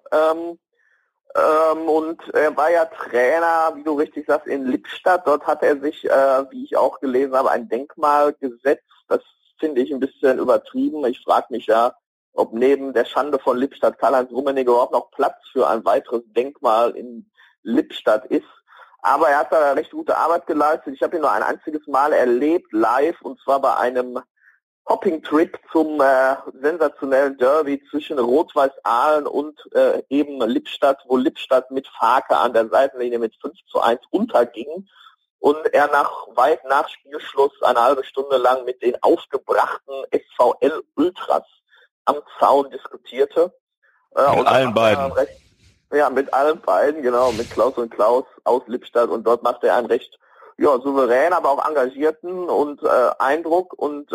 Und er war ja Trainer, wie du richtig sagst, in Lippstadt. Dort hat er sich, wie ich auch gelesen habe, ein Denkmal gesetzt. Das finde ich ein bisschen übertrieben. Ich frage mich ja, ob neben der Schande von Lippstadt Karl-Heinz Rummenigge überhaupt noch Platz für ein weiteres Denkmal in Lippstadt ist. Aber er hat da recht gute Arbeit geleistet. Ich habe ihn nur ein einziges Mal erlebt, live, und zwar bei einem Hopping-Trip zum sensationellen Derby zwischen Rot-Weiß-Aalen und eben Lippstadt, wo Lippstadt mit Farke an der Seitenlinie mit 5:1 unterging und er weit nach Spielschluss eine halbe Stunde lang mit den aufgebrachten SVL-Ultras am Zaun diskutierte. Mit allen beiden. Mit allen beiden, genau, mit Klaus und Klaus aus Lippstadt und dort machte er einen recht souverän, aber auch engagierten und Eindruck und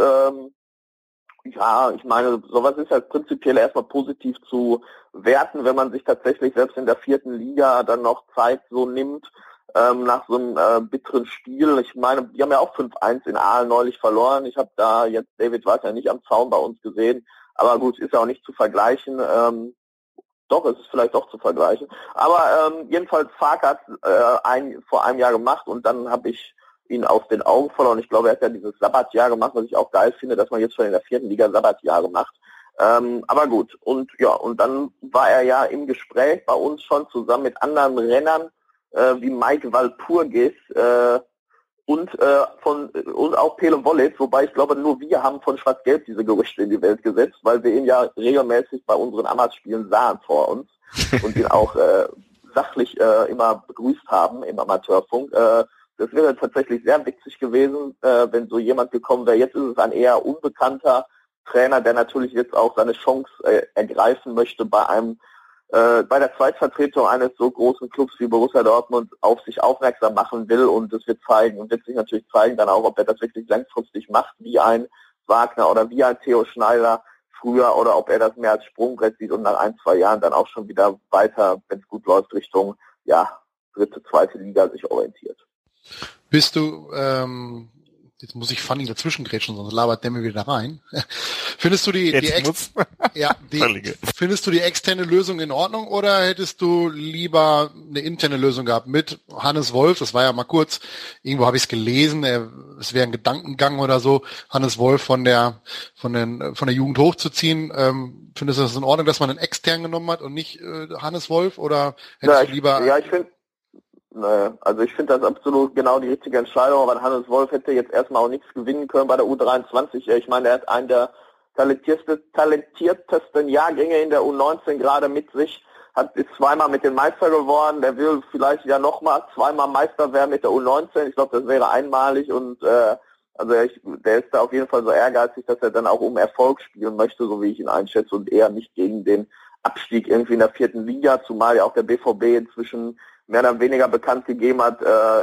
ich meine, sowas ist halt prinzipiell erstmal positiv zu werten, wenn man sich tatsächlich selbst in der vierten Liga dann noch Zeit so nimmt, nach so einem bitteren Spiel. Ich meine, die haben ja auch 5-1 in Aalen neulich verloren. Ich habe da jetzt David Wagner nicht am Zaun bei uns gesehen. Aber gut, ist ja auch nicht zu vergleichen. Doch, es ist vielleicht doch zu vergleichen. Aber jedenfalls, Farke hat vor einem Jahr gemacht und dann habe ich ihn aus den Augen verloren. Ich glaube, er hat ja dieses Sabbatjahr gemacht, was ich auch geil finde, dass man jetzt schon in der 4. Liga Sabbatjahre macht. Aber gut, und ja, und dann war er ja im Gespräch bei uns schon zusammen mit anderen Rennern, wie Mike Walpurgis und auch Pele Wollitz, wobei ich glaube, nur wir haben von Schwarz-Gelb diese Gerüchte in die Welt gesetzt, weil wir ihn ja regelmäßig bei unseren Amateurspielen sahen vor uns und ihn auch sachlich immer begrüßt haben im Amateurfunk. Das wäre tatsächlich sehr witzig gewesen, wenn so jemand gekommen wäre. Jetzt ist es ein eher unbekannter Trainer, der natürlich jetzt auch seine Chance ergreifen möchte bei der Zweitvertretung eines so großen Clubs wie Borussia Dortmund auf sich aufmerksam machen will, und das wird sich natürlich zeigen dann auch, ob er das wirklich langfristig macht, wie ein Wagner oder wie ein Theo Schneider früher, oder ob er das mehr als Sprungbrett sieht und nach 1-2 Jahren dann auch schon wieder weiter, wenn es gut läuft, Richtung dritte, zweite Liga sich orientiert. Bist du, jetzt muss ich Fanny dazwischengrätschen, sonst labert der mir wieder rein. Findest du die externe Lösung in Ordnung, oder hättest du lieber eine interne Lösung gehabt mit Hannes Wolf? Das war ja mal kurz, irgendwo habe ich es gelesen, es wäre ein Gedankengang oder so, Hannes Wolf von der Jugend hochzuziehen. Findest du das in Ordnung, dass man einen externen genommen hat und nicht Hannes Wolf, oder hättest du lieber... Also ich finde das absolut genau die richtige Entscheidung, aber Hannes Wolf hätte jetzt erstmal auch nichts gewinnen können bei der U23. Ich meine, er hat einen der talentiertesten Jahrgänge in der U19 gerade mit sich, ist zweimal mit dem Meister geworden, der will vielleicht ja nochmal zweimal Meister werden mit der U19. Ich glaube, das wäre einmalig, und der ist da auf jeden Fall so ehrgeizig, dass er dann auch um Erfolg spielen möchte, so wie ich ihn einschätze, und eher nicht gegen den Abstieg irgendwie in der 4. Liga, zumal ja auch der BVB inzwischen mehr oder weniger bekannt gegeben hat,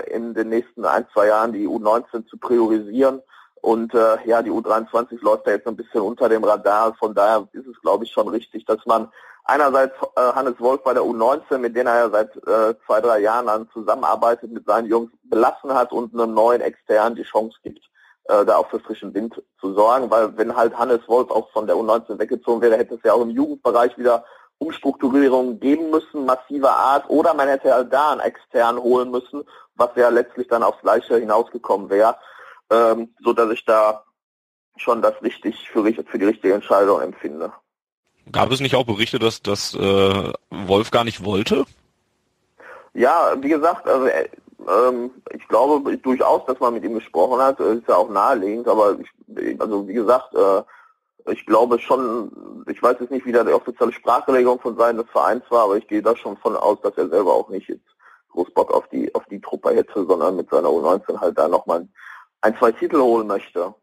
in den nächsten 1-2 Jahren die U19 zu priorisieren. Und die U23 läuft da jetzt ein bisschen unter dem Radar. Von daher ist es, glaube ich, schon richtig, dass man einerseits Hannes Wolf bei der U19, mit denen er ja seit 2-3 Jahren an zusammenarbeitet, mit seinen Jungs belassen hat und einem neuen Externen die Chance gibt, da auch für frischen Wind zu sorgen. Weil wenn halt Hannes Wolf auch von der U19 weggezogen wäre, hätte es ja auch im Jugendbereich wieder Umstrukturierungen geben müssen, massiver Art, oder man hätte halt da einen externen holen müssen, was ja letztlich dann aufs Gleiche hinausgekommen wäre, so dass ich da schon das richtig für die richtige Entscheidung empfinde. Gab es nicht auch Berichte, dass Wolf gar nicht wollte? Ja, wie gesagt, also ich glaube durchaus, dass man mit ihm gesprochen hat, ist ja auch naheliegend, aber wie gesagt, ich glaube schon, ich weiß jetzt nicht, wie da die offizielle Sprachlegung von Seiten des Vereins war, aber ich gehe da schon von aus, dass er selber auch nicht jetzt groß Bock auf die Truppe hätte, sondern mit seiner U19 halt da nochmal 1-2 Titel holen möchte.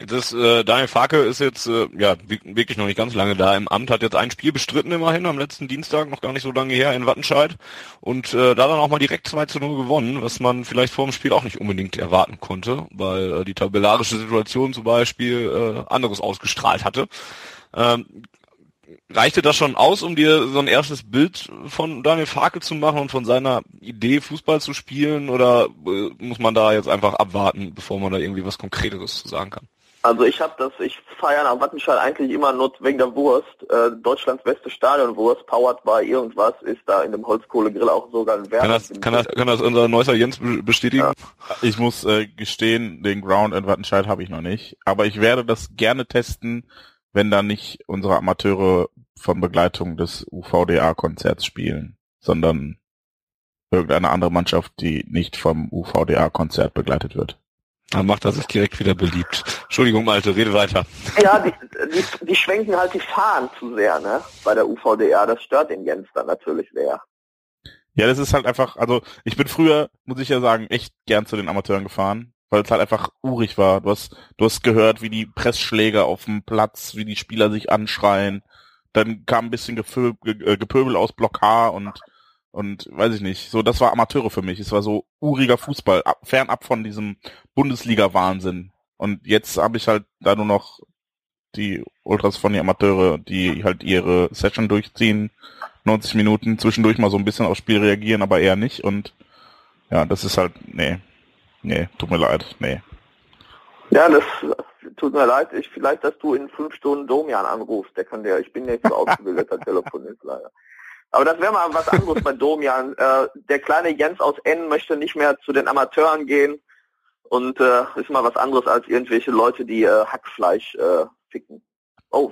Daniel Farke ist jetzt wirklich noch nicht ganz lange da im Amt, hat jetzt ein Spiel bestritten immerhin am letzten Dienstag, noch gar nicht so lange her, in Wattenscheid, und da dann auch mal direkt 2-0 gewonnen, was man vielleicht vor dem Spiel auch nicht unbedingt erwarten konnte, weil die tabellarische Situation zum Beispiel anderes ausgestrahlt hatte. Reichte das schon aus, um dir so ein erstes Bild von Daniel Farke zu machen und von seiner Idee, Fußball zu spielen, oder muss man da jetzt einfach abwarten, bevor man da irgendwie was Konkreteres zu sagen kann? Also ich feiere nach Wattenscheid eigentlich immer nur wegen der Wurst. Deutschlands beste Stadionwurst, powered by irgendwas, ist da in dem Holzkohlegrill auch sogar ein Wert. Kann das unser neuer Jens bestätigen? Ja. Ich muss gestehen, den Ground in Wattenscheid habe ich noch nicht. Aber ich werde das gerne testen, wenn da nicht unsere Amateure von Begleitung des UVDA-Konzerts spielen, sondern irgendeine andere Mannschaft, die nicht vom UVDA-Konzert begleitet wird. Dann macht er sich direkt wieder beliebt. Entschuldigung, Malte, rede weiter. Ja, die schwenken halt die Fahnen zu sehr, ne? Bei der UVDR, das stört den Jens dann natürlich sehr. Ja, das ist halt einfach, also ich bin früher, muss ich ja sagen, echt gern zu den Amateuren gefahren, weil es halt einfach urig war. Du hast gehört, wie die Pressschläge auf dem Platz, wie die Spieler sich anschreien. Dann kam ein bisschen Gepöbel aus Block H und weiß ich nicht, so, das war Amateure für mich. Es war so uriger Fußball, fernab von diesem Bundesliga-Wahnsinn. Und jetzt habe ich halt da nur noch die Ultras von den Amateure, die halt ihre Session durchziehen, 90 Minuten, zwischendurch mal so ein bisschen aufs Spiel reagieren, aber eher nicht. Und Ja, das ist halt, nee, tut mir leid, nee. Ja, das tut mir leid, vielleicht, dass du in 5 Stunden Domian anrufst, ich bin nicht so ausgebildet, der Telefonist leider. Aber das wäre mal was anderes bei Domian. Der kleine Jens aus N möchte nicht mehr zu den Amateuren gehen und ist mal was anderes als irgendwelche Leute, die Hackfleisch ficken. Oh,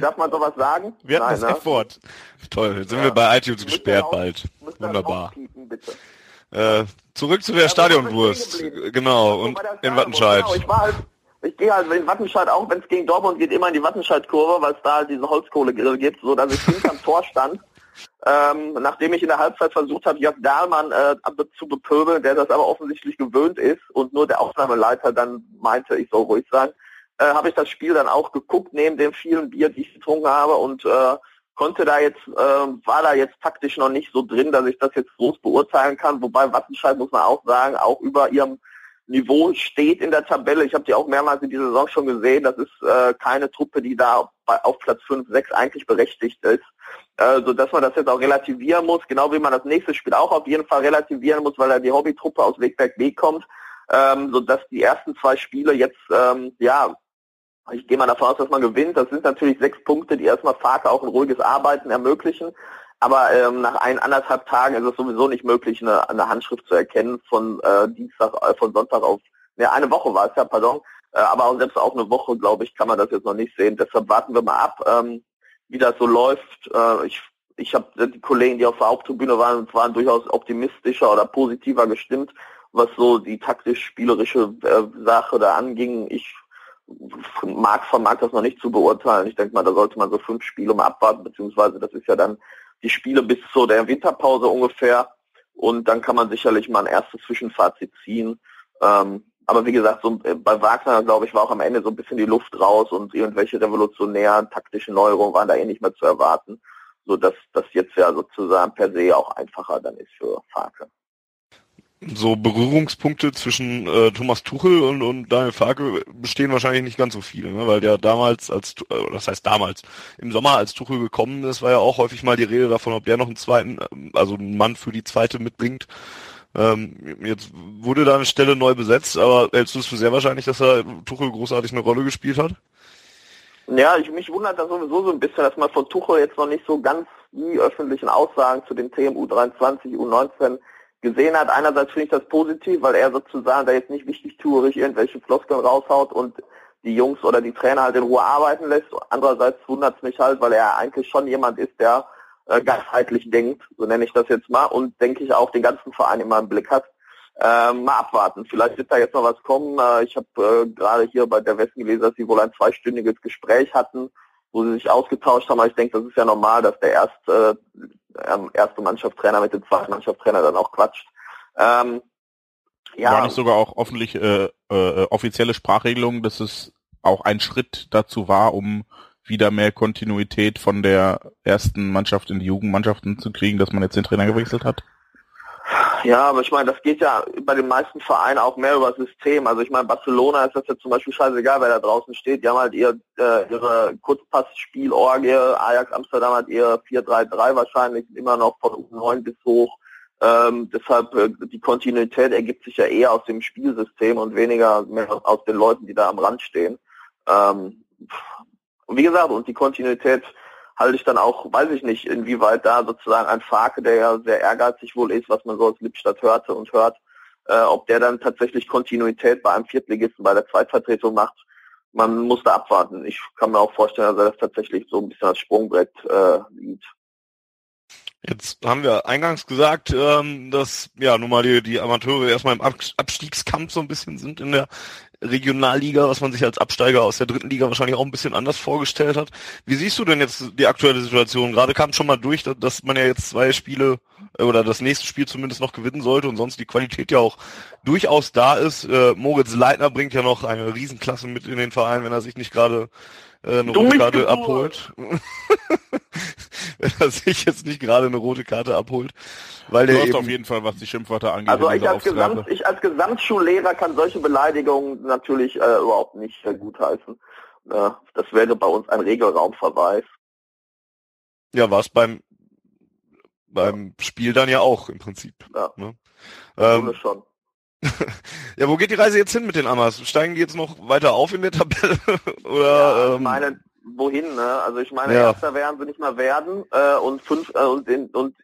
darf man sowas sagen? Wir hatten das F-Wort. Toll, jetzt sind wir bei iTunes gesperrt bald. Wunderbar. Piepen, bitte. Zurück zu der Stadionwurst. Genau, und in Wattenscheid. Genau, ich gehe halt in Wattenscheid, auch wenn es gegen Dortmund geht, immer in die Wattenscheid-Kurve, weil es da halt diese Holzkohlegrill gibt, sodass ich hinterm Tor stand. Nachdem ich in der Halbzeit versucht habe, Jörg Dahlmann zu bepöbeln, der das aber offensichtlich gewöhnt ist und nur der Aufnahmeleiter dann meinte, ich soll ruhig sein, habe ich das Spiel dann auch geguckt, neben den vielen Bier, die ich getrunken habe, und war da jetzt taktisch noch nicht so drin, dass ich das jetzt groß beurteilen kann, wobei Wattenscheid, muss man auch sagen, auch über ihrem Niveau steht in der Tabelle. Ich habe die auch mehrmals in dieser Saison schon gesehen. Das ist keine Truppe, die da auf Platz 5, 6 eigentlich berechtigt ist. Sodass man das jetzt auch relativieren muss, genau wie man das nächste Spiel auch auf jeden Fall relativieren muss, weil da die Hobbytruppe aus Wegberg B kommt, sodass die ersten 2 Spiele jetzt, ich gehe mal davon aus, dass man gewinnt. Das sind natürlich 6 Punkte, die erstmal Farke auch ein ruhiges Arbeiten ermöglichen. Aber nach 1,5 Tagen ist es sowieso nicht möglich, eine Handschrift zu erkennen von Sonntag auf, eine Woche war es ja, pardon. Aber auch selbst auf eine Woche, glaube ich, kann man das jetzt noch nicht sehen. Deshalb warten wir mal ab, wie das so läuft. Ich habe die Kollegen, die auf der Haupttribüne waren durchaus optimistischer oder positiver gestimmt, was so die taktisch-spielerische Sache da anging. Ich vermag das noch nicht zu beurteilen. Ich denke mal, da sollte man so 5 Spiele mal abwarten, beziehungsweise das ist ja dann die Spiele bis zu der Winterpause ungefähr, und dann kann man sicherlich mal ein erstes Zwischenfazit ziehen. Aber wie gesagt, so bei Wagner, glaube ich, war auch am Ende so ein bisschen die Luft raus und irgendwelche revolutionären taktischen Neuerungen waren da nicht mehr zu erwarten, sodass das jetzt ja sozusagen per se auch einfacher dann ist für Farke. So Berührungspunkte zwischen Thomas Tuchel und Daniel Farke bestehen wahrscheinlich nicht ganz so viele, ne? Weil der damals, im Sommer, als Tuchel gekommen ist, war ja auch häufig mal die Rede davon, ob der noch einen zweiten, also einen Mann für die zweite mitbringt. Jetzt wurde da eine Stelle neu besetzt, aber hältst du es für sehr wahrscheinlich, dass da Tuchel großartig eine Rolle gespielt hat? Ja, mich wundert das sowieso so ein bisschen, dass man von Tuchel jetzt noch nicht so ganz die öffentlichen Aussagen zu den Themen U23, U19 gesehen hat. Einerseits finde ich das positiv, weil er sozusagen da jetzt nicht wichtigtuerig irgendwelche Floskeln raushaut und die Jungs oder die Trainer halt in Ruhe arbeiten lässt. Andererseits wundert es mich halt, weil er eigentlich schon jemand ist, der ganzheitlich denkt, so nenne ich das jetzt mal, und denke ich auch den ganzen Verein immer im Blick hat. Mal abwarten, vielleicht wird da jetzt noch was kommen. Ich habe gerade hier bei der Westen gelesen, dass sie wohl ein 2-stündiges Gespräch hatten, wo sie sich ausgetauscht haben, aber ich denke, das ist ja normal, dass der erste Mannschaftstrainer mit dem zweiten Mannschaftstrainer dann auch quatscht. War nicht sogar auch offizielle Sprachregelung, dass es auch ein Schritt dazu war, um wieder mehr Kontinuität von der ersten Mannschaft in die Jugendmannschaften zu kriegen, dass man jetzt den Trainer gewechselt hat? Ja, aber ich meine, das geht ja bei den meisten Vereinen auch mehr über das System. Also ich meine, Barcelona ist das ja zum Beispiel scheißegal, wer da draußen steht. Die haben halt ihre Kurzpassspielorgie, Ajax Amsterdam hat ihr 4-3-3 wahrscheinlich, immer noch von U9 bis hoch. Deshalb die Kontinuität ergibt sich ja eher aus dem Spielsystem und weniger mehr aus den Leuten, die da am Rand stehen. Und wie gesagt, und die Kontinuität halte ich dann auch, weiß ich nicht, inwieweit da sozusagen ein Farke, der ja sehr ehrgeizig wohl ist, was man so aus Lippstadt hörte und hört, ob der dann tatsächlich Kontinuität bei einem Viertligisten bei der Zweitvertretung macht. Man muss da abwarten. Ich kann mir auch vorstellen, dass er das tatsächlich so ein bisschen als Sprungbrett sieht. Jetzt haben wir eingangs gesagt, dass ja nun mal die Amateure erstmal im Abstiegskampf so ein bisschen sind in der Regionalliga, was man sich als Absteiger aus der dritten Liga wahrscheinlich auch ein bisschen anders vorgestellt hat. Wie siehst du denn jetzt die aktuelle Situation? Gerade kam schon mal durch, dass man ja jetzt 2 Spiele oder das nächste Spiel zumindest noch gewinnen sollte und sonst die Qualität ja auch durchaus da ist. Moritz Leitner bringt ja noch eine Riesenklasse mit in den Verein, wenn er sich nicht gerade eine rote Karte abholt. Wenn er sich jetzt nicht gerade eine rote Karte abholt. Weil du hast auf jeden Fall, was die Schimpfwörter angeht. Also ich als Gesamtschullehrer kann solche Beleidigungen natürlich überhaupt nicht gutheißen. Das wäre bei uns ein Regelraumverweis. Ja, war es beim Beim Spiel dann ja auch im Prinzip. Ja, ne? Schon. Ja, wo geht die Reise jetzt hin mit den Amas? Steigen die jetzt noch weiter auf in der Tabelle? Oder? Ja, ich meine, wohin, ne? Also ich meine, ja. Erster werden sie nicht mehr werden und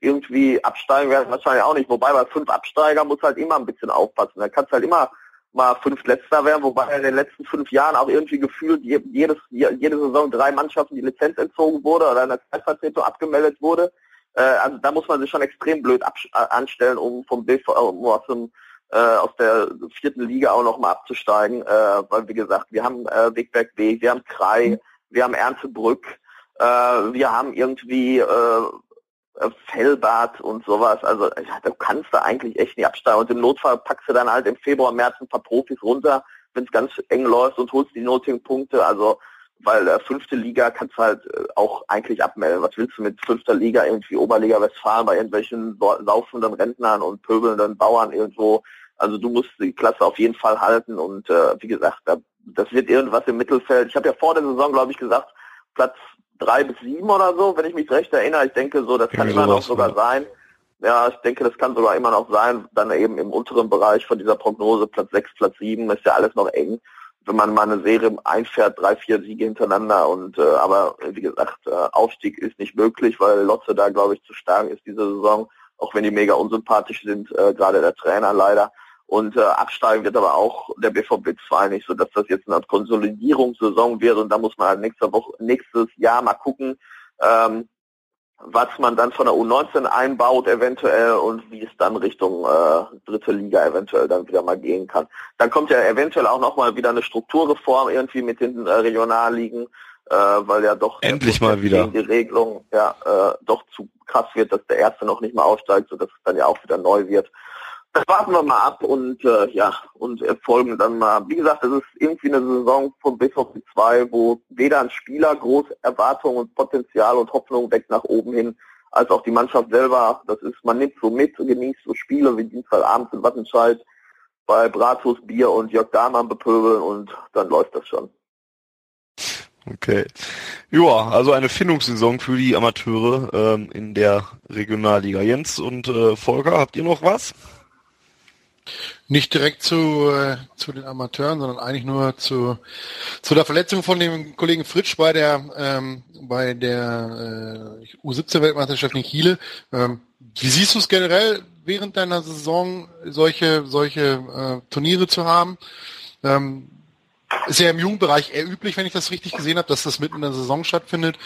irgendwie absteigen werden wahrscheinlich auch nicht. Wobei bei 5 Absteiger muss halt immer ein bisschen aufpassen. Da kannst halt immer mal 5 Letzter werden, wobei in den letzten 5 Jahren auch irgendwie gefühlt jede Saison 3 Mannschaften die Lizenz entzogen wurde oder in der Zeitvertretung abgemeldet wurde. Also da muss man sich schon extrem blöd anstellen, um vom aus der 4. Liga auch nochmal abzusteigen, weil wie gesagt, wir haben Wegberg B, wir haben Krei, wir haben Erntebrück, wir haben irgendwie Fellbad und sowas, also da kannst du eigentlich echt nicht absteigen und im Notfall packst du dann halt im Februar, März ein paar Profis runter, wenn es ganz eng läuft und holst die notigen Punkte, also weil 5. Liga kannst du halt auch eigentlich abmelden. Was willst du mit 5. Liga irgendwie Oberliga Westfalen bei irgendwelchen laufenden Rentnern und pöbelnden Bauern irgendwo? Also du musst die Klasse auf jeden Fall halten und wie gesagt, das wird irgendwas im Mittelfeld. Ich habe ja vor der Saison, glaube ich, gesagt, Platz 3 bis 7 oder so, wenn ich mich recht erinnere. Ich denke so, das kann immer noch sogar sein. Ja, ich denke, das kann sogar immer noch sein. Dann eben im unteren Bereich von dieser Prognose, Platz 6, Platz 7, ist ja alles noch eng. Wenn man mal eine Serie einfährt, 3-4 Siege hintereinander und aber wie gesagt, Aufstieg ist nicht möglich, weil Lotze da, glaube ich, zu stark ist diese Saison, auch wenn die mega unsympathisch sind, gerade der Trainer leider. Und absteigen wird aber auch der BVB 2 nicht, sodass das jetzt eine Konsolidierungssaison wird und da muss man halt nächstes Jahr mal gucken, was man dann von der U19 einbaut eventuell und wie es dann Richtung 3. Liga eventuell dann wieder mal gehen kann. Dann kommt ja eventuell auch nochmal wieder eine Strukturreform irgendwie mit den Regionalligen, weil ja doch endlich mal wieder die Regelung ja doch zu krass wird, dass der Erste noch nicht mal aufsteigt, sodass es dann ja auch wieder neu wird. Das warten wir mal ab und folgen dann mal. Wie gesagt, das ist irgendwie eine Saison von BVB 2, wo weder ein Spieler groß Erwartungen und Potenzial und Hoffnung weckt nach oben hin, als auch die Mannschaft selber. Das ist, man nimmt so mit und genießt so Spiele wie Dienstagabend in Wattenscheid bei Brathos, Bier und Jörg Dahlmann bepöbeln und dann läuft das schon. Okay. Ja, also eine Findungssaison für die Amateure in der Regionalliga. Jens und Volker, habt ihr noch was? Nicht direkt zu den Amateuren, sondern eigentlich nur zu der Verletzung von dem Kollegen Fritsch bei der U17-Weltmeisterschaft in Chile. Wie siehst du es generell während deiner Saison, solche Turniere zu haben? Ist ja im Jugendbereich eher üblich, wenn ich das richtig gesehen habe, dass das mitten in der Saison stattfindet,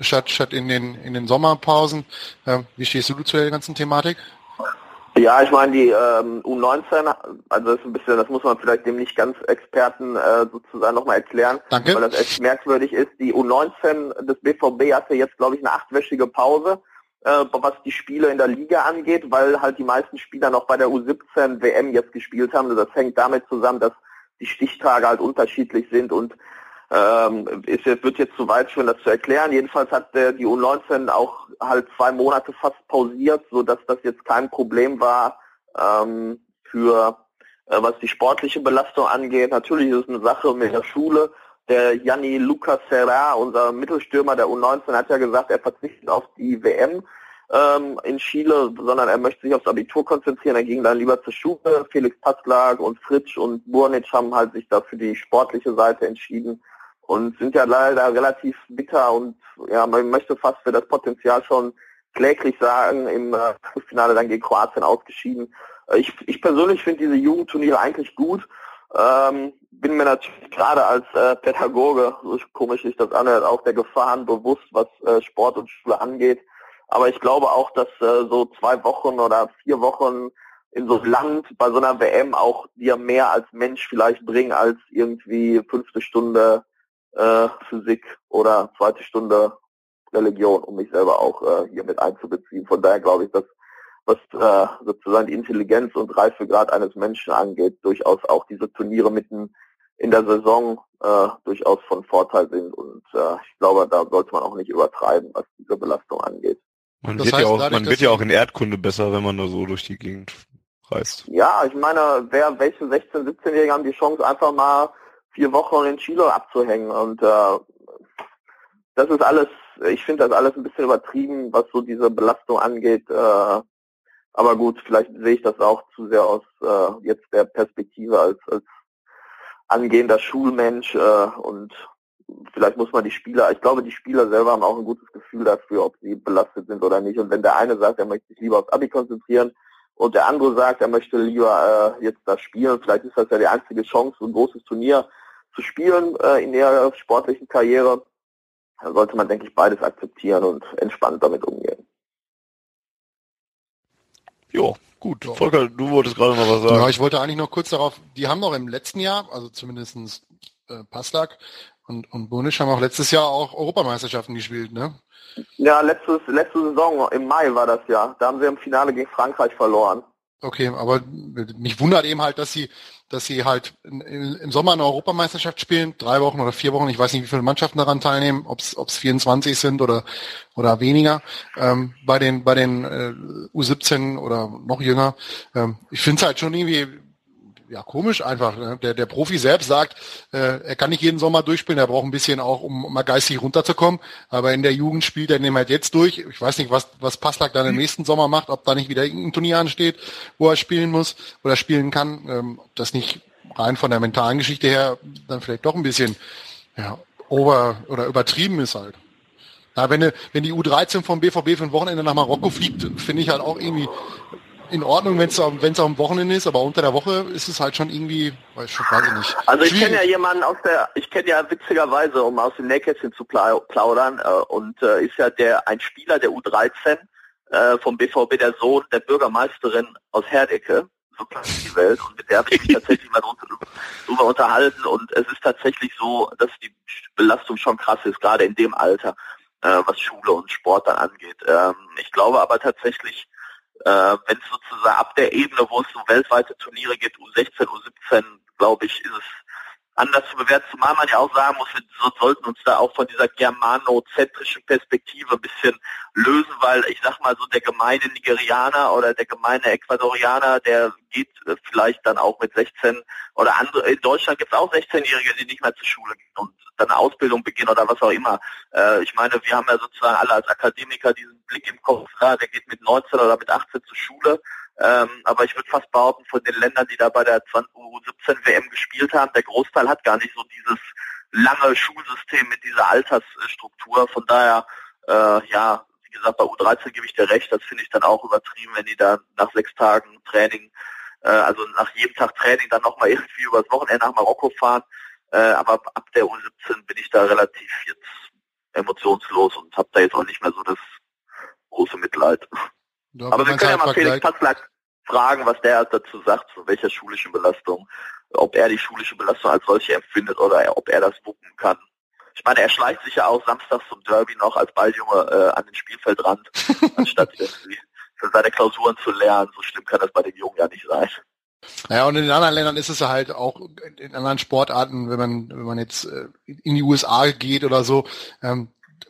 statt in den Sommerpausen. Wie stehst du zu der ganzen Thematik? Ja, ich meine, die U19, also das ist ein bisschen, das muss man vielleicht dem nicht ganz Experten sozusagen nochmal erklären, Danke. Weil das echt merkwürdig ist. Die U19 des BVB hatte jetzt, glaube ich, eine 8-wöchige Pause, was die Spiele in der Liga angeht, weil halt die meisten Spieler noch bei der U17 WM jetzt gespielt haben. Das hängt damit zusammen, dass die Stichtage halt unterschiedlich sind und wird jetzt zu weit führen, das zu erklären. Jedenfalls hat die U19 auch halt 2 Monate fast pausiert, sodass das jetzt kein Problem war was die sportliche Belastung angeht. Natürlich ist es eine Sache mit der Schule. Der Gianni Luca Serra, unser Mittelstürmer der U19, hat ja gesagt, er verzichtet auf die WM in Chile, sondern er möchte sich aufs Abitur konzentrieren. Er ging dann lieber zur Schule. Felix Passlag und Fritsch und Burnic haben halt sich da für die sportliche Seite entschieden. Und sind ja leider relativ bitter und ja, man möchte fast für das Potenzial schon kläglich sagen, im Finale dann gegen Kroatien ausgeschieden. Ich persönlich finde diese Jugendturniere eigentlich gut. Bin mir natürlich gerade als Pädagoge, so komisch sich das anhört, auch der Gefahren bewusst, was Sport und Schule angeht. Aber ich glaube auch, dass so 2 Wochen oder 4 Wochen in so einem Land bei so einer WM auch dir mehr als Mensch vielleicht bringen, als irgendwie 5. Stunde Physik oder 2. Stunde Religion, um mich selber auch hier mit einzubeziehen. Von daher glaube ich, dass was sozusagen die Intelligenz und Reifegrad eines Menschen angeht, durchaus auch diese Turniere mitten in der Saison durchaus von Vorteil sind. Und ich glaube, da sollte man auch nicht übertreiben, was diese Belastung angeht. Man wird ja auch in Erdkunde besser, wenn man da so durch die Gegend reist. Ja, ich meine, welche 16-, 17-Jährigen haben die Chance, einfach mal 4 Wochen in Chile abzuhängen und das ist alles ich finde das alles ein bisschen übertrieben, was so diese Belastung angeht. Aber gut, vielleicht sehe ich das auch zu sehr aus jetzt der Perspektive als angehender Schulmensch und vielleicht muss man die Spieler, ich glaube, die Spieler selber haben auch ein gutes Gefühl dafür, ob sie belastet sind oder nicht. Und wenn der eine sagt, er möchte sich lieber aufs Abi konzentrieren und der andere sagt, er möchte lieber jetzt das spielen, vielleicht ist das ja die einzige Chance, so ein großes Turnier zu spielen in der sportlichen Karriere, dann sollte man, denke ich, beides akzeptieren und entspannt damit umgehen. Jo, gut. Ja. Volker, du wolltest gerade noch was sagen. Ja, ich wollte eigentlich noch kurz darauf, die haben noch im letzten Jahr, also zumindest Passlack und Bunisch haben auch letztes Jahr auch Europameisterschaften gespielt, ne? Ja, letzte Saison, im Mai war das ja. Da haben sie im Finale gegen Frankreich verloren. Okay, aber mich wundert eben halt, dass sie halt im Sommer eine Europameisterschaft spielen, 3 Wochen oder 4 Wochen, ich weiß nicht, wie viele Mannschaften daran teilnehmen, ob's 24 sind oder weniger, bei den U17 oder noch jünger. Ich finde es halt schon irgendwie ja komisch einfach. Ne? Der Profi selbst sagt, er kann nicht jeden Sommer durchspielen, er braucht ein bisschen auch, um mal geistig runterzukommen, aber in der Jugend spielt er den halt jetzt durch. Ich weiß nicht, was Passlack dann im nächsten Sommer macht, ob da nicht wieder irgendein Turnier ansteht, wo er spielen muss oder spielen kann, ob das nicht rein von der mentalen Geschichte her dann vielleicht doch ein bisschen ja, übertrieben ist halt. Ja, wenn die U13 vom BVB für ein Wochenende nach Marokko fliegt, finde ich halt auch irgendwie in Ordnung, wenn es am Wochenende ist, aber unter der Woche ist es halt schon irgendwie, weiß ich nicht. Also ich kenne ja jemanden witzigerweise, um aus dem Nähkästchen zu plaudern, ist ja ein Spieler der U13 vom BVB, der Sohn der Bürgermeisterin aus Herdecke, so klein ist die Welt, und mit der habe ich mich tatsächlich mal drüber unterhalten, und es ist tatsächlich so, dass die Belastung schon krass ist, gerade in dem Alter, was Schule und Sport dann angeht. Ich glaube aber tatsächlich, wenn es sozusagen ab der Ebene, wo es so weltweite Turniere gibt, U16, U17, glaube ich, ist es anders zu bewerten, zumal man ja auch sagen muss, wir sollten uns da auch von dieser germanozentrischen Perspektive ein bisschen lösen, weil ich sag mal so, der gemeine Nigerianer oder der gemeine Ecuadorianer, der geht vielleicht dann auch mit 16 oder andere, in Deutschland gibt es auch 16-Jährige, die nicht mehr zur Schule gehen und dann eine Ausbildung beginnen oder was auch immer. Ich meine, wir haben ja sozusagen alle als Akademiker diesen Blick im Kopf, klar, der geht mit 19 oder mit 18 zur Schule. Aber ich würde fast behaupten, von den Ländern, die da bei der U17-WM gespielt haben, der Großteil hat gar nicht so dieses lange Schulsystem mit dieser Altersstruktur. Von daher, ja, wie gesagt, bei U13 gebe ich dir recht, das finde ich dann auch übertrieben, wenn die dann nach 6 Tagen Training, also nach jedem Tag Training dann nochmal irgendwie übers Wochenende nach Marokko fahren. Aber ab der U17 bin ich da relativ jetzt emotionslos und habe da jetzt auch nicht mehr so das große Mitleid. Da aber wir können ja mal Felix Passlack fragen, was der dazu sagt, zu welcher schulischen Belastung, ob er die schulische Belastung als solche empfindet oder ob er das wuppen kann. Ich meine, er schleicht sich ja auch samstags zum Derby noch als Balljunge an den Spielfeldrand, anstatt irgendwie für seine Klausuren zu lernen. So schlimm kann das bei den Jungen ja nicht sein. Naja, und in den anderen Ländern ist es ja halt auch in anderen Sportarten, wenn man jetzt in die USA geht oder so,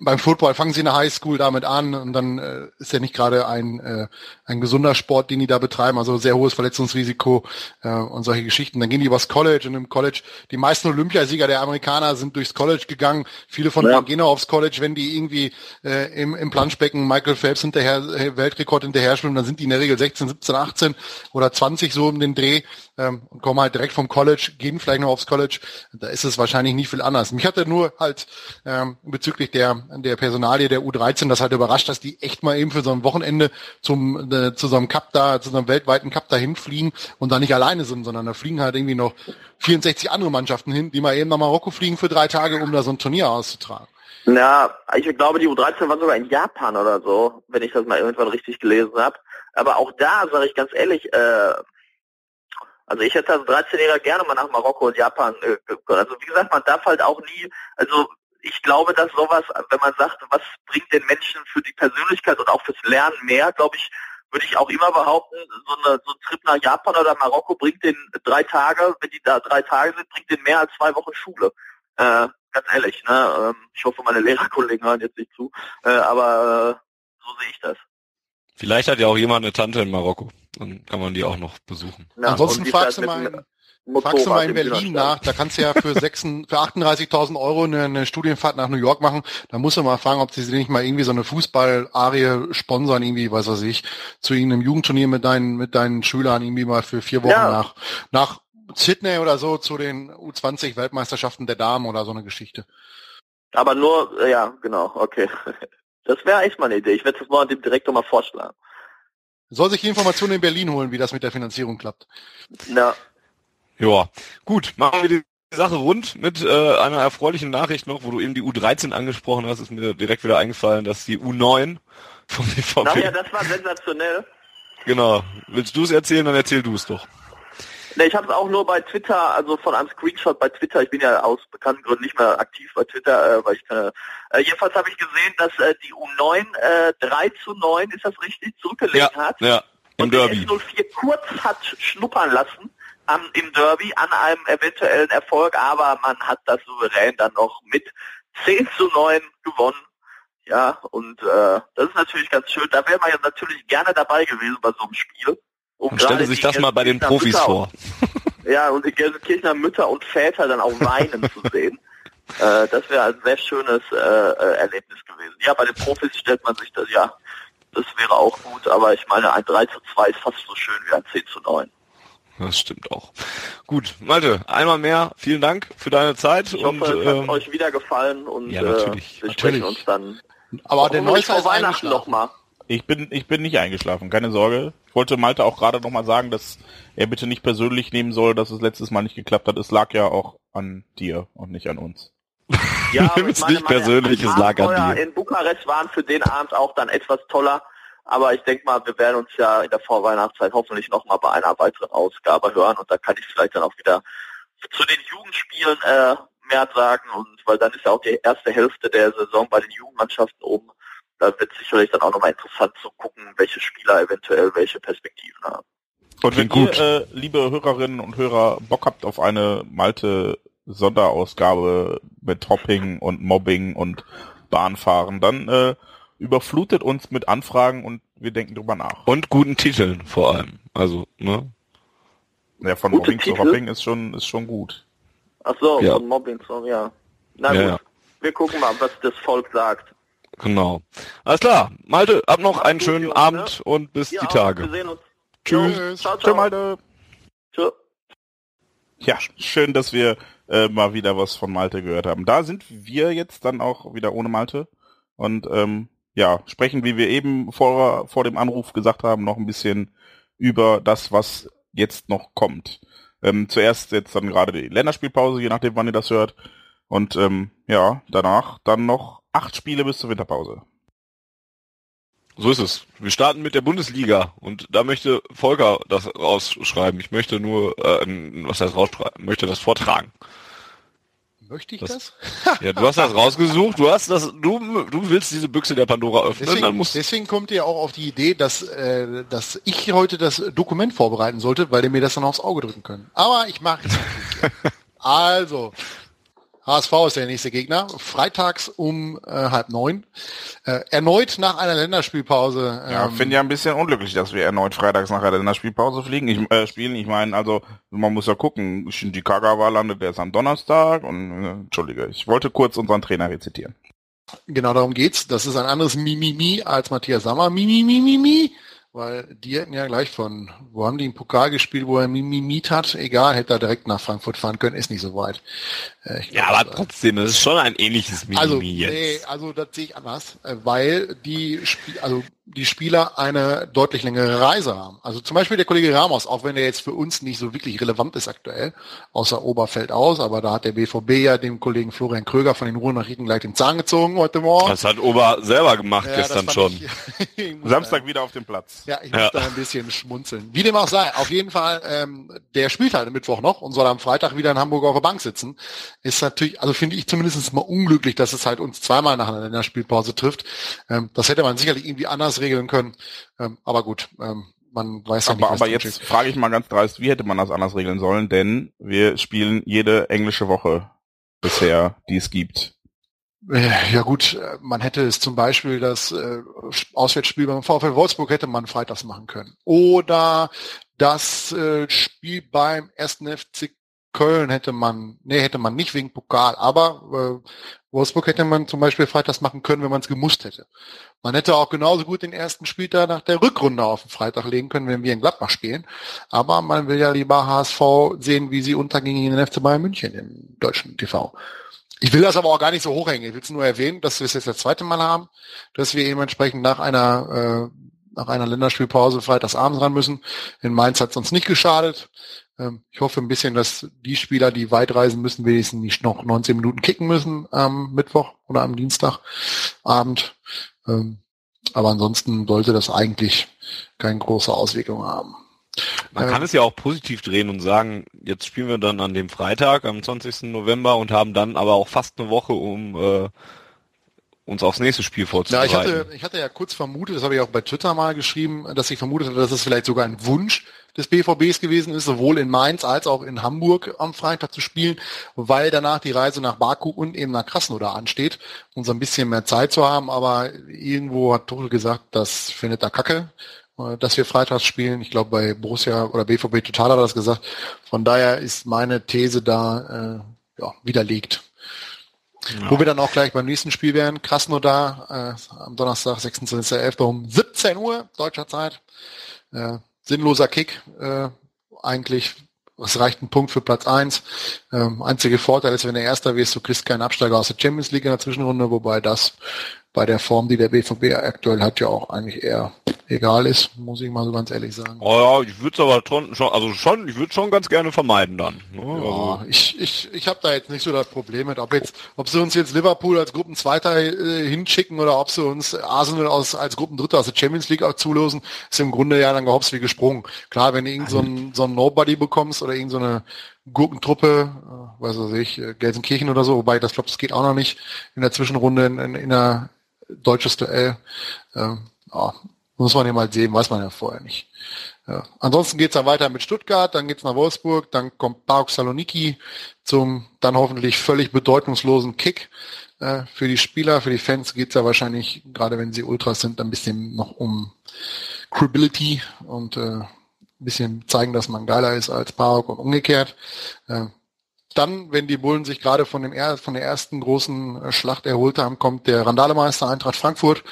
beim Football fangen sie in der Highschool damit an und dann ist ja nicht gerade ein gesunder Sport, den die da betreiben, also sehr hohes Verletzungsrisiko und solche Geschichten. Dann gehen die übers College und im College, die meisten Olympiasieger der Amerikaner sind durchs College gegangen, viele von denen gehen auch aufs College, wenn die irgendwie im Planschbecken Michael Phelps Weltrekord hinterher schwimmen, dann sind die in der Regel 16, 17, 18 oder 20 so um den Dreh und kommen halt direkt vom College, gehen vielleicht noch aufs College, da ist es wahrscheinlich nicht viel anders. Mich hat er nur halt bezüglich der Personalie der U13 das halt überrascht, dass die echt mal eben für so ein Wochenende zu so einem weltweiten Cup dahin fliegen und da nicht alleine sind, sondern da fliegen halt irgendwie noch 64 andere Mannschaften hin, die mal eben nach Marokko fliegen für 3 Tage, um da so ein Turnier auszutragen. Na, ich glaube, die U13 war sogar in Japan oder so, wenn ich das mal irgendwann richtig gelesen habe. Aber auch da, sage ich ganz ehrlich, also ich hätte als 13-Jähriger gerne mal nach Marokko und Japan gekommen. Also wie gesagt, man darf halt auch nie, also ich glaube, dass sowas, wenn man sagt, was bringt den Menschen für die Persönlichkeit und auch fürs Lernen mehr, glaube ich, würde ich auch immer behaupten, so ein Trip nach Japan oder Marokko bringt den 3 Tage, wenn die da 3 Tage sind, bringt den mehr als 2 Wochen Schule. Ganz ehrlich, ne? Ich hoffe, meine Lehrerkollegen hören jetzt nicht zu, aber so sehe ich das. Vielleicht hat ja auch jemand eine Tante in Marokko, dann kann man die auch noch besuchen. Ja, ansonsten fragst du mal Motorrad. Fragst du mal in Berlin nach, da kannst du ja für 38.000 Euro eine Studienfahrt nach New York machen, da musst du mal fragen, ob sie nicht mal irgendwie so eine Fußballarie sponsern, irgendwie, weiß was ich, zu irgendeinem Jugendturnier mit deinen Schülern irgendwie mal für 4 Wochen nach Sydney oder so zu den U20-Weltmeisterschaften der Damen oder so eine Geschichte. Aber nur, ja, genau, okay. Das wäre echt mal eine Idee. Ich werde das mal dem Direktor mal vorschlagen. Soll sich die Informationen in Berlin holen, wie das mit der Finanzierung klappt. Na. Ja, gut, machen wir die Sache rund mit einer erfreulichen Nachricht noch, wo du eben die U13 angesprochen hast, ist mir direkt wieder eingefallen, dass die U9 vom BVB... Na ja, das war sensationell. Genau. Willst du es erzählen, dann erzähl du es doch. Ne, ich habe es auch nur bei Twitter, also von einem Screenshot bei Twitter, ich bin ja aus bekannten Gründen nicht mehr aktiv bei Twitter, weil ich keine... jedenfalls habe ich gesehen, dass die U9 3-9, ist das richtig, zurückgelegt hat. Ja, im und Derby. Und den S04 kurz hat schnuppern lassen im Derby an einem eventuellen Erfolg, aber man hat das souverän dann noch mit 10-9 gewonnen. Ja, und das ist natürlich ganz schön. Da wäre man ja natürlich gerne dabei gewesen bei so einem Spiel. Und stelle sich das mal bei den Profis vor. Ja, und die Gelsenkirchener Mütter und Väter dann auch weinen zu sehen. Das wäre ein sehr schönes Erlebnis gewesen. Ja, bei den Profis stellt man sich das, ja, das wäre auch gut, aber ich meine, ein 3-2 ist fast so schön wie ein 10-9. Das stimmt auch. Gut, Malte, einmal mehr, vielen Dank für deine Zeit. Ich hoffe, es hat euch wieder gefallen und ja, natürlich. Wir sprechen uns dann. Aber der Neusser ist Weihnachten nochmal. Ich bin nicht eingeschlafen, keine Sorge. Ich wollte Malte auch gerade nochmal sagen, dass er bitte nicht persönlich nehmen soll, dass es letztes Mal nicht geklappt hat. Es lag ja auch an dir und nicht an uns. Ja, es nicht persönlich, es lag an dir. In Bukarest waren für den Abend auch dann etwas toller. Aber ich denke mal, wir werden uns ja in der Vorweihnachtszeit hoffentlich nochmal bei einer weiteren Ausgabe hören. Und da kann ich vielleicht dann auch wieder zu den Jugendspielen mehr sagen. Und weil dann ist ja auch die erste Hälfte der Saison bei den Jugendmannschaften oben. Da wird sicherlich dann auch nochmal interessant zu gucken, welche Spieler eventuell welche Perspektiven haben. Und wenn ihr, liebe Hörerinnen und Hörer, Bock habt auf eine Malte-Sonderausgabe mit Hopping und Mobbing und Bahnfahren, dann überflutet uns mit Anfragen und wir denken drüber nach. Und guten Titeln vor allem. Also, ne? Ja, von Mobbing zu Hopping ist schon gut. Ach so, ja. Von Mobbing zu, ja. Na ja, gut, wir gucken mal, was das Volk sagt. Genau. Alles klar. Malte, hab noch einen schönen Abend und bis die Tage. Wir sehen uns. Tschüss. Ciao, ciao. Tschö, Malte. Tschö. Ja, schön, dass wir mal wieder was von Malte gehört haben. Da sind wir jetzt dann auch wieder ohne Malte und sprechen, wie wir eben vor dem Anruf gesagt haben, noch ein bisschen über das, was jetzt noch kommt. Zuerst jetzt dann gerade die Länderspielpause, je nachdem, wann ihr das hört. Und danach dann noch 8 Spiele bis zur Winterpause. So ist es. Wir starten mit der Bundesliga und da möchte Volker das rausschreiben. Ich möchte nur, was heißt rausschreiben? Möchte das vortragen. Möchte ich das? Ja, du hast das rausgesucht. Du willst diese Büchse der Pandora öffnen. Deswegen kommt ihr auch auf die Idee, dass ich heute das Dokument vorbereiten sollte, weil ihr mir das dann aufs Auge drücken könnt. Aber ich mache es nicht. Also... HSV ist der nächste Gegner, freitags um 8:30. Erneut nach einer Länderspielpause. Ich finde ja ein bisschen unglücklich, dass wir erneut freitags nach einer Länderspielpause spielen. Ich meine, also man muss ja gucken, Shinji Kagawa landet erst am Donnerstag und entschuldige, ich wollte kurz unseren Trainer rezitieren. Genau darum geht's. Das ist ein anderes Mimimi als Matthias Sammer. Mimimi. Weil die hätten ja gleich wo haben die im Pokal gespielt, wo er Mimimit hat? Egal, hätte er direkt nach Frankfurt fahren können, ist nicht so weit. Aber trotzdem, das ist schon ein ähnliches Mimimi also, jetzt. Also das sehe ich anders, weil die Spieler eine deutlich längere Reise haben. Also zum Beispiel der Kollege Ramos, auch wenn er jetzt für uns nicht so wirklich relevant ist aktuell, außer Oberfeld aus, aber da hat der BVB ja dem Kollegen Florian Kröger von den Ruhrnachrichten gleich den Zahn gezogen heute Morgen. Das hat Ober selber gemacht gestern schon. Samstag wieder auf dem Platz. Ja, ich muss da ein bisschen schmunzeln. Wie dem auch sei, auf jeden Fall, der spielt halt am Mittwoch noch und soll am Freitag wieder in Hamburg auf der Bank sitzen. Ist natürlich, also finde ich zumindest mal unglücklich, dass es halt uns zweimal nach einer Länderspielpause trifft. Das hätte man sicherlich irgendwie anders regeln können, aber gut, man weiß ja nicht. Aber jetzt frage ich mal ganz dreist, wie hätte man das anders regeln sollen, denn wir spielen jede englische Woche bisher, die es gibt. Ja gut, man hätte es zum Beispiel das Auswärtsspiel beim VfL Wolfsburg hätte man freitags machen können. Oder das Spiel beim 1. FC Köln hätte man nicht wegen Pokal, aber Wolfsburg hätte man zum Beispiel freitags machen können, wenn man es gemusst hätte. Man hätte auch genauso gut den ersten Spieltag nach der Rückrunde auf den Freitag legen können, wenn wir in Gladbach spielen. Aber man will ja lieber HSV sehen, wie sie unterging gegen den FC Bayern München im deutschen TV. Ich will das aber auch gar nicht so hochhängen. Ich will es nur erwähnen, dass wir es jetzt das zweite Mal haben, dass wir eben entsprechend nach einer Länderspielpause freitags abends ran müssen. In Mainz hat es uns nicht geschadet. Ich hoffe ein bisschen, dass die Spieler, die weit reisen müssen, wenigstens nicht noch 19 Minuten kicken müssen am Mittwoch oder am Dienstagabend. Aber ansonsten sollte das eigentlich keine große Auswirkung haben. Man kann es ja auch positiv drehen und sagen, jetzt spielen wir dann an dem Freitag am 20. November und haben dann aber auch fast eine Woche, um uns aufs nächste Spiel vorzubereiten. Ja, ich hatte ja kurz vermutet, das habe ich auch bei Twitter mal geschrieben, dass ich vermutet hatte, dass es vielleicht sogar ein Wunsch des BVBs gewesen ist, sowohl in Mainz als auch in Hamburg am Freitag zu spielen, weil danach die Reise nach Baku und eben nach Krasnodar ansteht, um so ein bisschen mehr Zeit zu haben. Aber irgendwo hat Tuchel gesagt, das findet er kacke, dass wir freitags spielen. Ich glaube, bei Borussia oder BVB Total hat er das gesagt. Von daher ist meine These da widerlegt. Ja. Wo wir dann auch gleich beim nächsten Spiel wären. Krasnodar am Donnerstag, 26.11. um 17 Uhr deutscher Zeit. Sinnloser Kick eigentlich. Es reicht ein Punkt für Platz 1. Einziger Vorteil ist, wenn du Erster wirst, du kriegst keinen Absteiger aus der Champions League in der Zwischenrunde, wobei das bei der Form, die der BVB aktuell hat, ja auch eigentlich eher egal ist, muss ich mal so ganz ehrlich sagen. Oh ja, ich würde es aber schon ganz gerne vermeiden dann. Ne? Ja, also. Ich habe da jetzt nicht so das Problem mit, ob sie uns jetzt Liverpool als Gruppenzweiter hinschicken oder ob sie uns Arsenal als Gruppendritter aus der Champions League auch zulosen, ist im Grunde ja dann gehopst wie gesprungen. Klar, wenn du irgend so ein Nobody bekommst oder irgend so eine Gurkentruppe, Gelsenkirchen oder so, wobei ich glaube, das geht auch noch nicht in der Zwischenrunde in einer deutsches Duell. Muss man ja mal sehen, weiß man ja vorher nicht. Ja. Ansonsten geht's dann weiter mit Stuttgart, dann geht's nach Wolfsburg, dann kommt PAOK Saloniki zum dann hoffentlich völlig bedeutungslosen Kick. Für die Spieler, für die Fans geht's ja wahrscheinlich, gerade wenn sie Ultras sind, ein bisschen noch um Credibility und ein bisschen zeigen, dass man geiler ist als PAOK und umgekehrt. Dann, wenn die Bullen sich gerade von der ersten großen Schlacht erholt haben, kommt der Randalemeister Eintracht Frankfurt.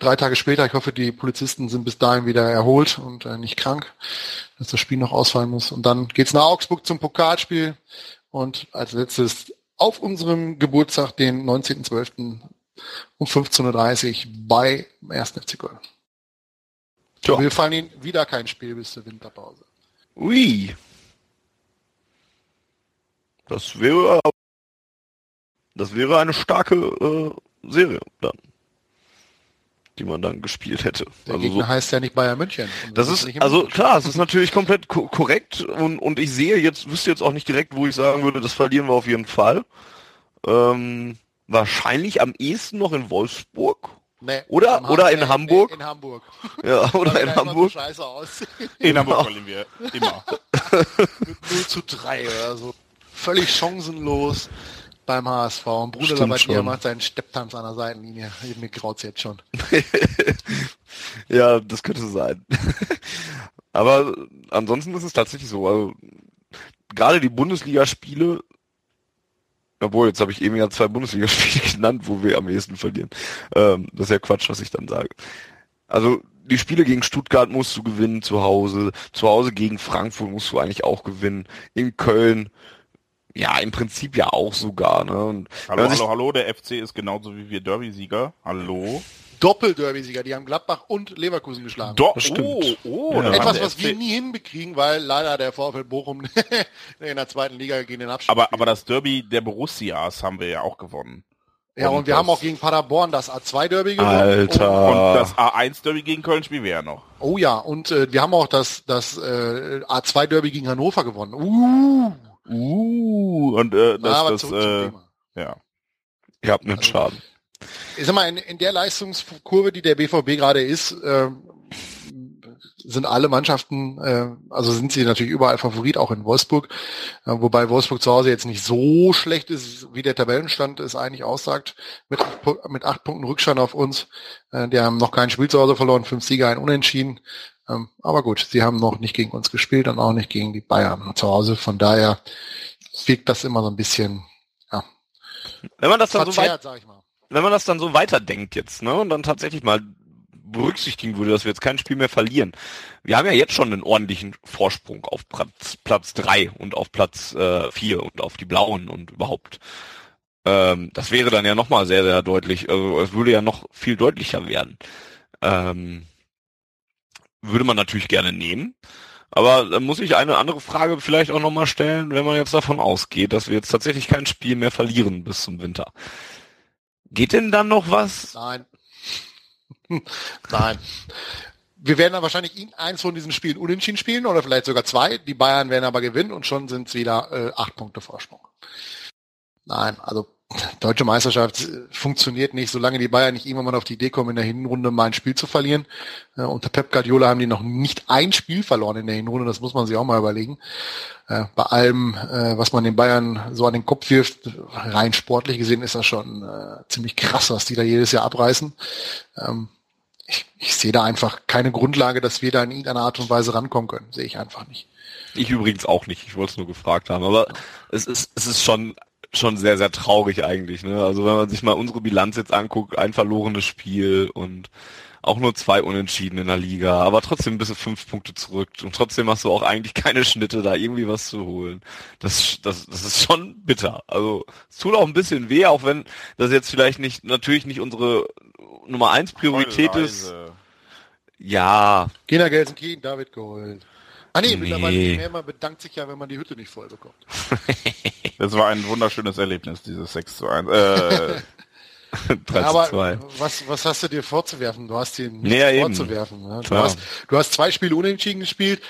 3 Tage später, ich hoffe, die Polizisten sind bis dahin wieder erholt und nicht krank, dass das Spiel noch ausfallen muss. Und dann geht's nach Augsburg zum Pokalspiel. Und als letztes auf unserem Geburtstag, den 19.12. um 15.30 Uhr bei 1. FC Köln. Ja. Wir fallen ihnen wieder kein Spiel bis zur Winterpause. Ui. Das wäre eine starke Serie dann, die man dann gespielt hätte. Der also Gegner so, heißt ja nicht Bayern München. Das ist also München. Klar, es ist natürlich komplett korrekt und ich wüsste jetzt auch nicht direkt, wo ich sagen würde, das verlieren wir auf jeden Fall. Wahrscheinlich am ehesten noch in Wolfsburg. Nee, oder in Hamburg. In Hamburg. Ja, oder in Hamburg. So scheiße aus. In Hamburg wollen wir immer. Mit 0-3 oder so. Völlig chancenlos beim HSV. Und Bruder Labbadia macht seinen Stepptanz an der Seitenlinie. Mir graut's jetzt schon. Ja, das könnte sein. Aber ansonsten ist es tatsächlich so. Also, gerade die Bundesligaspiele, obwohl, jetzt habe ich eben ja 2 Bundesligaspiele genannt, wo wir am ehesten verlieren. Das ist ja Quatsch, was ich dann sage. Also die Spiele gegen Stuttgart musst du gewinnen zu Hause gegen Frankfurt musst du eigentlich auch gewinnen. In Köln ja, im Prinzip ja auch sogar. Ne? Und hallo, der FC ist genauso wie wir Derby-Sieger. Hallo. Doppel-Derby-Sieger, die haben Gladbach und Leverkusen geschlagen. Ja, etwas, was wir nie hinbekriegen, weil leider der VfL Bochum in der zweiten Liga gegen den Abstieg. Aber das Derby der Borussias haben wir ja auch gewonnen. Ja, und wir haben auch gegen Paderborn das A2-Derby gewonnen. Alter. Und das A1-Derby gegen Köln spielen wir ja noch. Oh ja, und wir haben auch das A2-Derby gegen Hannover gewonnen. Ihr habt einen Schaden. Ich sag mal, in der Leistungskurve, die der BVB gerade ist, sind alle Mannschaften, also sind sie natürlich überall Favorit, auch in Wolfsburg, wobei Wolfsburg zu Hause jetzt nicht so schlecht ist, wie der Tabellenstand es eigentlich aussagt, mit 8 Punkten Rückstand auf uns. Die haben noch kein Spiel zu Hause verloren, 5 Siege, ein Unentschieden. Aber gut, sie haben noch nicht gegen uns gespielt und auch nicht gegen die Bayern zu Hause. Von daher wirkt das immer so ein bisschen, ja, wenn man das dann verzerrt, so weit, sag ich mal. Wenn man das dann so weiterdenkt jetzt, ne, und dann tatsächlich mal berücksichtigen würde, dass wir jetzt kein Spiel mehr verlieren. Wir haben ja jetzt schon einen ordentlichen Vorsprung auf Platz 3 und auf Platz 4 und auf die Blauen und überhaupt. Das wäre dann ja nochmal sehr, sehr deutlich. Also es würde ja noch viel deutlicher werden. Würde man natürlich gerne nehmen. Aber da muss ich eine andere Frage vielleicht auch nochmal stellen, wenn man jetzt davon ausgeht, dass wir jetzt tatsächlich kein Spiel mehr verlieren bis zum Winter. Geht denn dann noch was? Nein. Wir werden dann wahrscheinlich in eins von diesen Spielen unentschieden spielen oder vielleicht sogar 2. Die Bayern werden aber gewinnen und schon sind es wieder 8 Punkte Vorsprung. Nein, also deutsche Meisterschaft funktioniert nicht, solange die Bayern nicht irgendwann mal auf die Idee kommen, in der Hinrunde mal ein Spiel zu verlieren. Unter Pep Guardiola haben die noch nicht ein Spiel verloren in der Hinrunde, das muss man sich auch mal überlegen. Bei allem, was man den Bayern so an den Kopf wirft, rein sportlich gesehen, ist das schon ziemlich krass, was die da jedes Jahr abreißen. Ich sehe da einfach keine Grundlage, dass wir da in irgendeiner Art und Weise rankommen können. Sehe ich einfach nicht. Ich übrigens auch nicht. Ich wollte es nur gefragt haben. Aber es ist schon sehr, sehr traurig eigentlich. Ne? Also wenn man sich mal unsere Bilanz jetzt anguckt, ein verlorenes Spiel und auch nur 2 Unentschieden in der Liga, aber trotzdem bist du 5 Punkte zurück und trotzdem hast du auch eigentlich keine Schnitte, da irgendwie was zu holen. Das ist schon bitter. Also es tut auch ein bisschen weh, auch wenn das jetzt vielleicht natürlich nicht unsere Nummer 1 Priorität ist. Ja. Geh nach Gelsenkirchen, David geholt. Ah nee, mittlerweile man bedankt sich ja, wenn man die Hütte nicht voll bekommt. Das war ein wunderschönes Erlebnis, dieses 6:1. 3 ja, aber 2. Was hast du dir vorzuwerfen? Du hast dir nichts vorzuwerfen. Ne? Du hast 2 Spiele unentschieden gespielt.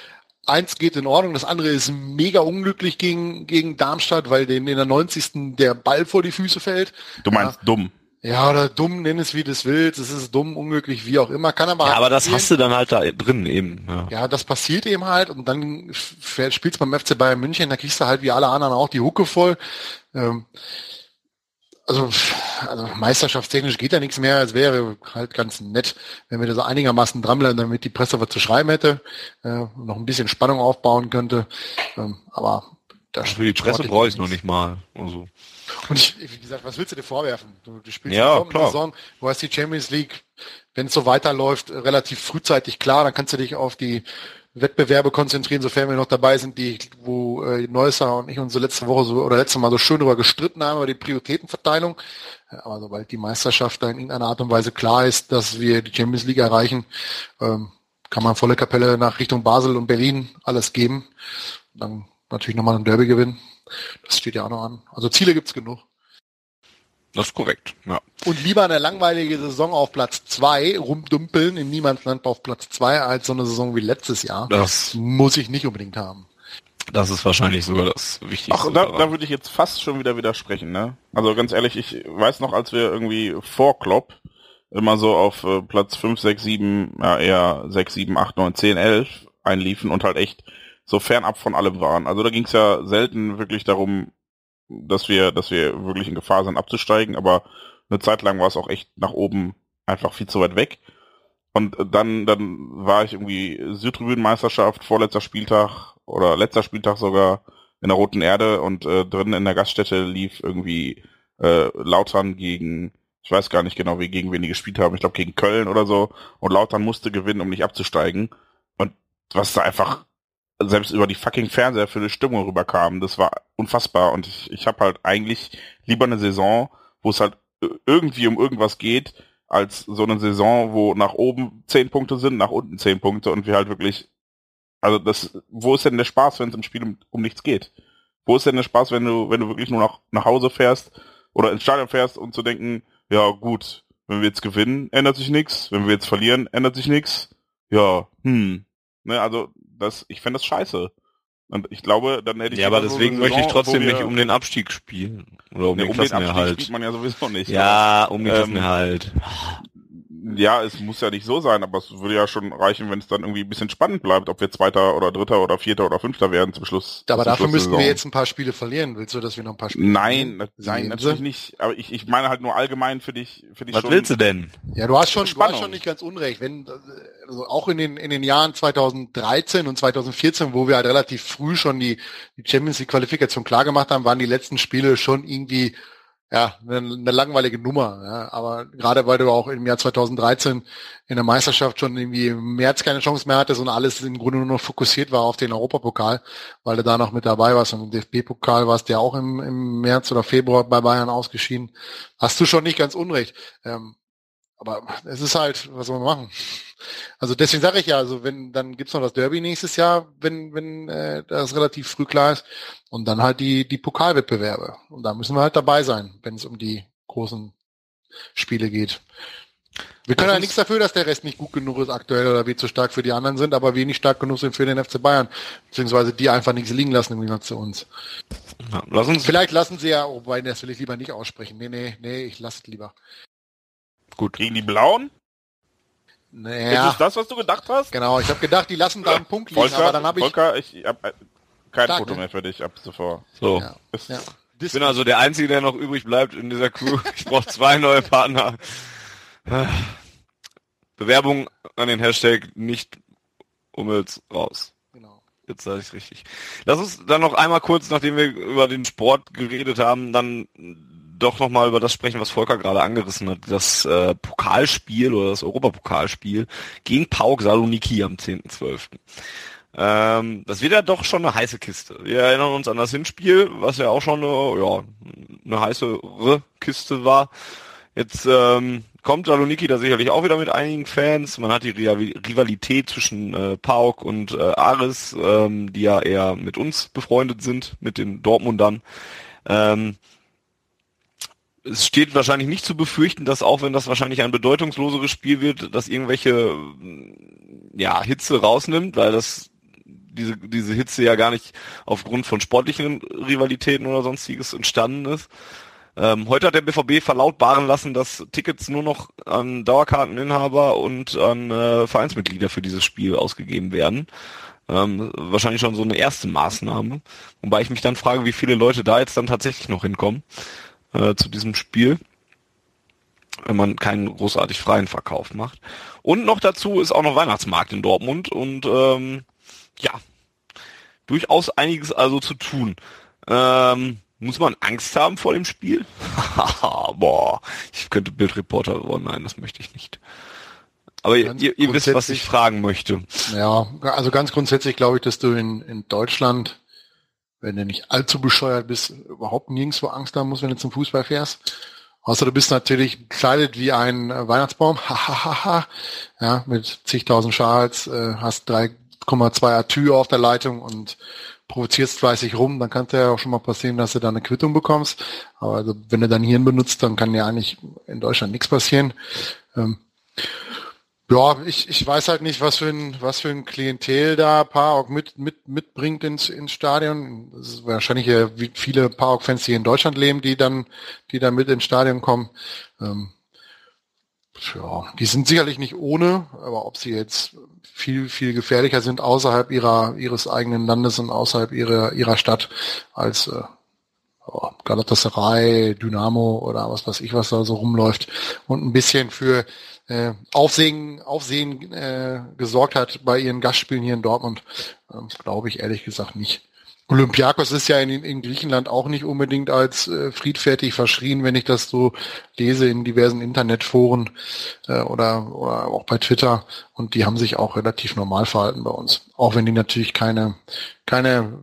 1 geht in Ordnung, das andere ist mega unglücklich gegen Darmstadt, weil denen in der 90. der Ball vor die Füße fällt. Du meinst dumm. Ja, oder dumm, nenn es wie du es willst, es ist dumm, unglücklich, wie auch immer, kann aber... Ja, aber das gehen. Hast du dann halt da drin eben. Ja, das passiert eben halt und dann spielst du beim FC Bayern München, da kriegst du halt wie alle anderen auch die Hucke voll. Also meisterschaftstechnisch geht ja nichts mehr, es wäre halt ganz nett, wenn wir da so einigermaßen dranbleiben, damit die Presse was zu schreiben hätte, noch ein bisschen Spannung aufbauen könnte, aber... Für die Presse brauche ich es noch nicht mal. Also. Und wie gesagt, was willst du dir vorwerfen? Du spielst ja, die Saison, du hast die Champions League, wenn es so weiterläuft, relativ frühzeitig klar, dann kannst du dich auf die Wettbewerbe konzentrieren, sofern wir noch dabei sind, wo Neusser und ich uns so letzte Mal so schön drüber gestritten haben, über die Prioritätenverteilung. Aber sobald die Meisterschaft dann in irgendeiner Art und Weise klar ist, dass wir die Champions League erreichen, kann man volle Kapelle nach Richtung Basel und Berlin alles geben. Und dann natürlich nochmal ein Derby gewinnen. Das steht ja auch noch an. Also Ziele gibt's genug. Das ist korrekt, ja. Und lieber eine langweilige Saison auf Platz 2 rumdumpeln, in Niemandsland auf Platz 2, als so eine Saison wie letztes Jahr. Das muss ich nicht unbedingt haben. Das ist wahrscheinlich sogar das Wichtigste. Ach, da würde ich jetzt fast schon wieder widersprechen, ne? Also ganz ehrlich, ich weiß noch, als wir irgendwie vor Klopp immer so auf Platz 5, 6, 7, ja eher 6, 7, 8, 9, 10, 11 einliefen und halt echt so fernab von allem waren. Also da ging es ja selten wirklich darum, dass wir wirklich in Gefahr sind, abzusteigen, aber eine Zeit lang war es auch echt nach oben einfach viel zu weit weg. Und dann war ich irgendwie Südtribünenmeisterschaft, vorletzter Spieltag oder letzter Spieltag sogar in der Roten Erde und drinnen in der Gaststätte lief irgendwie Lautern gegen, ich weiß gar nicht genau, gegen wen die gespielt haben, ich glaube gegen Köln oder so, und Lautern musste gewinnen, um nicht abzusteigen. Und was da einfach selbst über die fucking Fernseher für eine Stimmung rüberkam, das war unfassbar. Und ich habe halt eigentlich lieber eine Saison, wo es halt irgendwie um irgendwas geht, als so eine Saison, wo nach oben 10 Punkte sind, nach unten 10 Punkte und wir halt wirklich, also das, wo ist denn der Spaß, wenn es im Spiel um nichts geht? Wo ist denn der Spaß, wenn du wirklich nur nach Hause fährst oder ins Stadion fährst und zu denken, ja gut, wenn wir jetzt gewinnen, ändert sich nichts, wenn wir jetzt verlieren, ändert sich nichts, ja, ne, also ich fände das scheiße. Und ich glaube, dann hätte ich... Ja, aber deswegen so möchte ich trotzdem nicht um den Abstieg spielen. Oder um den Klassenerhalt. Um den Abstieg spielt man ja sowieso nicht. Ja, um den Klassenerhalt. Ja, es muss ja nicht so sein, aber es würde ja schon reichen, wenn es dann irgendwie ein bisschen spannend bleibt, ob wir Zweiter oder Dritter oder Vierter oder Fünfter werden zum Schluss. Aber dafür müssten wir jetzt ein paar Spiele verlieren. Willst du, dass wir noch ein paar Spiele verlieren? Nein, natürlich nicht. Aber ich meine halt nur allgemein für dich schon. Was willst du denn? Ja, du hast schon nicht ganz unrecht. Wenn, also auch in den Jahren 2013 und 2014, wo wir halt relativ früh schon die Champions League Qualifikation klar gemacht haben, waren die letzten Spiele schon irgendwie eine langweilige Nummer, ja. Aber gerade weil du auch im Jahr 2013 in der Meisterschaft schon irgendwie im März keine Chance mehr hattest und alles im Grunde nur noch fokussiert war auf den Europapokal, weil du da noch mit dabei warst und im DFB-Pokal warst du ja auch im März oder Februar bei Bayern ausgeschieden, hast du schon nicht ganz unrecht. Aber es ist halt, was soll man machen? Also deswegen sage ich ja, also wenn, dann gibt's noch das Derby nächstes Jahr, wenn das relativ früh klar ist, und dann halt die Pokalwettbewerbe. Und da müssen wir halt dabei sein, wenn es um die großen Spiele geht. Wir können ja nichts dafür, dass der Rest nicht gut genug ist aktuell oder wir zu stark für die anderen sind, aber wir nicht stark genug sind für den FC Bayern, beziehungsweise die einfach nichts liegen lassen im Gegensatz zu uns. Ja, vielleicht lassen sie ja, wobei das will ich lieber nicht aussprechen. Nee, ich lasse es lieber. Gut. Gegen die Blauen? Naja. Ist es das, was du gedacht hast? Genau, ich habe gedacht, die lassen da einen Punkt liegen, Volker, aber dann habe ich... Volker, ich habe kein stark, Foto mehr für dich ab sofort. So. Ja. Ich bin also der Einzige, der noch übrig bleibt in dieser Crew. Ich brauche 2 neue Partner. Bewerbung an den Hashtag nicht Hummels raus. Genau. Jetzt sage ich richtig. Lass uns dann noch einmal kurz, nachdem wir über den Sport geredet haben, dann... doch nochmal über das sprechen, was Volker gerade angerissen hat, das Pokalspiel oder das Europapokalspiel gegen PAOK Saloniki am 10.12. Das wird ja doch schon eine heiße Kiste. Wir erinnern uns an das Hinspiel, was ja auch schon eine heißere Kiste war. Jetzt kommt Saloniki da sicherlich auch wieder mit einigen Fans. Man hat die Rivalität zwischen PAOK und Aris, die ja eher mit uns befreundet sind, mit den Dortmundern. Es steht wahrscheinlich nicht zu befürchten, dass auch wenn das wahrscheinlich ein bedeutungsloseres Spiel wird, dass irgendwelche Hitze rausnimmt, weil das diese Hitze ja gar nicht aufgrund von sportlichen Rivalitäten oder sonstiges entstanden ist. Heute hat der BVB verlautbaren lassen, dass Tickets nur noch an Dauerkarteninhaber und an Vereinsmitglieder für dieses Spiel ausgegeben werden. Wahrscheinlich schon so eine erste Maßnahme. Wobei ich mich dann frage, wie viele Leute da jetzt dann tatsächlich noch hinkommen. Zu diesem Spiel, wenn man keinen großartig freien Verkauf macht. Und noch dazu ist auch noch Weihnachtsmarkt in Dortmund und durchaus einiges also zu tun. Muss man Angst haben vor dem Spiel? Boah, ich könnte Bildreporter werden. Nein, das möchte ich nicht. Aber ihr wisst, was ich fragen möchte. Ja, also ganz grundsätzlich glaube ich, dass du in Deutschland, wenn du nicht allzu bescheuert bist, überhaupt nirgendwo Angst haben musst, wenn du zum Fußball fährst. Außer du bist natürlich gekleidet wie ein Weihnachtsbaum. Ja, mit zigtausend Schals, hast 3,2er Tür auf der Leitung und provozierst fleißig rum. Dann kann es ja auch schon mal passieren, dass du da eine Quittung bekommst. Aber also, wenn du dein Hirn benutzt, dann kann ja eigentlich in Deutschland nichts passieren. Ich weiß halt nicht, was für ein Klientel da PAOK mitbringt ins Stadion. Das ist wahrscheinlich wie viele PAOK-Fans, die in Deutschland leben, die dann mit ins Stadion kommen. Die sind sicherlich nicht ohne, aber ob sie jetzt viel, viel gefährlicher sind außerhalb ihres eigenen Landes und außerhalb ihrer Stadt als Galatasaray, Dynamo oder was weiß ich, was da so rumläuft und ein bisschen für Aufsehen gesorgt hat bei ihren Gastspielen hier in Dortmund, glaube ich ehrlich gesagt nicht. Olympiakos ist ja in Griechenland auch nicht unbedingt als friedfertig verschrien, wenn ich das so lese in diversen Internetforen oder auch bei Twitter, und die haben sich auch relativ normal verhalten bei uns, auch wenn die natürlich keine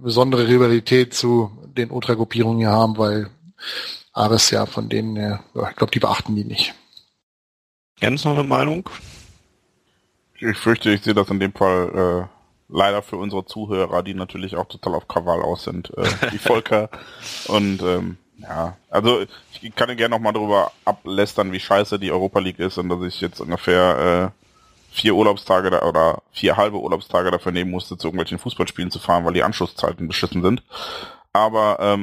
besondere Rivalität zu den Ultragruppierungen hier haben, weil Ares ja von denen, ich glaube, die beachten die nicht. Jens, noch eine Meinung? Ich fürchte, ich sehe das in dem Fall leider für unsere Zuhörer, die natürlich auch total auf Krawall aus sind, die Volker. Und also ich kann ja gerne nochmal drüber ablästern, wie scheiße die Europa League ist und dass ich jetzt ungefähr 4 Urlaubstage oder 4 halbe Urlaubstage dafür nehmen musste, zu irgendwelchen Fußballspielen zu fahren, weil die Anschlusszeiten beschissen sind. Aber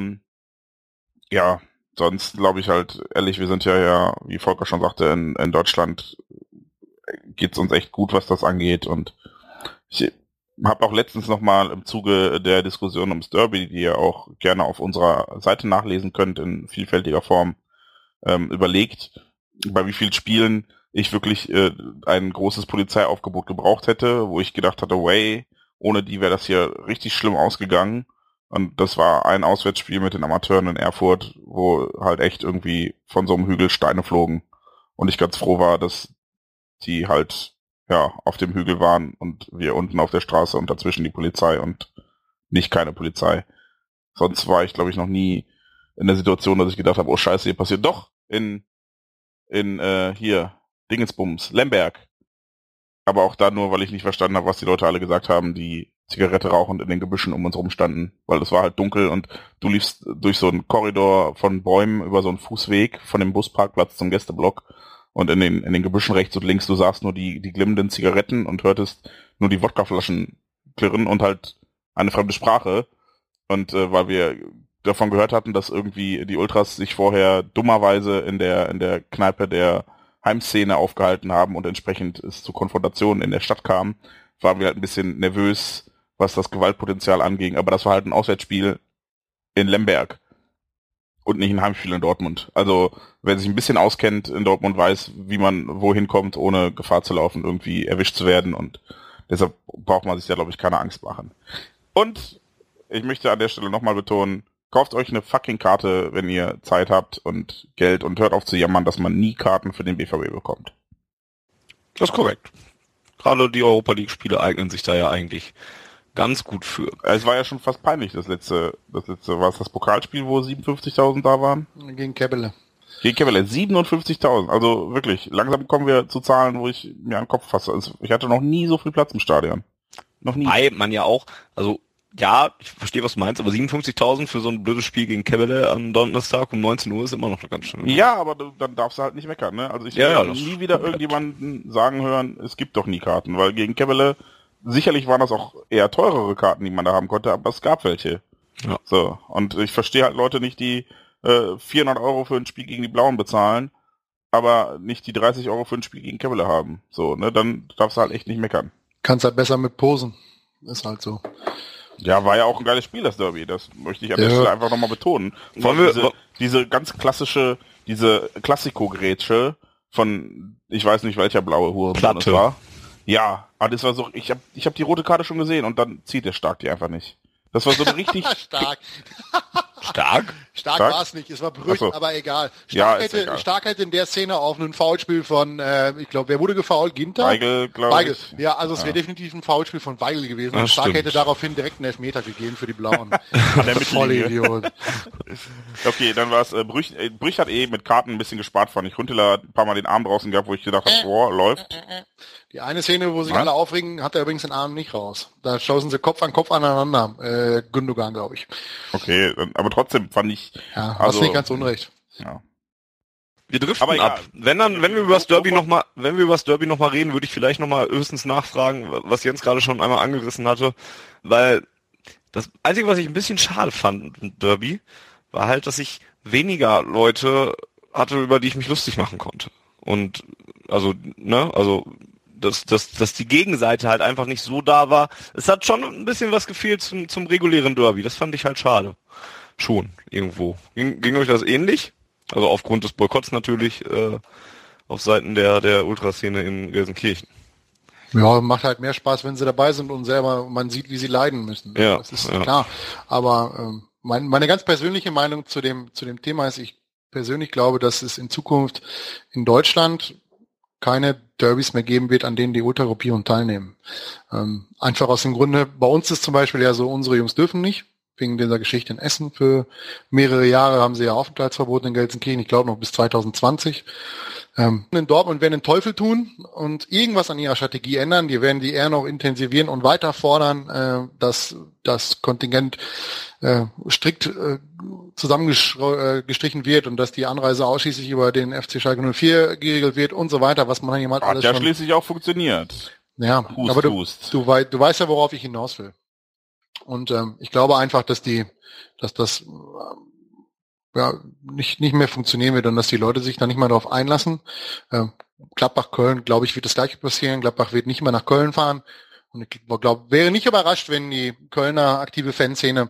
sonst glaube ich halt, ehrlich, wir sind ja, wie Volker schon sagte, in Deutschland geht's uns echt gut, was das angeht. Und ich habe auch letztens nochmal im Zuge der Diskussion ums Derby, die ihr auch gerne auf unserer Seite nachlesen könnt, in vielfältiger Form, überlegt, bei wie vielen Spielen ich wirklich ein großes Polizeiaufgebot gebraucht hätte, wo ich gedacht hatte, way, ohne die wäre das hier richtig schlimm ausgegangen. Und das war ein Auswärtsspiel mit den Amateuren in Erfurt, wo halt echt irgendwie von so einem Hügel Steine flogen. Und ich ganz froh war, dass die halt ja auf dem Hügel waren und wir unten auf der Straße und dazwischen die Polizei und nicht keine Polizei. Sonst war ich, glaube ich, noch nie in der Situation, dass ich gedacht habe, oh scheiße, hier passiert doch in hier Dingensbums, Lemberg. Aber auch da nur, weil ich nicht verstanden habe, was die Leute alle gesagt haben, die Zigarette rauchend in den Gebüschen um uns rumstanden, weil es war halt dunkel und du liefst durch so einen Korridor von Bäumen über so einen Fußweg von dem Busparkplatz zum Gästeblock und in den Gebüschen rechts und links, du sahst nur die glimmenden Zigaretten und hörtest nur die Wodkaflaschen klirren und halt eine fremde Sprache. Und weil wir davon gehört hatten, dass irgendwie die Ultras sich vorher dummerweise in der Kneipe der Heimszene aufgehalten haben und entsprechend es zu Konfrontationen in der Stadt kam, waren wir halt ein bisschen nervös, was das Gewaltpotenzial anging. Aber das war halt ein Auswärtsspiel in Lemberg und nicht ein Heimspiel in Dortmund. Also wer sich ein bisschen auskennt in Dortmund, weiß, wie man wohin kommt, ohne Gefahr zu laufen, irgendwie erwischt zu werden. Und deshalb braucht man sich da, glaube ich, keine Angst machen. Und ich möchte an der Stelle nochmal betonen, kauft euch eine fucking Karte, wenn ihr Zeit habt und Geld, und hört auf zu jammern, dass man nie Karten für den BVB bekommt. Das ist korrekt. Gerade die Europa League-Spiele eignen sich da ja eigentlich ganz gut für. Es war ja schon fast peinlich, das letzte war es das Pokalspiel, wo 57.000 da waren? Gegen Kebele, 57.000. Also wirklich, langsam kommen wir zu Zahlen, wo ich mir an den Kopf fasse. Also ich hatte noch nie so viel Platz im Stadion. Noch nie. Weil man ja auch, also ja, ich verstehe, was du meinst, aber 57.000 für so ein blödes Spiel gegen Kebele am Donnerstag um 19 Uhr ist immer noch ganz schön. Ja, aber dann darfst du halt nicht meckern, ne? Also ich will nie wieder irgendjemanden sagen hören, es gibt doch nie Karten, weil gegen Kebele, sicherlich waren das auch eher teurere Karten, die man da haben konnte, aber es gab welche. Ja. So, und ich verstehe halt Leute nicht, die 400 € für ein Spiel gegen die Blauen bezahlen, aber nicht die 30 € für ein Spiel gegen Kebele haben. So, ne? Dann darfst du halt echt nicht meckern. Kannst halt besser mit posen. Ist halt so. Ja, war ja auch ein geiles Spiel, das Derby. Das möchte ich an der Stelle einfach nochmal betonen. Vor allem diese ganz klassische, diese Klassiko-Grätsche von, ich weiß nicht welcher blaue Hurensohn es war. Ja, aber das war so, ich hab die rote Karte schon gesehen und dann zieht der Stark die einfach nicht. Das war so eine richtig... Stark? Stark war es nicht, es war berühmt, so. Aber egal. Stark hätte in der Szene auf ein Foulspiel von, ich glaube, wer wurde gefoult? Ginter? Weigl, glaube ich. Ja, also es wäre definitiv ein Foulspiel von Weigl gewesen. Und Stark hätte daraufhin direkt einen Elfmeter gegeben für die Blauen. Der Vollidiot. Okay, dann war es Brüch hat mit Karten ein bisschen gespart, fand ich. Huntelaar hat ein paar Mal den Arm draußen gehabt, wo ich gedacht habe, boah, läuft. Die eine Szene, wo sich alle aufregen, hat er übrigens den Arm nicht raus. Da stoßen sie Kopf an Kopf aneinander. Gündogan, glaube ich. Okay, aber trotzdem fand ich... Ja, also, hast nicht ganz unrecht. Ja. Wir driften ab. Wenn wir über das Derby nochmal reden, würde ich vielleicht nochmal höchstens nachfragen, was Jens gerade schon einmal angerissen hatte, weil das Einzige, was ich ein bisschen schade fand im Derby, war halt, dass ich weniger Leute hatte, über die ich mich lustig machen konnte. Und dass die Gegenseite halt einfach nicht so da war. Es hat schon ein bisschen was gefehlt zum regulären Derby. Das fand ich halt schade. Schon, irgendwo. Ging euch das ähnlich? Also aufgrund des Boykotts natürlich auf Seiten der Ultraszene in Gelsenkirchen. Ja, macht halt mehr Spaß, wenn sie dabei sind und selber man sieht, wie sie leiden müssen. Ja, das ist klar. Aber meine ganz persönliche Meinung zu dem Thema ist, ich persönlich glaube, dass es in Zukunft in Deutschland keine Derbys mehr geben wird, an denen die Ultra-Gruppierungen teilnehmen. Einfach aus dem Grunde, bei uns ist zum Beispiel ja so, unsere Jungs dürfen nicht, wegen dieser Geschichte in Essen. Für mehrere Jahre haben sie ja Aufenthaltsverbot in Gelsenkirchen, ich glaube noch bis 2020. In Dortmund werden den Teufel tun und irgendwas an ihrer Strategie ändern. Die werden die eher noch intensivieren und weiter fordern, dass das Kontingent strikt zusammengestrichen wird und dass die Anreise ausschließlich über den FC Schalke 04 geregelt wird und so weiter, was man jemand alles schon... Hat ja schließlich auch funktioniert. Ja, aber du weißt ja, worauf ich hinaus will. Und ich glaube einfach, dass das nicht mehr funktionieren wird und dass die Leute sich da nicht mal drauf einlassen. Gladbach-Köln, glaube ich, wird das Gleiche passieren. Gladbach wird nicht mehr nach Köln fahren. Und ich glaube, wäre nicht überrascht, wenn die Kölner aktive Fanszene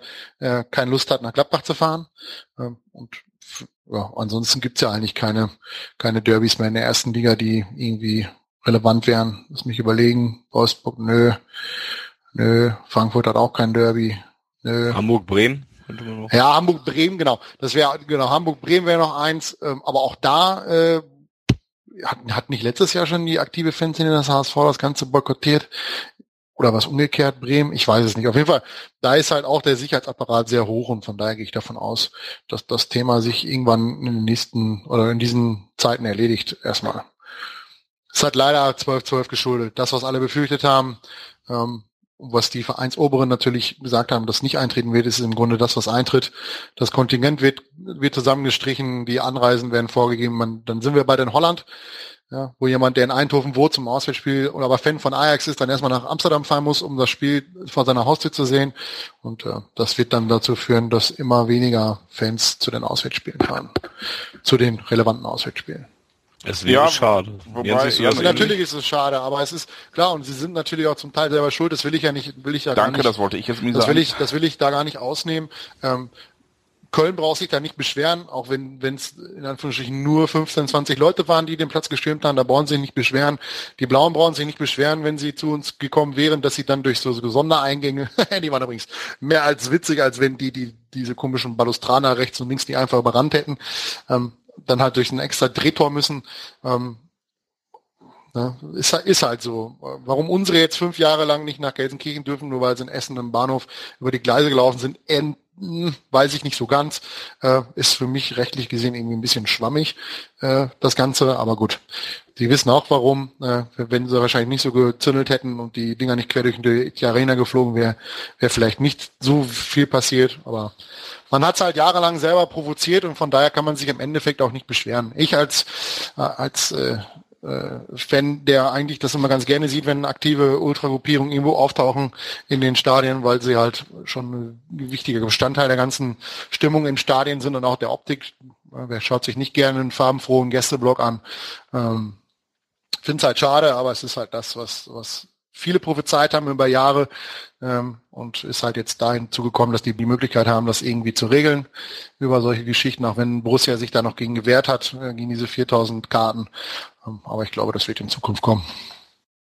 keine Lust hat, nach Gladbach zu fahren. Ansonsten gibt's ja eigentlich keine Derbys mehr in der ersten Liga, die irgendwie relevant wären. Lass mich überlegen. Wolfsburg, nö. Frankfurt hat auch kein Derby. Nö. Hamburg-Bremen? Ja, Hamburg-Bremen, genau. Das wäre, genau, Hamburg-Bremen wäre noch eins. Aber auch da, hat nicht letztes Jahr schon die aktive Fanszene des HSV das Ganze boykottiert? Oder was umgekehrt, Bremen? Ich weiß es nicht. Auf jeden Fall, da ist halt auch der Sicherheitsapparat sehr hoch und von daher gehe ich davon aus, dass das Thema sich irgendwann in diesen Zeiten erledigt erstmal. Es hat leider 12-12 geschuldet. Das, was alle befürchtet haben, was die Vereinsoberen natürlich gesagt haben, dass nicht eintreten wird, ist im Grunde das, was eintritt. Das Kontingent wird zusammengestrichen, die Anreisen werden vorgegeben. Dann sind wir bald in Holland, ja, wo jemand, der in Eindhoven wohnt, zum Auswärtsspiel oder aber Fan von Ajax ist, dann erstmal nach Amsterdam fahren muss, um das Spiel vor seiner Haustür zu sehen. Und das wird dann dazu führen, dass immer weniger Fans zu den Auswärtsspielen fahren, zu den relevanten Auswärtsspielen. Es wäre schade. Wobei, natürlich ist es schade, aber es ist klar und sie sind natürlich auch zum Teil selber schuld. Das will ich ja nicht, Danke, das wollte ich jetzt nicht sagen. Das will ich da gar nicht ausnehmen. Köln braucht sich da nicht beschweren, auch wenn es in Anführungsstrichen nur 15, 20 Leute waren, die den Platz gestürmt haben, da brauchen sie sich nicht beschweren. Die Blauen brauchen sich nicht beschweren, wenn sie zu uns gekommen wären, dass sie dann durch so Sondereingänge, die waren übrigens mehr als witzig, als wenn die diese komischen Balustraner rechts und links die einfach überrannt hätten. Dann halt durch ein extra Drehtor müssen. Ist halt so. Warum unsere jetzt 5 Jahre lang nicht nach Gelsenkirchen dürfen, nur weil sie in Essen im Bahnhof über die Gleise gelaufen sind, weiß ich nicht so ganz. Ist für mich rechtlich gesehen irgendwie ein bisschen schwammig, das Ganze. Aber gut, die wissen auch warum. Wenn sie wahrscheinlich nicht so gezündelt hätten und die Dinger nicht quer durch die Arena geflogen wären, wäre vielleicht nicht so viel passiert. Aber man hat es halt jahrelang selber provoziert und von daher kann man sich im Endeffekt auch nicht beschweren. Ich als Fan, der eigentlich das immer ganz gerne sieht, wenn aktive Ultragruppierungen irgendwo auftauchen in den Stadien, weil sie halt schon ein wichtiger Bestandteil der ganzen Stimmung im Stadion sind und auch der Optik. Wer schaut sich nicht gerne einen farbenfrohen Gästeblock an? Find's halt schade, aber es ist halt das, was viele prophezeit haben über Jahre, und ist halt jetzt dahin zugekommen, dass die Möglichkeit haben, das irgendwie zu regeln über solche Geschichten, auch wenn Borussia sich da noch gegen gewehrt hat, gegen diese 4000 Karten. Aber ich glaube, das wird in Zukunft kommen.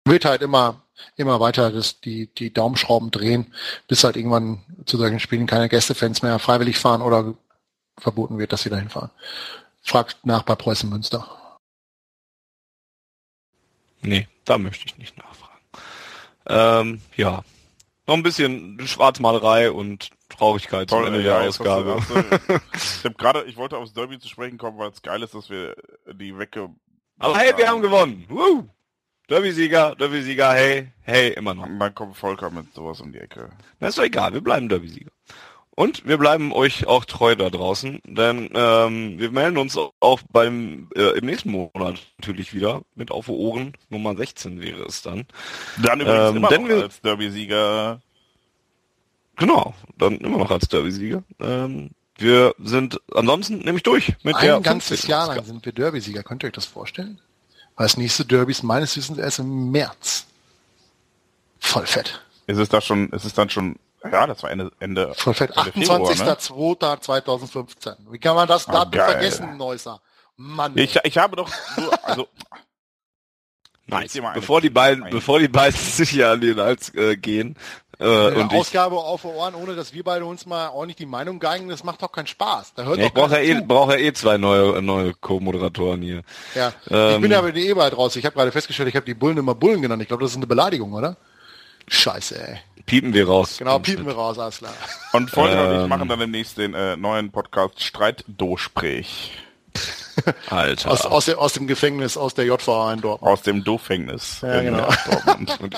Wird halt immer weiter die Daumenschrauben drehen, bis halt irgendwann zu solchen Spielen keine Gästefans mehr freiwillig fahren oder verboten wird, dass sie dahin fahren. Fragt nach bei Preußen Münster. Nee, da möchte ich nicht nachfragen. Noch ein bisschen Schwarzmalerei und Traurigkeit zum Ende der Ausgabe. Ich wollte aufs Derby zu sprechen kommen, weil es geil ist, dass wir die wegge... Aber hey, wir haben gewonnen! Woo! Derby-Sieger, hey, immer noch. Und dann kommt Volker mit sowas um die Ecke. Na, ist doch egal, wir bleiben Derby-Sieger. Und wir bleiben euch auch treu da draußen, denn wir melden uns auch im nächsten Monat natürlich wieder mit Auffe Ohren, Nummer 16 wäre es dann. Dann übrigens immer noch als Derby-Sieger. Genau, dann immer noch als Derby-Sieger. Wir sind ansonsten nämlich durch mit Ein ganzes Jahr lang sind wir Derby-Sieger, könnt ihr euch das vorstellen? Weil das nächste Derby ist meines Wissens erst im März. Voll fett. Das war Ende voll fett. 28.02.2015. Wie kann man das Datum vergessen, Neusser? Mann. Ich habe doch also nice. Bevor die beiden sich ja an den Hals gehen. Und Ausgabe auf Ohren, ohne dass wir beide uns mal ordentlich die Meinung geigen, das macht doch keinen Spaß. Da hört doch ich brauche zwei neue Co-Moderatoren hier. Ja. Ich bin ja mit der bald raus. Ich habe gerade festgestellt, ich habe die Bullen immer Bullen genannt. Ich glaube, das ist eine Beleidigung, oder? Scheiße, ey. Piepen wir raus. Genau, piepen wir raus, alles klar. Und Volker und ich machen dann demnächst den neuen Podcast Streit-Do-Sprech. Alter. Aus dem Gefängnis, aus der JVA in Dortmund. Aus dem Do-Fängnis. Ja, genau.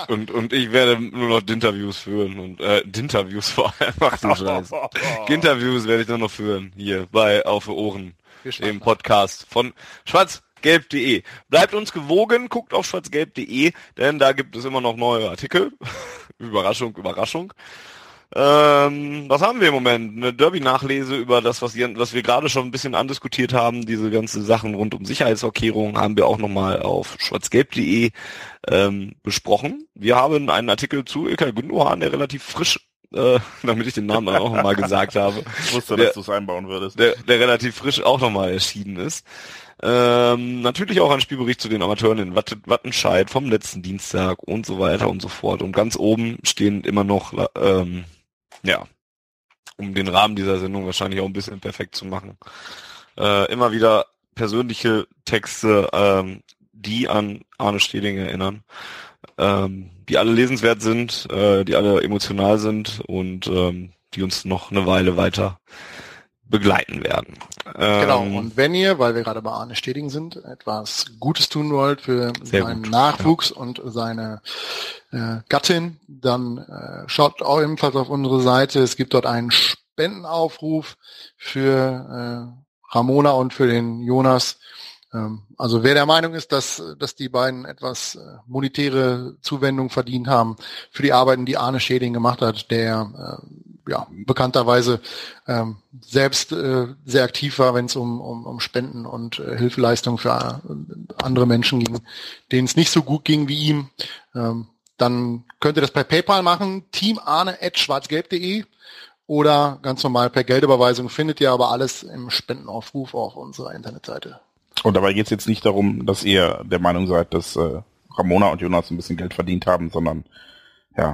Und ich werde nur noch Dinterviews führen. Und Dinterviews vor allem. Ach du Scheiße. Dinterviews werde ich nur noch führen. Hier, bei Auffe Ohren. Im Podcast von schwarzgelb.de. Bleibt uns gewogen, guckt auf schwarzgelb.de, denn da gibt es immer noch neue Artikel. Überraschung. Was haben wir im Moment? Eine Derby-Nachlese über das, was wir gerade schon ein bisschen andiskutiert haben, diese ganzen Sachen rund um Sicherheitsmarkierungen, haben wir auch nochmal auf schwarzgelb.de besprochen. Wir haben einen Artikel zu Ilkay Gündogan, der relativ frisch, damit ich den Namen auch nochmal gesagt habe. Ich wusste, dass du es einbauen würdest. Der relativ frisch auch nochmal erschienen ist. Natürlich auch ein Spielbericht zu den Amateuren in Wattenscheid vom letzten Dienstag und so weiter und so fort. Und ganz oben stehen immer noch, um den Rahmen dieser Sendung wahrscheinlich auch ein bisschen perfekt zu machen, immer wieder persönliche Texte, die an Arne Steding erinnern, die alle lesenswert sind, die alle emotional sind und die uns noch eine Weile weiter begleiten werden. Genau, und wenn ihr, weil wir gerade bei Arne Steding sind, etwas Gutes tun wollt für seinen Nachwuchs und seine Gattin, dann schaut auch ebenfalls auf unsere Seite. Es gibt dort einen Spendenaufruf für Ramona und für den Jonas. Also wer der Meinung ist, dass die beiden etwas monetäre Zuwendung verdient haben für die Arbeiten, die Arne Steding gemacht hat, der bekannterweise selbst sehr aktiv war, wenn es um Spenden und Hilfeleistungen für andere Menschen ging, denen es nicht so gut ging wie ihm, dann könnt ihr das per PayPal machen, teamarne@schwarzgelb.de, oder ganz normal per Geldüberweisung, findet ihr aber alles im Spendenaufruf auf unserer Internetseite. Und dabei geht es jetzt nicht darum, dass ihr der Meinung seid, dass Ramona und Jonas ein bisschen Geld verdient haben, sondern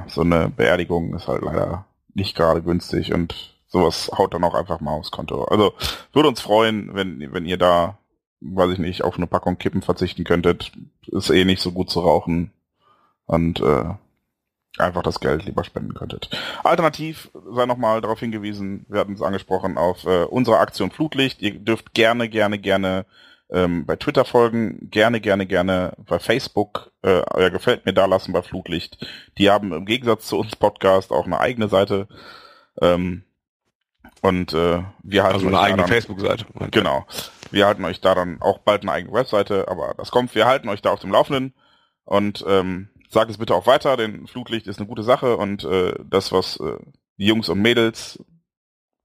so eine Beerdigung ist halt leider nicht gerade günstig und sowas haut dann auch einfach mal aufs Konto. Also würde uns freuen, wenn ihr da, weiß ich nicht, auf eine Packung Kippen verzichten könntet. Ist eh nicht so gut zu rauchen und einfach das Geld lieber spenden könntet. Alternativ sei nochmal darauf hingewiesen, wir hatten es angesprochen, auf unsere Aktion Flutlicht. Ihr dürft gerne bei Twitter folgen, gerne bei Facebook euer Gefällt mir dalassen bei Flutlicht. Die haben im Gegensatz zu uns Podcast auch eine eigene Seite und wir halten also eine eigene Facebook-Seite. Genau. Wir halten euch da dann auch bald eine eigene Webseite, aber das kommt. Wir halten euch da auf dem Laufenden und sagt es bitte auch weiter, denn Flutlicht ist eine gute Sache und das, was die Jungs und Mädels,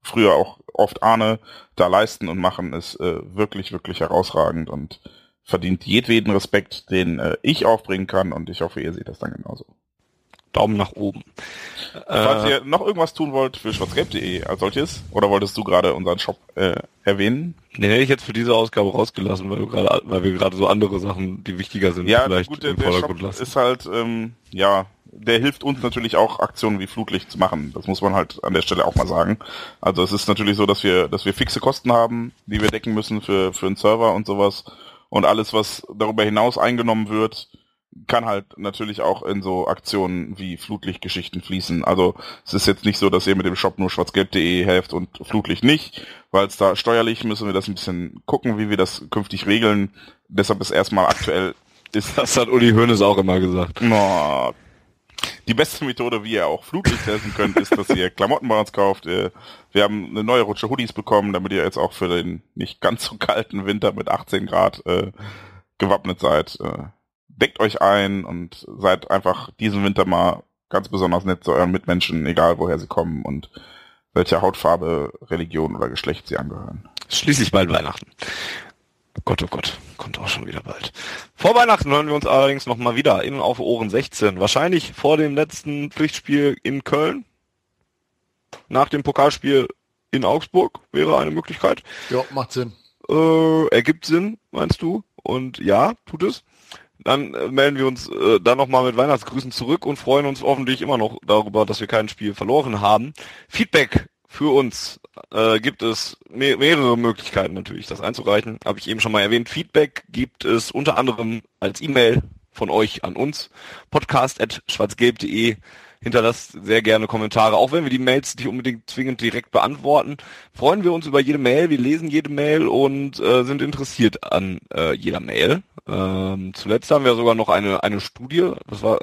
früher auch oft Arne, da leisten und machen, ist wirklich, wirklich herausragend und verdient jedweden Respekt, den ich aufbringen kann, und ich hoffe, ihr seht das dann genauso. Daumen nach oben. Falls ihr noch irgendwas tun wollt für schwarzgelb.de als solches, oder wolltest du gerade unseren Shop erwähnen? Den hätte ich jetzt für diese Ausgabe rausgelassen, weil wir gerade so andere Sachen, die wichtiger sind, vielleicht gut, im Vordergrund lassen. Ja, der Shop ist halt, der hilft uns natürlich auch, Aktionen wie Flutlicht zu machen. Das muss man halt an der Stelle auch mal sagen. Also es ist natürlich so, dass wir fixe Kosten haben, die wir decken müssen für einen Server und sowas. Und alles, was darüber hinaus eingenommen wird, kann halt natürlich auch in so Aktionen wie Flutlichtgeschichten fließen. Also es ist jetzt nicht so, dass ihr mit dem Shop nur schwarzgelb.de helft und Flutlicht nicht, weil es da steuerlich müssen wir das ein bisschen gucken, wie wir das künftig regeln. Deshalb ist erstmal aktuell... Das hat Uli Hoeneß auch immer gesagt. Oh, die beste Methode, wie ihr auch Flutlicht helfen könnt, ist, dass ihr Klamotten bei uns kauft. Wir haben eine neue Rutsche Hoodies bekommen, damit ihr jetzt auch für den nicht ganz so kalten Winter mit 18 Grad gewappnet seid. Deckt euch ein und seid einfach diesen Winter mal ganz besonders nett zu euren Mitmenschen, egal woher sie kommen und welcher Hautfarbe, Religion oder Geschlecht sie angehören. Schließlich bald Weihnachten. Gott, oh Gott, kommt auch schon wieder bald. Vor Weihnachten hören wir uns allerdings nochmal wieder in Auffe Ohren 16. Wahrscheinlich vor dem letzten Pflichtspiel in Köln. Nach dem Pokalspiel in Augsburg wäre eine Möglichkeit. Ja, macht Sinn. Ergibt Sinn, meinst du? Und ja, tut es. Dann melden wir uns dann nochmal mit Weihnachtsgrüßen zurück und freuen uns hoffentlich immer noch darüber, dass wir kein Spiel verloren haben. Feedback für uns gibt es mehrere Möglichkeiten natürlich, das einzureichen. Habe ich eben schon mal erwähnt. Feedback gibt es unter anderem als E-Mail von euch an uns. podcast@schwarzgelb.de. Hinterlasst sehr gerne Kommentare, auch wenn wir die Mails nicht unbedingt zwingend direkt beantworten. Freuen wir uns über jede Mail, wir lesen jede Mail und sind interessiert an jeder Mail. Zuletzt haben wir sogar noch eine Studie, das war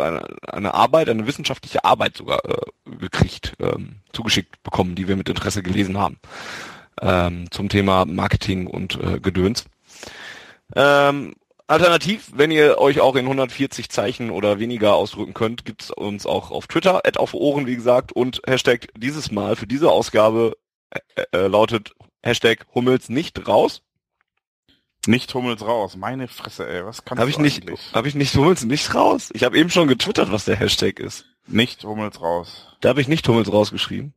eine Arbeit, eine wissenschaftliche Arbeit sogar gekriegt, zugeschickt bekommen, die wir mit Interesse gelesen haben, zum Thema Marketing und Gedöns. Alternativ, wenn ihr euch auch in 140 Zeichen oder weniger ausdrücken könnt, gibt's uns auch auf Twitter, @auffohren, wie gesagt, und Hashtag dieses Mal für diese Ausgabe lautet #Hummels nicht raus. Nicht Hummels raus, meine Fresse, ey, was kannst du eigentlich? Hab ich nicht Hummels nicht raus? Ich habe eben schon getwittert, was der Hashtag ist. Nicht Hummels raus. Da habe ich nicht Hummels rausgeschrieben.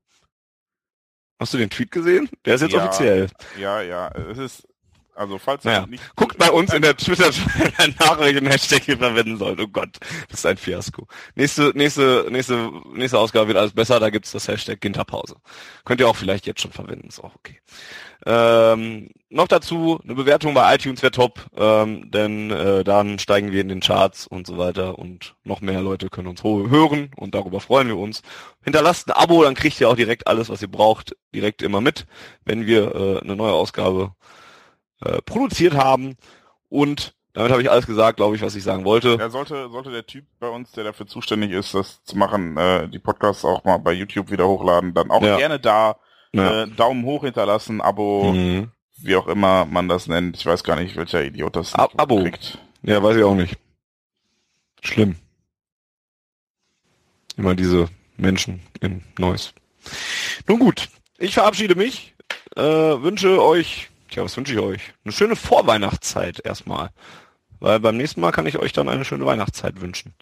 Hast du den Tweet gesehen? Der ist jetzt ja, offiziell. Ja, es ist... Also falls ihr nicht... Guckt bei uns in der Twitter-Nachricht den Hashtag hier verwenden sollt. Oh Gott, das ist ein Fiasko. Nächste Ausgabe wird alles besser, da gibt's das Hashtag Ginterpause. Könnt ihr auch vielleicht jetzt schon verwenden, ist auch okay. Noch dazu, eine Bewertung bei iTunes wäre top, denn dann steigen wir in den Charts und so weiter und noch mehr Leute können uns hören und darüber freuen wir uns. Hinterlasst ein Abo, dann kriegt ihr auch direkt alles, was ihr braucht, direkt immer mit, wenn wir eine neue Ausgabe produziert haben und damit habe ich alles gesagt, glaube ich, was ich sagen wollte. Ja, sollte der Typ bei uns, der dafür zuständig ist, das zu machen, die Podcasts auch mal bei YouTube wieder hochladen, dann auch gerne da Daumen hoch hinterlassen, Abo, wie auch immer man das nennt. Ich weiß gar nicht, welcher Idiot das Abo kriegt. Ja, weiß ich auch nicht. Schlimm. Immer diese Menschen in Neuss. Nun gut, ich verabschiede mich, wünsche euch... Tja, was wünsche ich euch? Eine schöne Vorweihnachtszeit erstmal. Weil beim nächsten Mal kann ich euch dann eine schöne Weihnachtszeit wünschen.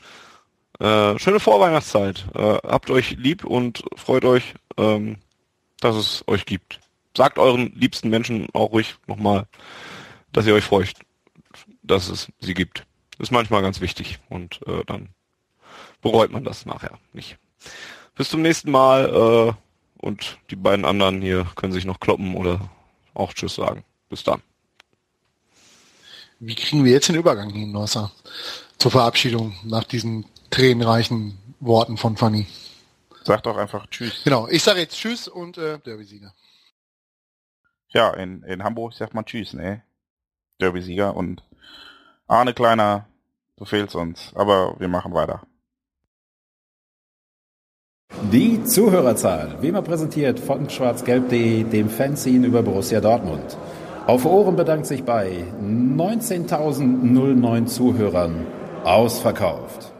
Schöne Vorweihnachtszeit. Habt euch lieb und freut euch, dass es euch gibt. Sagt euren liebsten Menschen auch ruhig nochmal, dass ihr euch freut, dass es sie gibt. Ist manchmal ganz wichtig und dann bereut man das nachher nicht. Bis zum nächsten Mal und die beiden anderen hier können sich noch kloppen oder auch tschüss sagen. Bis dann. Wie kriegen wir jetzt den Übergang hin, Nossa? Zur Verabschiedung nach diesen tränenreichen Worten von Fanny. Sag doch einfach tschüss. Genau, ich sage jetzt tschüss und Derby-Sieger. Ja, in Hamburg sagt man tschüss, ne? Derby-Sieger und Arne Kleiner, du fehlst uns, aber wir machen weiter. Die Zuhörerzahl, wie immer präsentiert von schwarzgelb.de, dem Fanzine über Borussia Dortmund. Auffe Ohren bedankt sich bei 19.009 Zuhörern, ausverkauft.